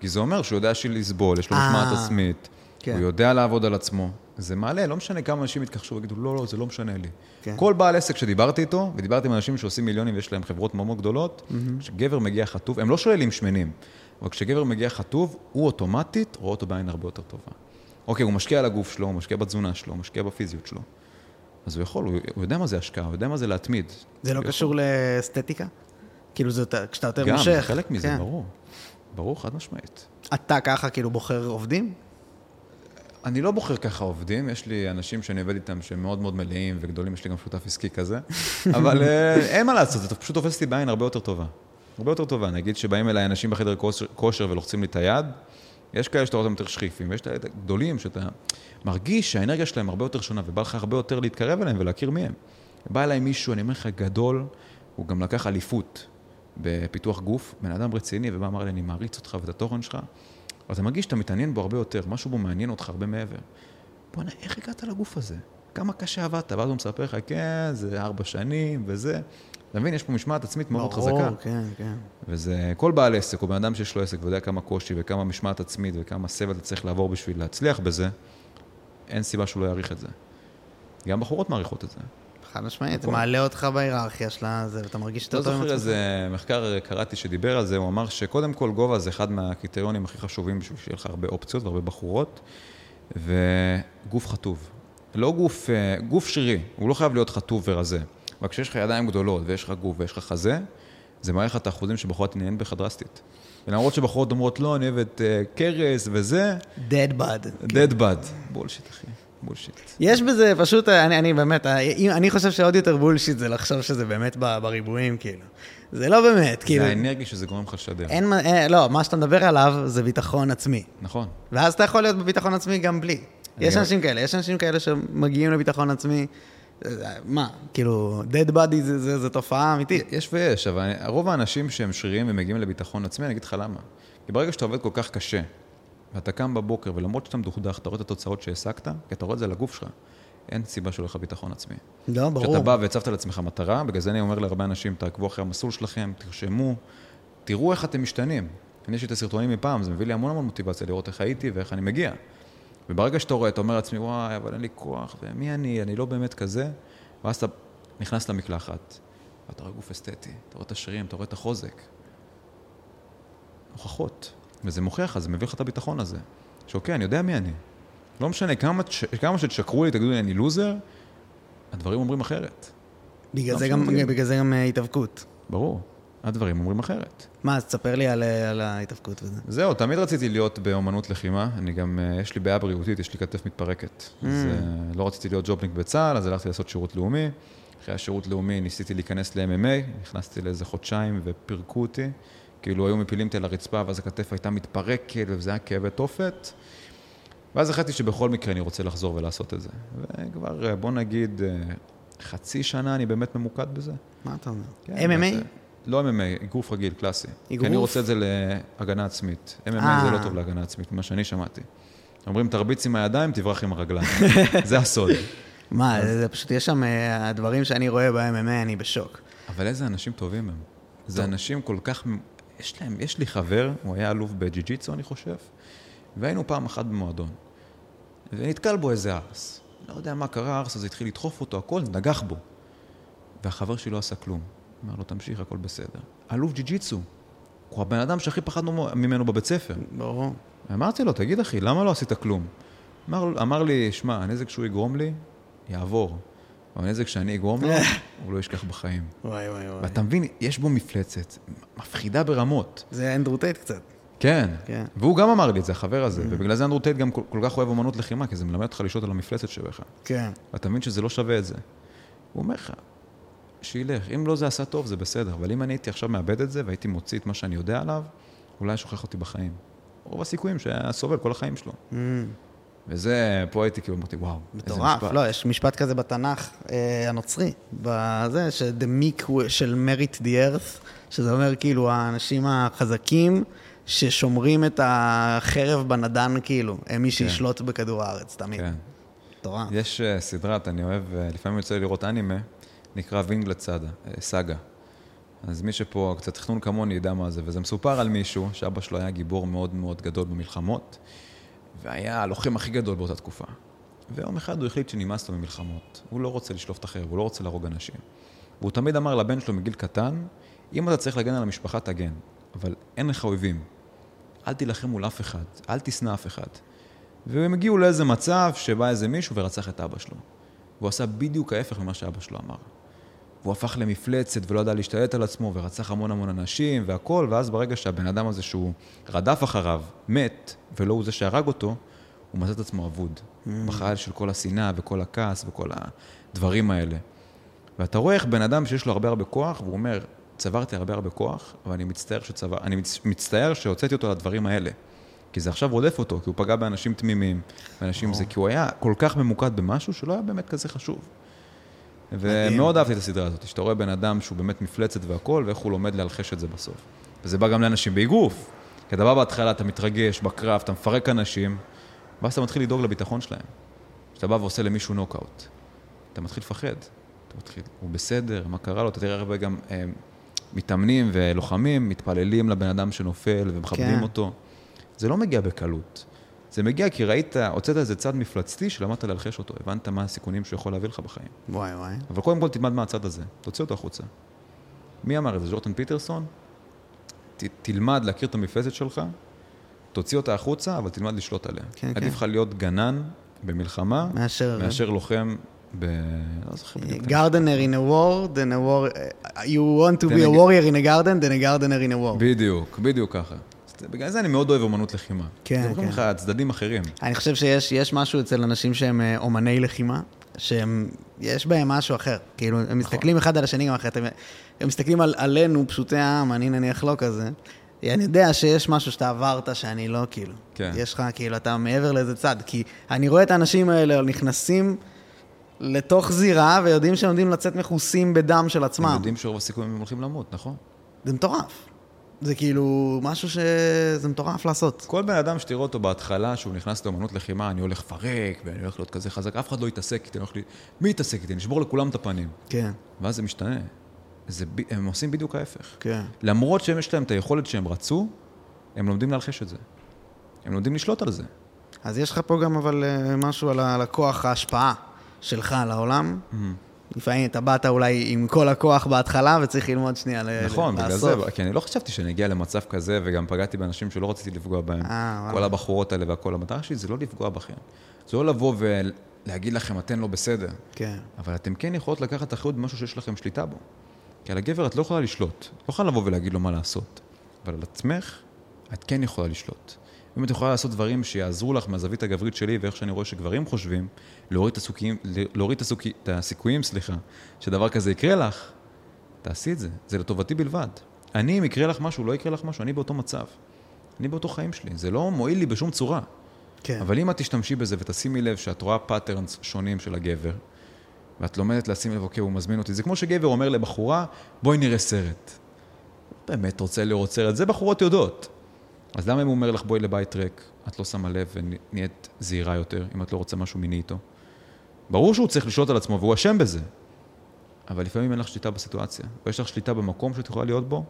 כי זה אומר שהוא יודע שלסבול, יש לו משמעת עצמית, הוא יודע לעבוד על עצמו. זה מעלה, לא משנה כמה אנשים יתכחשו ויגידו, לא, לא, זה לא משנה לי. כן. כל בעל עסק שדיברתי איתו, ודיברתי עם אנשים שעושים מיליונים ויש להם חברות מאוד גדולות, mm-hmm. כשגבר מגיע חטוב, הם לא שוללים שמנים, אבל כשגבר מגיע חטוב, הוא אוטומטית רואה אותו בעין הרבה יותר טובה. אוקיי, הוא משקיע על הגוף שלו, הוא משקיע בתזונה שלו, הוא משקיע בפיזיות שלו. אז הוא יכול, הוא, הוא יודע מה זה השקעה, הוא יודע מה זה להתמיד. זה לא קשור יכול... לאסתטיקה? כאילו זה כשאתה יותר משך. גם, חלק מזה, כן. ברור. ברור, חד משמעית. אתה ככה, כאילו, בוחר עובדים? אני לא בוחר ככה עובדים, יש לי אנשים שאני עובד איתם שהם מאוד מאוד מלאים וגדולים, יש לי גם שותף עסקי כזה, אבל אין מה לעשות, זה פשוט תופס לי בעין הרבה יותר טובה. הרבה יותר טובה, נגיד שבאים אליי אנשים בחדר כושר ולוחצים לי את היד, יש כאלה שאתה רואה אותם יותר שכיפים, ויש כאלה גדולים שאתה מרגיש שהאנרגיה שלהם הרבה יותר שונה, ובא לך הרבה יותר להתקרב אליהם ולהכיר מיהם. בא אליי מישהו, אני אומר לך, גדול, הוא גם לקח אליפות בפיתוח גוף, בן אדם רציני, ובא אמר לי, אני מעריץ אותך ואת התוכן שלך. אתה מרגיש שאתה מתעניין בו הרבה יותר, משהו בו מעניין אותך הרבה מעבר. בוא'נה, איך הגעת לגוף הזה? כמה קשה עבדת? ואז הוא מספר לך, כן, זה ארבע שנים וזה. אתה מבין, יש פה משמעת עצמית מאוד חזקה. ברור, כן, כן. וזה, כל בעל עסק, הוא בן אדם שיש לו עסק, ויודע כמה קושי וכמה משמעת עצמית וכמה סבל אתה צריך לעבור בשביל להצליח בזה, אין סיבה שהוא לא יעריך את זה. גם בחורות מעריכות את זה. חד משמעית, זה מעלה אותך בהיררכיה שלה, ואתה מרגיש שאתה יותר... לא זוכר איזה מחקר קראתי שדיבר על זה, הוא אמר שקודם כל גובה זה אחד מהקריטריונים הכי חשובים, בשביל שיהיה לך הרבה אופציות והרבה בחורות, וגוף חטוב. לא גוף, גוף שרירי, הוא לא חייב להיות חטוב ורזה, אבל כשיש לך ידיים גדולות, ויש לך גוף, ויש לך חזה, זה מערך את האחוזים שבחורות תנהן בך דרסטית. ולמרות שבחורות אומרות, לא, אני אוהבת קרס וזה... dead bad. dead bad. בולשיט, אחי. בולשיט. יש בזה פשוט, אני, אני באמת, אני חושב שעוד יותר בולשיט זה לחשוב שזה באמת בריבועים, כאילו. זה לא באמת, כאילו. זה האנרגיה שזה גורם לך לשדר. אין, אין, לא, מה שאתה מדבר עליו זה ביטחון עצמי. נכון. ואז אתה יכול להיות בביטחון עצמי גם בלי. יש אנשים כאלה, יש אנשים כאלה שמגיעים לביטחון עצמי, מה, כאילו, dead body זה, זה, זה תופעה אמיתית. יש ויש, אבל רוב האנשים שהם שרירים ומגיעים לביטחון עצמי, אני אגיד לך למה. כי ברגע שאתה עובד כל כך קשה, ואתה קם בבוקר, ולמרות שאתה מדוכדך, אתה רואה את התוצאות שהעסקת, כי אתה רואה את זה לגוף שלך, אין סיבה שלא לך ביטחון עצמי. לא, ברור. כשאתה בא והצבת לעצמך מטרה, בגלל זה אני אומר להרבה אנשים, תעקבו אחרי המסלול שלכם, תרשמו, תראו איך אתם משתנים. אני יש לי את הסרטונים מפעם, זה מביא לי המון המון מוטיבציה לראות איך הייתי ואיך אני מגיע. וברגע שאתה רואה, אתה אומר לעצמי, וואי, אבל אין לי כוח, ומי אני? אני לא באמת כזה. ואז אתה נכנס למקלחת, ואתה רואה גוף אסתטי, אתה רואה את השרירים, אתה רואה את החוזק. הוכחות. וזה מוכיח, אז זה מביא לך את הביטחון הזה. שאוקיי, אני יודע מי אני. לא משנה, כמה, כמה שתשקרו לי, תגידו לי, אני לוזר, הדברים אומרים אחרת. בגלל זה גם, בגלל זה גם התאבקות. ברור. הדברים אומרים אחרת. מה, אז תספר לי על, על ההתאבקות וזה. זהו, תמיד רציתי להיות באומנות לחימה. אני גם, יש לי בעיה בריאותית, יש לי כתף מתפרקת. Mm. אז לא רציתי להיות ג'ובניק בצהל, אז הלכתי לעשות שירות לאומי. אחרי השירות לאומי ניסיתי להיכנס ל-אם אם איי, נכנסתי לאיזה חודשיים ופרקו אותי. כאילו היו מפילים אותי לרצפה, ואז הכתף הייתה מתפרקת, וזה היה כאבי תופת. ואז החלטתי שבכל מקרה אני רוצה לחזור ולעשות את זה. וכבר, בוא נגיד, חצי שנה אני באמת ממוקד בזה. מה אתה אומר? כן, אם אם איי? זה... לא אם אם איי, איגרוף רגיל, קלאסי. איגרוף? כי אני רוצה את זה להגנה עצמית. אם אם איי זה לא טוב להגנה עצמית, מה שאני שמעתי. אומרים, תרביץ עם הידיים, תברח עם הרגליים. זה הסוד. מה, זה פשוט, יש שם הדברים שאני רואה ב-אם אם איי, אני בשוק. אבל איזה אנשים טובים הם. זה אנשים כל כך... יש להם, יש לי חבר, הוא היה אלוף בג'י-ג'יצו, אני חושב, והיינו פעם אחת במועדון. ונתקל בו איזה ארס. לא יודע מה קרה, ארס, אז התחיל לדחוף אותו, הכל נגח בו. והחבר שלי לא עשה כלום. אמר לו, תמשיך, הכל בסדר. אלוף ג'י-ג'יצו. הוא הבן אדם שהכי פחדנו ממנו בבית ספר. ברור. אמרתי לו, תגיד אחי, למה לא עשית כלום? אמר, אמר לי, שמע, הנזק שהוא יגרום לי, יעבור. והנזק שאני אגרום לו, הוא לא ישכח בחיים. וואי, וואי, וואי. ואתה מבין, יש בו מפלצת, מפחידה ברמות. זה אנדרו טייט קצת. כן. כן. והוא גם אמר לי את זה, החבר הזה. ובגלל זה אנדרו טייט גם כל, כל כך אוהב אמנות לחימה, כי זה מלמד אותך לשאול על המפלצת שבך. כן. ואתה מבין שזה לא שווה את זה. הוא אומר לך, שילך, אם לא זה עשה טוב, זה בסדר. אבל אם אני הייתי עכשיו מאבד את זה, והייתי מוציא את מה שאני יודע עליו, אולי שוכח אותי בחיים. רוב הסיכויים שהיה סובל כל החיים שלו. וזה, פה הייתי כאילו, אמרתי, וואו, איזה משפט. לא, יש משפט כזה בתנ"ך הנוצרי, בזה, ש-the meek של merit the earth, שזה אומר כאילו, האנשים החזקים ששומרים את החרב בנדן, כאילו, הם מי שישלוט בכדור הארץ, תמיד. תורה. יש סדרת, אני אוהב, לפעמים יוצא לי לראות אנימה, נקרא וינגלד סאגה. אז מי שפה קצת תכנון כמוני ידע מה זה, וזה מסופר על מישהו, שאבא שלו היה גיבור מאוד מאוד גדול במלחמות, והיה הלוחם הכי גדול באותה תקופה. ויום אחד הוא החליט שנמאס לו ממלחמות. הוא לא רוצה לשלוף את החרב, הוא לא רוצה להרוג אנשים. והוא תמיד אמר לבן שלו מגיל קטן, אם אתה צריך להגן על המשפחה, תגן. אבל אין לך אויבים. אל תילחם מול אף אחד, אל תשנא אף אחד. והם הגיעו לאיזה מצב שבא איזה מישהו ורצח את אבא שלו. והוא עשה בדיוק ההפך ממה שאבא שלו אמר. והוא הפך למפלצת ולא ידע להשתלט על עצמו, ורצח המון המון אנשים והכל, ואז ברגע שהבן אדם הזה שהוא רדף אחריו, מת, ולא הוא זה שהרג אותו, הוא מצא את עצמו אבוד. Mm. בחייל של כל השנאה וכל הכעס וכל הדברים האלה. ואתה רואה איך בן אדם שיש לו הרבה הרבה כוח, והוא אומר, צברתי הרבה הרבה כוח, אבל אני מצטער, שצבר... אני מצ... מצטער שהוצאתי אותו לדברים האלה. כי זה עכשיו רודף אותו, כי הוא פגע באנשים תמימים, באנשים oh. זה, כי הוא היה כל כך ממוקד במשהו שלא היה באמת כזה חשוב. ומאוד אהבתי את הסדרה הזאת, שאתה רואה בן אדם שהוא באמת מפלצת והכל, ואיך הוא לומד להלחש את זה בסוף. וזה בא גם לאנשים באיגרוף, כי אתה בא בהתחלה, אתה מתרגש בקרב, אתה מפרק אנשים, ואז אתה מתחיל לדאוג לביטחון שלהם. שאתה בא ועושה למישהו נוקאוט. אתה מתחיל לפחד, אתה מתחיל, הוא בסדר, מה קרה לו, אתה תראה הרבה גם אה, מתאמנים ולוחמים, מתפללים לבן אדם שנופל ומכבדים כן. אותו. זה לא מגיע בקלות. זה מגיע כי ראית, הוצאת איזה צד מפלצתי שלמדת להלחש אותו, הבנת מה הסיכונים שהוא יכול להביא לך בחיים. וואי וואי. אבל קודם כל תלמד מה הצד הזה, תוציא אותו החוצה. מי אמר את זה? ג'ורדן פיטרסון? ת, תלמד להכיר את המפלצת שלך, תוציא אותה החוצה, אבל תלמד לשלוט עליה. כן, עדיף לך כן. להיות גנן במלחמה, מאשר, מאשר לוחם ב... לא זוכר בדיוק. Gardener in a war, then a war... You want to be a warrior in a garden, then a gardener in a war. בדיוק, בדיוק ככה. בגלל זה אני מאוד אוהב אומנות לחימה. כן, כן. זה אומרים לך צדדים אחרים. אני חושב שיש יש משהו אצל אנשים שהם אומני לחימה, שהם, יש בהם משהו אחר. כאילו, הם מסתכלים אחד על השני גם אחרת. הם מסתכלים עלינו, פשוטי העם, אני נניח לא כזה. אני יודע שיש משהו שאתה עברת שאני לא, כאילו. כן. יש לך, כאילו, אתה מעבר לאיזה צד. כי אני רואה את האנשים האלה נכנסים לתוך זירה, ויודעים שהם יודעים לצאת מחוסים בדם של עצמם. הם יודעים שרוב הסיכויים הם הולכים למות, נכון? זה מטורף. זה כאילו משהו שזה מטורף לעשות. כל בן אדם שתראו אותו בהתחלה, שהוא נכנס לאמנות לחימה, אני הולך פרק, ואני הולך להיות כזה חזק, אף אחד לא יתעסק איתי, לי... מי יתעסק איתי? נשבור לכולם את הפנים. כן. ואז זה משתנה. זה... הם עושים בדיוק ההפך. כן. למרות שהם יש להם את היכולת שהם רצו, הם לומדים להלחש את זה. הם לומדים לשלוט על זה. אז יש לך פה גם אבל משהו על הכוח ההשפעה שלך על העולם. Mm-hmm. לפעמים אתה באת אולי עם כל הכוח בהתחלה, וצריך ללמוד שנייה לעשות. נכון, בגלל זה, כי אני לא חשבתי שאני אגיע למצב כזה, וגם פגעתי באנשים שלא רציתי לפגוע בהם. כל הבחורות האלה והכל. המטרה שלי זה לא לפגוע בכם. זה לא לבוא ולהגיד לכם, אתן לא בסדר. כן. אבל אתם כן יכולות לקחת אחריות במשהו שיש לכם שליטה בו. כי על הגבר את לא יכולה לשלוט. לא יכולה לבוא ולהגיד לו מה לעשות. אבל על עצמך, את כן יכולה לשלוט. אם את יכולה לעשות דברים שיעזרו לך מהזווית הגברית שלי, ואיך שאני רואה שגברים חושבים, להוריד את הסיכויים, סליחה, שדבר כזה יקרה לך, תעשי את זה. זה לטובתי בלבד. אני, אם יקרה לך משהו, לא יקרה לך משהו, אני באותו מצב. אני באותו חיים שלי. זה לא מועיל לי בשום צורה. כן. אבל אם את תשתמשי בזה ותשימי לב שאת רואה פאטרנס שונים של הגבר, ואת לומדת לשים לב, אוקיי, הוא מזמין אותי. זה כמו שגבר אומר לבחורה, בואי נראה סרט. באמת רוצה לראות סרט, זה בחורות יודעות. אז למה אם הוא אומר לך, בואי לבית ריק, את לא שמה לב ונהיית זהירה יותר, אם את לא רוצה משהו מיני איתו? ברור שהוא צריך לשלוט על עצמו, והוא אשם בזה. אבל לפעמים אין לך שליטה בסיטואציה, ויש לך שליטה במקום שאת יכולה להיות בו,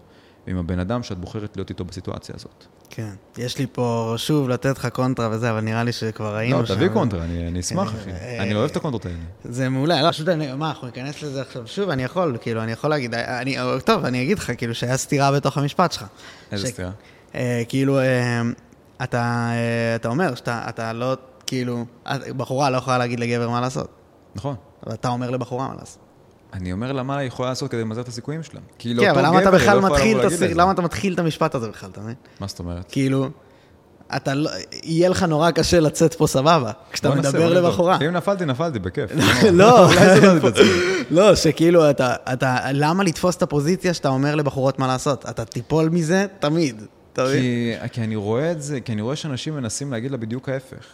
ועם הבן אדם שאת בוחרת להיות איתו בסיטואציה הזאת. כן, יש לי פה שוב לתת לך קונטרה וזה, אבל נראה לי שכבר ראינו... לא, תביא קונטרה, אני אשמח, אחי. אני אוהב את הקונטרות האלה. זה מעולה, לא, פשוט, מה, אנחנו ניכנס לזה עכשיו שוב, אני יכול, כאילו, אני יכול להגיד, טוב, אני אגיד לך, כאילו, שהיה סתירה בתוך המשפט שלך. איזה סתירה? כאילו, אתה אומר שאתה לא, כאילו, בחורה לא יכולה להגיד לגבר מה לעשות. נכון. אבל אתה אומר לבחורה מה לעשות. אני אומר לה מה היא יכולה לעשות כדי למזער את הסיכויים שלה. כן, אבל למה אתה בכלל מתחיל, למה אתה מתחיל את המשפט הזה בכלל, אתה מבין? מה זאת אומרת? כאילו, אתה לא, יהיה לך נורא קשה לצאת פה סבבה, כשאתה מדבר לבחורה. אם נפלתי, נפלתי, בכיף. לא, לא, שכאילו, אתה, אתה, למה לתפוס את הפוזיציה שאתה אומר לבחורות מה לעשות? אתה תיפול מזה תמיד, תמיד. כי אני רואה את זה, כי אני רואה שאנשים מנסים להגיד לה בדיוק ההפך.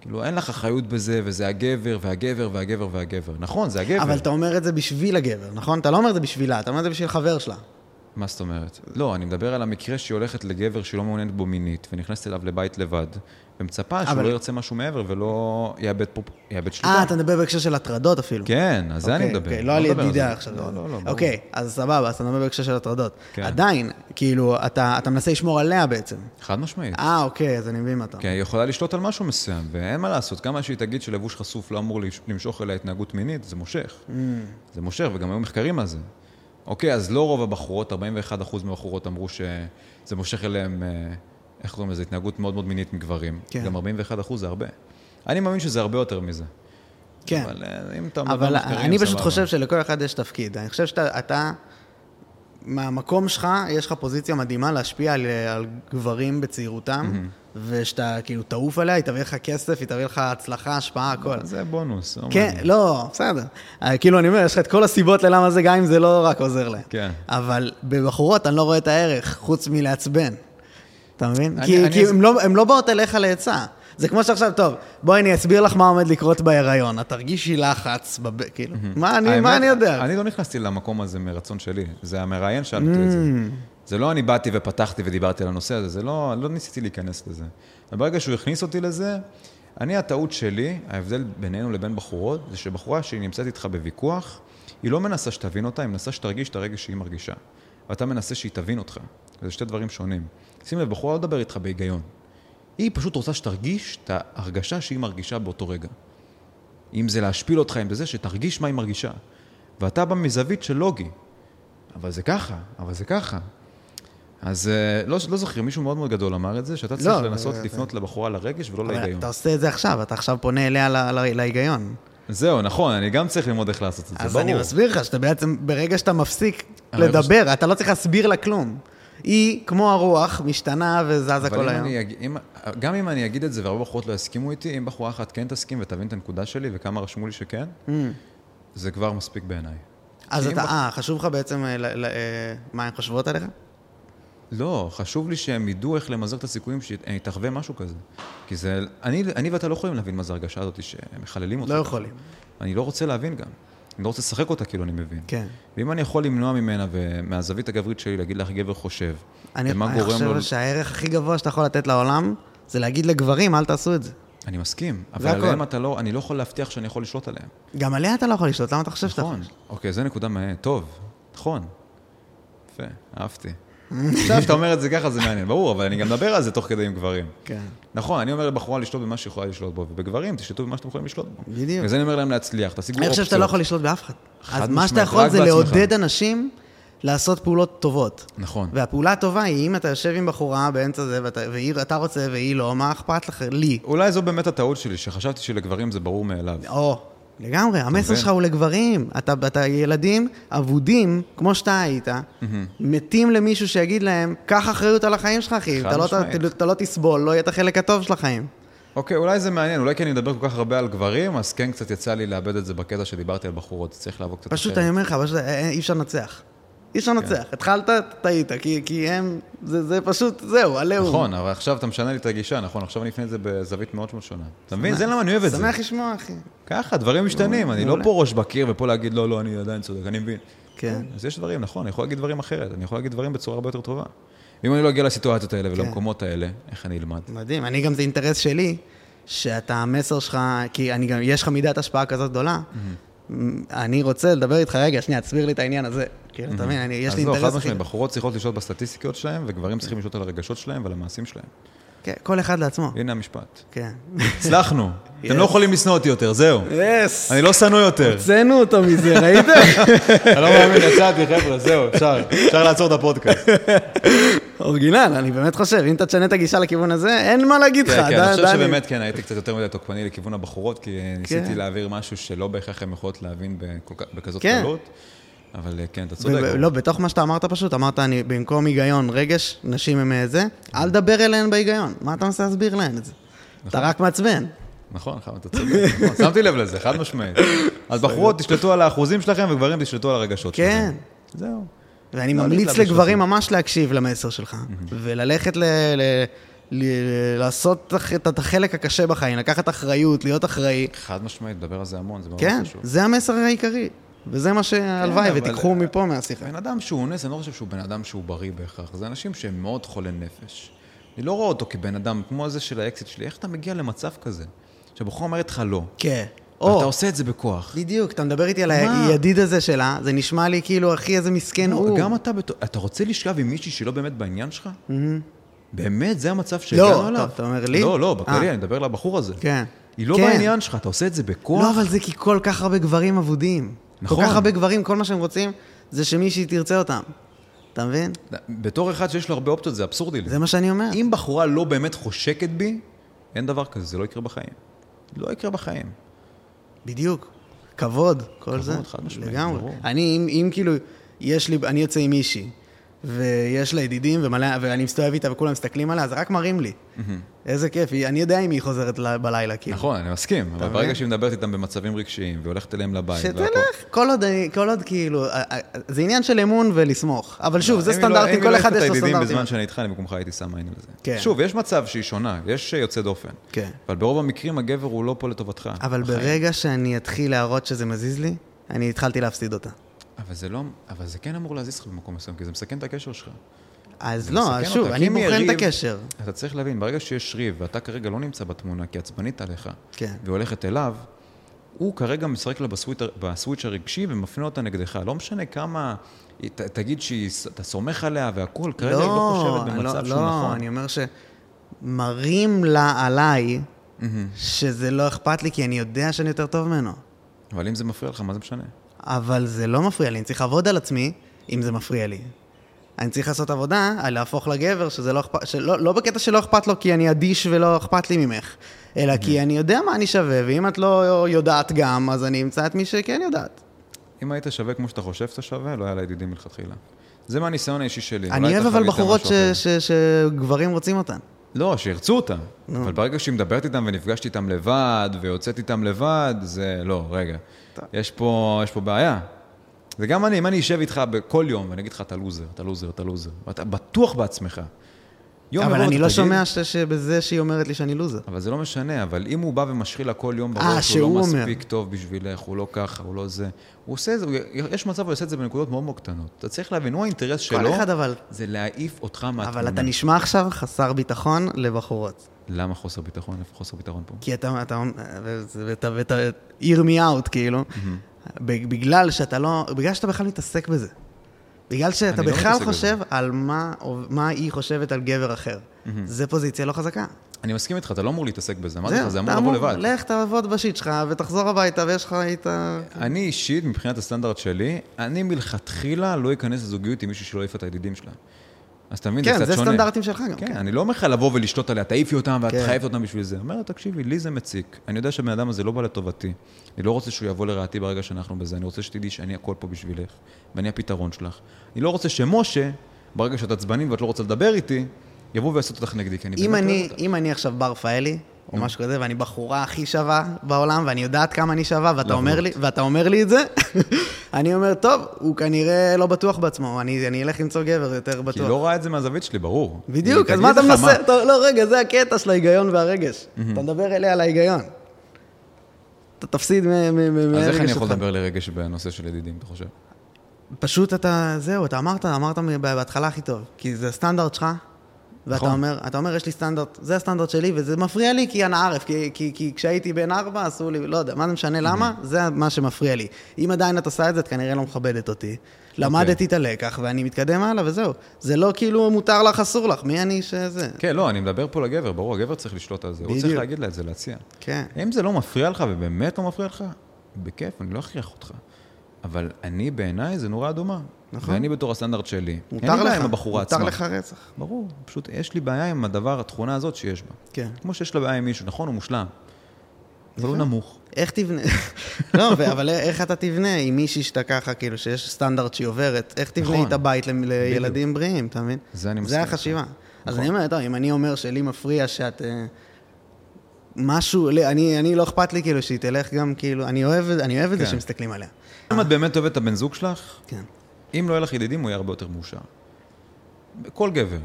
כאילו, אין לך אחריות בזה, וזה הגבר, והגבר, והגבר, והגבר. נכון, זה הגבר. אבל אתה אומר את זה בשביל הגבר, נכון? אתה לא אומר את זה בשבילה, אתה אומר את זה בשביל חבר שלה. מה זאת אומרת? לא, אני מדבר על המקרה שהיא הולכת לגבר שלא מעוניינת בו מינית, ונכנסת אליו לבית לבד, ומצפה שהוא לא ירצה משהו מעבר, ולא יאבד שליטה. אה, אתה מדבר בהקשר של הטרדות אפילו. כן, אז זה אני מדבר. אוקיי, לא על ידידה עכשיו. לא, לא, לא. אוקיי, אז סבבה, אז אתה מדבר בהקשר של הטרדות. עדיין, כאילו, אתה מנסה לשמור עליה בעצם. חד משמעית. אה, אוקיי, אז אני מבין מה אתה. כן, היא יכולה לשלוט על משהו מסוים, ואין מה לעשות. כמה שהיא תגיד שלבוש חשוף לא אמור למשוך אליה התנהגות מינית, זה מושך. זה מושך, וגם היו מחקרים על זה. אוקיי, אז לא רוב הבחורות, ארבעים ואחד אחוז מהבחורות אמרו שזה מושך אליהם, איך קוראים לזה, התנהגות מאוד מאוד מינית מגברים. כן. גם ארבעים ואחד אחוז זה הרבה. אני מאמין שזה הרבה יותר מזה. כן. אבל אם אתה... אבל אני פשוט חושב שלכל אחד יש תפקיד. אני חושב שאתה, מהמקום שלך, יש לך פוזיציה מדהימה להשפיע על, על גברים בצעירותם, mm-hmm. ושאתה כאילו תעוף עליה, היא תביא לך כסף, היא תביא לך הצלחה, השפעה, הכל. זה בונוס. כן, לא, בסדר. כאילו אני אומר, יש לך את כל הסיבות ללמה זה, גם אם זה לא רק עוזר להם. כן. אבל בבחורות אני לא רואה את הערך, חוץ מלהצבן. אתה מבין? כי הם לא באות אליך להיצע. זה כמו שעכשיו, טוב, בואי אני אסביר לך מה עומד לקרות בהיריון, את תרגישי לחץ, כאילו, מה אני יודע? אני לא נכנסתי למקום הזה מרצון שלי, זה המראיין שאלתי את זה. זה לא אני באתי ופתחתי ודיברתי על הנושא הזה, זה לא, לא ניסיתי להיכנס לזה. וברגע שהוא הכניס אותי לזה, אני, הטעות שלי, ההבדל בינינו לבין בחורות, זה שבחורה שהיא נמצאת איתך בוויכוח, היא לא מנסה שתבין אותה, היא מנסה שתרגיש את הרגע שהיא מרגישה. ואתה מנסה שהיא תבין אותך. וזה שתי דברים שונים. שים לב, בחורה לא דבר איתך בהיגיון. היא פשוט רוצה שתרגיש את ההרגשה שהיא מרגישה באותו רגע. אם זה להשפיל אותך, אם זה זה, שתרגיש מה היא מרגישה. ואתה בא מזווית של לוגי. אבל זה ככה, אבל זה ככה. אז לא, לא זוכר, מישהו מאוד מאוד גדול אמר את זה, שאתה צריך לא, לנסות זה לפנות זה. לבחורה לרגש ולא להיגיון. אתה עושה את זה עכשיו, אתה עכשיו פונה אליה לה, לה, להיגיון. זהו, נכון, אני גם צריך ללמוד איך לעשות את זה, ברור. אז אני מסביר לך, שאתה בעצם, ברגע שאתה מפסיק לדבר, ש... אתה לא צריך להסביר לה כלום. היא, כמו הרוח, משתנה וזזה כל היום. אני, אם, גם אם אני אגיד את זה, והרבה בחורות לא יסכימו איתי, אם בחורה אחת כן תסכים ותבין את הנקודה שלי, וכמה רשמו לי שכן, mm. זה כבר מספיק בעיניי. אז אתה, בח... אה, חשוב לך בעצם, ל, ל, ל, מה הן חושבות עליך? לא, חשוב לי שהם ידעו איך למזער את הסיכויים שהיא תחווה משהו כזה. כי זה, אני, אני ואתה לא יכולים להבין מה זה הרגשה הזאת שהם מחללים אותה. לא יכולים. אני לא רוצה להבין גם. אני לא רוצה לשחק אותה כאילו אני מבין. כן. ואם אני יכול למנוע ממנה ומהזווית הגברית שלי להגיד לך גבר חושב, אני, אני חושב לו... שהערך הכי גבוה שאתה יכול לתת לעולם זה להגיד לגברים, אל תעשו את זה. אני מסכים, אבל עליהם אתה לא, אני לא יכול להבטיח שאני יכול לשלוט עליהם. גם עליה אתה לא יכול לשלוט, למה אתה חושב שאתה... נכון, אוקיי, זה נקודה מה... טוב, נכון. יפה, אהבתי. עכשיו שאתה אומר את זה ככה זה מעניין, ברור, אבל אני גם מדבר על זה תוך כדי עם גברים. כן. נכון, אני אומר לבחורה לשלוט במה שיכולה לשלוט בו, ובגברים תשלטו במה שאתם יכולים לשלוט בו. בדיוק. וזה אני אומר להם להצליח, תשיגו אופציות. אני חושב שאתה לא יכול לשלוט באף אחד. אז מה שאתה יכול זה לעודד אנשים לעשות פעולות טובות. נכון. והפעולה הטובה היא אם אתה יושב עם בחורה באמצע זה, ואתה רוצה והיא לא, מה אכפת לך? לי. אולי זו באמת הטעות שלי, שחשבתי שלגברים זה ברור מאליו. או. לגמרי, המסר שלך הוא לגברים, אתה, אתה ילדים עבודים, כמו שאתה היית, מתים למישהו שיגיד להם, קח אחריות על החיים שלך, אחי, אתה לא, אתה, אתה לא תסבול, לא יהיה את החלק הטוב של החיים. אוקיי, אולי זה מעניין, אולי כי אני מדבר כל כך הרבה על גברים, אז כן קצת יצא לי לאבד את זה בקטע שדיברתי על בחורות, צריך לעבור קצת אחרת. פשוט אני אומר לך, אי אפשר לנצח. איש הנצח. התחלת, תהיית, כי הם, זה פשוט, זהו, עליהו. נכון, אבל עכשיו אתה משנה לי את הגישה, נכון, עכשיו אני אפנה את זה בזווית מאוד שונה. אתה מבין? זה למה אני אוהב את זה. שמח לשמוע, אחי. ככה, דברים משתנים, אני לא פה ראש בקיר ופה להגיד, לא, לא, אני עדיין צודק, אני מבין. כן. אז יש דברים, נכון, אני יכול להגיד דברים אחרת, אני יכול להגיד דברים בצורה הרבה יותר טובה. אם אני לא אגיע לסיטואציות האלה ולמקומות האלה, איך אני אלמד? מדהים, אני גם, זה אינטרס שלי, שאתה, המסר שלך, כי אני גם, יש לך מידת השפעה כזאת גדולה, אני רוצה לדבר איתך רגע, שנייה, תסביר לי את העניין הזה. כאילו, אתה מבין, יש לי אינטרס... אז לא, חד משמעית, בחורות צריכות לשלוט בסטטיסטיקות שלהם, וגברים צריכים לשלוט על הרגשות שלהם ועל המעשים שלהם. כן, כל אחד לעצמו. הנה המשפט. כן. הצלחנו. אתם לא יכולים לשנוא אותי יותר, זהו. יס. אני לא שנוא יותר. הוצאנו אותו מזה, ראיתם? אני לא מאמין, יצאתי, חבר'ה, זהו, אפשר. אפשר לעצור את הפודקאסט. אורגינל, אני באמת חושב, אם אתה תשנה את הגישה לכיוון הזה, אין מה להגיד לך. אני חושב שבאמת, כן, הייתי קצת יותר מדי תוקפני לכיוון הבחורות, כי ניסיתי להעביר משהו שלא בהכרח הן יכולות להבין בכזאת קלות. אבל כן, אתה צודק. לא, בתוך מה שאתה אמרת פשוט, אמרת, אני במקום היגיון, רגש, נשים הם זה, אל דבר אליהן בהיגיון. מה אתה מנסה להסביר להן את זה? אתה רק מעצבן. נכון, נכון, אתה צודק. שמתי לב לזה, חד משמעית. אז בחורות תשלטו על האחוזים שלכם, וגברים תשלטו על הרגשות שלכם. כן. זהו. ואני ממליץ לגברים ממש להקשיב למסר שלך, וללכת לעשות את החלק הקשה בחיים, לקחת אחריות, להיות אחראי. חד משמעית, דבר על זה המון, זה מאוד חשוב. כן, זה המסר העיקרי. וזה מה שהלוואי, ותיקחו מפה מהשיחה. בן אדם שהוא אונס, אני לא חושב שהוא בן אדם שהוא בריא בהכרח. זה אנשים שהם מאוד חולי נפש. אני לא רואה אותו כבן אדם, כמו הזה של האקסיט שלי. איך אתה מגיע למצב כזה? שבחור אומרת לך לא. כן. ואתה עושה את זה בכוח. בדיוק, אתה מדבר איתי על הידיד הזה שלה, זה נשמע לי כאילו, אחי, איזה מסכן הוא. גם אתה, אתה רוצה לשכב עם מישהי שלא באמת בעניין שלך? באמת, זה המצב שהגענו עליו. לא, אתה אומר לי? לא, לא, בקרי, אני מדבר לבחור הזה. כן. היא לא בעניין שלך, אתה עושה את זה בכוח. לא, אבל זה כי כל כך הרבה גברים עבודים. כל כך הרבה גברים, כל מה שהם רוצים, זה שמישהי תרצה אותם. אתה מבין? בתור אחד שיש לו הרבה אופציות, זה אבסורדי לי. זה מה שאני אומר. אם בחורה לא באמת חושקת בי, אין דבר כזה, זה לא יקרה בחיים. לא יקרה בחיים. בדיוק. כבוד, כל זה. כבוד, חד משמעית. לגמרי. אני, אם, אם כאילו, יש לי, אני יוצא עם מישהי, ויש לה ידידים, ומלא, ואני מסתובב איתה וכולם מסתכלים עליה, אז רק מראים לי. איזה כיף, אני יודע אם היא חוזרת בלילה, כאילו. נכון, אני מסכים, אבל ברגע שהיא מדברת איתם במצבים רגשיים, והולכת אליהם לבית. שתלך, כל עוד כאילו, זה עניין של אמון ולסמוך. אבל שוב, זה סטנדרטים, כל אחד יש לו סטנדרטים. בזמן שאני איתך, אני במקומך הייתי שם עין על זה. שוב, יש מצב שהיא שונה, יש יוצא דופן. אבל ברוב המקרים הגבר הוא לא פה לטובתך. אבל ברגע שאני אתחיל להראות שזה מזיז לי, אני התחלתי להפסיד אותה. אבל זה לא, אבל זה כן אמור להזיז לך במקום מסוים, כי זה מסכן את הקשר שלך. אז לא, שוב, אני מוכן את הקשר. אתה צריך להבין, ברגע שיש ריב, ואתה כרגע לא נמצא בתמונה, כי עצבנית עליך, והולכת אליו, הוא כרגע משחק לה בסוויץ' הרגשי, ומפנה אותה נגדך. לא משנה כמה, תגיד שאתה סומך עליה, והכל, כרגע היא לא חושבת במצב שהוא נכון. לא, אני אומר שמרים לה עליי, שזה לא אכפת לי, כי אני יודע שאני יותר טוב ממנו. אבל אם זה מפריע לך, מה זה משנה? אבל זה לא מפריע לי, אני צריך לעבוד על עצמי אם זה מפריע לי. אני צריך לעשות עבודה על להפוך לגבר, שזה לא אכפת, שלא, לא בקטע שלא אכפת לו כי אני אדיש ולא אכפת לי ממך, אלא כי אני יודע מה אני שווה, ואם את לא יודעת גם, אז אני אמצא את מי שכן יודעת. אם היית שווה כמו שאתה חושב שאתה שווה, לא היה לידידים מלכתחילה. זה מה הניסיון האישי שלי. אני אוהב אבל בחורות שגברים רוצים אותן. לא, שירצו אותם. אבל ברגע שהיא מדברת איתם ונפגשתי איתם לבד, ויוצאת איתם לבד, זה לא, רגע. יש פה, יש פה בעיה. זה גם אני, אם אני אשב איתך בכל יום, ואני אגיד לך, אתה לוזר, אתה לוזר, אתה לוזר. ואתה בטוח בעצמך. אבל אני לא שומע שבזה שהיא אומרת לי שאני לוזר. אבל זה לא משנה, אבל אם הוא בא ומשחיל הכל יום ברור, שהוא לא מספיק טוב בשבילך, הוא לא ככה, הוא לא זה. הוא עושה את זה, יש מצב, הוא עושה את זה בנקודות מאוד מאוד קטנות. אתה צריך להבין, הוא האינטרס שלו, זה להעיף אותך מהתמונה. אבל אתה נשמע עכשיו חסר ביטחון לבחורות. למה חוסר ביטחון? איפה חוסר ביטחון פה? כי אתה, אתה, ואתה, ואתה, hear me out, כאילו, בגלל שאתה לא, בגלל שאתה בכלל מתעסק בזה. בגלל שאתה בכלל חושב על מה היא חושבת על גבר אחר. זה פוזיציה לא חזקה. אני מסכים איתך, אתה לא אמור להתעסק בזה. זה אמור לבוא לבד. לך תעבוד בשיט שלך ותחזור הביתה ויש לך איתה... אני אישית, מבחינת הסטנדרט שלי, אני מלכתחילה לא אכנס לזוגיות עם מישהו שלא העיף את הידידים שלה. אז אתה מבין, זה קצת שונה. כן, זה סטנדרטים שלך גם. כן, אני לא אומר לך לבוא ולשלוט עליה, תעיפי אותם ואת חייבת אותם בשביל זה. אומר, תקשיבי, לי זה מציק. אני יודע שהבן אדם הזה לא בא לטובתי. אני לא רוצה שהוא יבוא לרעתי ברגע שאנחנו בזה. אני רוצה שתדעי שאני הכל פה בשבילך, ואני הפתרון שלך. אני לא רוצה שמשה, ברגע שאתה עצבני ואת לא רוצה לדבר איתי, יבוא ויעשות אותך נגדי, כי אני באמת לא רוצה. אם אני עכשיו בר פאלי, או משהו כזה, ואני בחורה הכי שווה בעולם, ואני יודעת כמה אני שווה, ואתה אומר לי את זה, אני אומר, טוב, הוא כנראה לא בטוח בעצמו, אני אלך למצוא גבר יותר בטוח. כי לא ראה את זה מהזווית שלי, ברור. בדיוק, אז מה אתה מנסה? לא, רגע, זה הקטע של ההיגיון והרגש. אתה מדבר אליה על ההיגיון. אתה תפסיד מהרגש. אז איך אני יכול לדבר לרגש בנושא של ידידים, אתה חושב? פשוט אתה, זהו, אתה אמרת, אמרת בהתחלה הכי טוב, כי זה הסטנדרט שלך, ואתה אומר, אתה אומר, יש לי סטנדרט, זה הסטנדרט שלי, וזה מפריע לי כי אני ערף, כי, כי, כי כשהייתי בן ארבע, עשו לי, לא יודע, מה זה משנה למה, זה מה שמפריע לי. אם עדיין את עושה את זה, את כנראה לא מכבדת אותי. למדתי את הלקח, ואני מתקדם הלאה, וזהו. זה לא כאילו מותר לך, אסור לך, מי אני שזה? כן, לא, אני מדבר פה לגבר, ברור, הגבר צריך לשלוט על זה, הוא צריך להגיד לה את זה, להציע. כן. אם זה לא מפריע לך, ובאמת לא מפריע לך, בכיף, אני לא אכריח אותך. אבל אני בעיניי זה נורא אדומה. נכון. ואני בתור הסטנדרט שלי. מותר לך, מותר לך רצח. ברור, פשוט יש לי בעיה עם הדבר, התכונה הזאת שיש בה. כן. כמו שיש לה בעיה עם מישהו, נכון, הוא מושלם. אבל הוא נמוך. איך תבנה? לא, אבל איך אתה תבנה עם מישהי שאתה ככה, כאילו שיש סטנדרט שהיא עוברת, איך תבנה את הבית לילדים בריאים, אתה מבין? זה אני מסכים. זה החשיבה. אז אני אומר, טוב, אם אני אומר שלי מפריע שאת... משהו, אני, אני לא אכפת לי, כאילו, שהיא תלך גם, כאילו, אני אוהב, אני אוהב את זה שמסתכלים עליה. אם את באמת אוהבת את הבן זוג שלך, כן. אם לא יהיה לך ידידים, הוא יהיה הרבה יותר מאושר. כל גבר.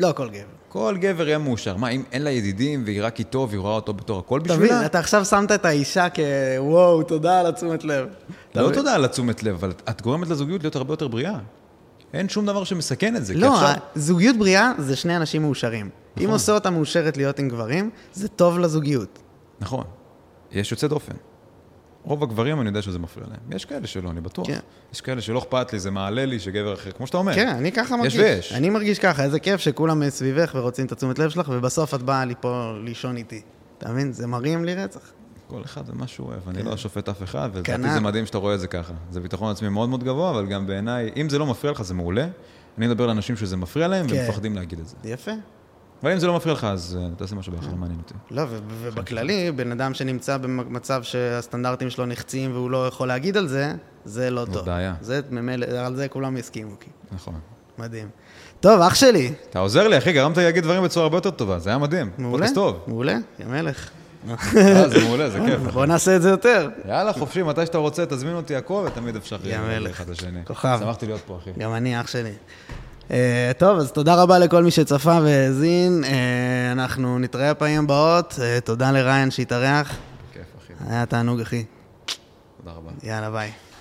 לא כל גבר. כל גבר יהיה מאושר. מה, אם אין לה ידידים, והיא רק איתו, והיא רואה אותו בתור הכל בשבילה? תבין, אתה עכשיו שמת את האישה כוואו, תודה על התשומת לב. לא תודה על התשומת לב, אבל את גורמת לזוגיות להיות הרבה יותר בריאה. אין שום דבר שמסכן את זה. לא, זוגיות בריאה זה שני אנשים מאושרים. אם עושה אותה מאושרת להיות עם גברים, זה טוב לזוגיות. נכון. יש יוצא דופן. רוב הגברים אני יודע שזה מפריע להם. יש כאלה שלא, אני בטוח. יש כאלה שלא אכפת לי, זה מעלה לי שגבר אחר, כמו שאתה אומר. כן, אני ככה מרגיש. יש ויש. אני מרגיש ככה, איזה כיף שכולם סביבך ורוצים את תשומת לב שלך, ובסוף את באה לי פה לישון איתי. אתה מבין? זה מרים לי רצח. כל אחד זה משהו אוהב, אני לא שופט אף אחד, וזה מדהים שאתה רואה את זה ככה. זה ביטחון עצמי מאוד מאוד גבוה, אבל גם בעיניי, אם זה לא מפריע לך, זה מעולה. אני מדבר לאנשים שזה מפריע להם, ומפחדים להגיד את זה. יפה. אבל אם זה לא מפריע לך, אז תעשה משהו באחר, מעניין אותי. לא, ובכללי, בן אדם שנמצא במצב שהסטנדרטים שלו נחצים, והוא לא יכול להגיד על זה, זה לא טוב. זה ממילא, על זה כולם יסכימו. נכון. מדהים. טוב, אח שלי. אתה עוזר לי, אחי, גרמת להגיד דברים בצורה הרבה יותר טובה. זה היה מדהים. מעולה, מעולה, ימלך. זה מעולה, זה כיף. בוא נעשה את זה יותר. יאללה, חופשי, מתי שאתה רוצה, תזמין אותי הכל, ותמיד אפשר להגיד אחד לשני. כוכב. שמחתי להיות פה, אחי. גם אני, אח שלי. טוב, אז תודה רבה לכל מי שצפה והזין. אנחנו נתראה פעמים באות. תודה לריין שהתארח. כיף, אחי. היה תענוג, אחי. תודה רבה. יאללה, ביי.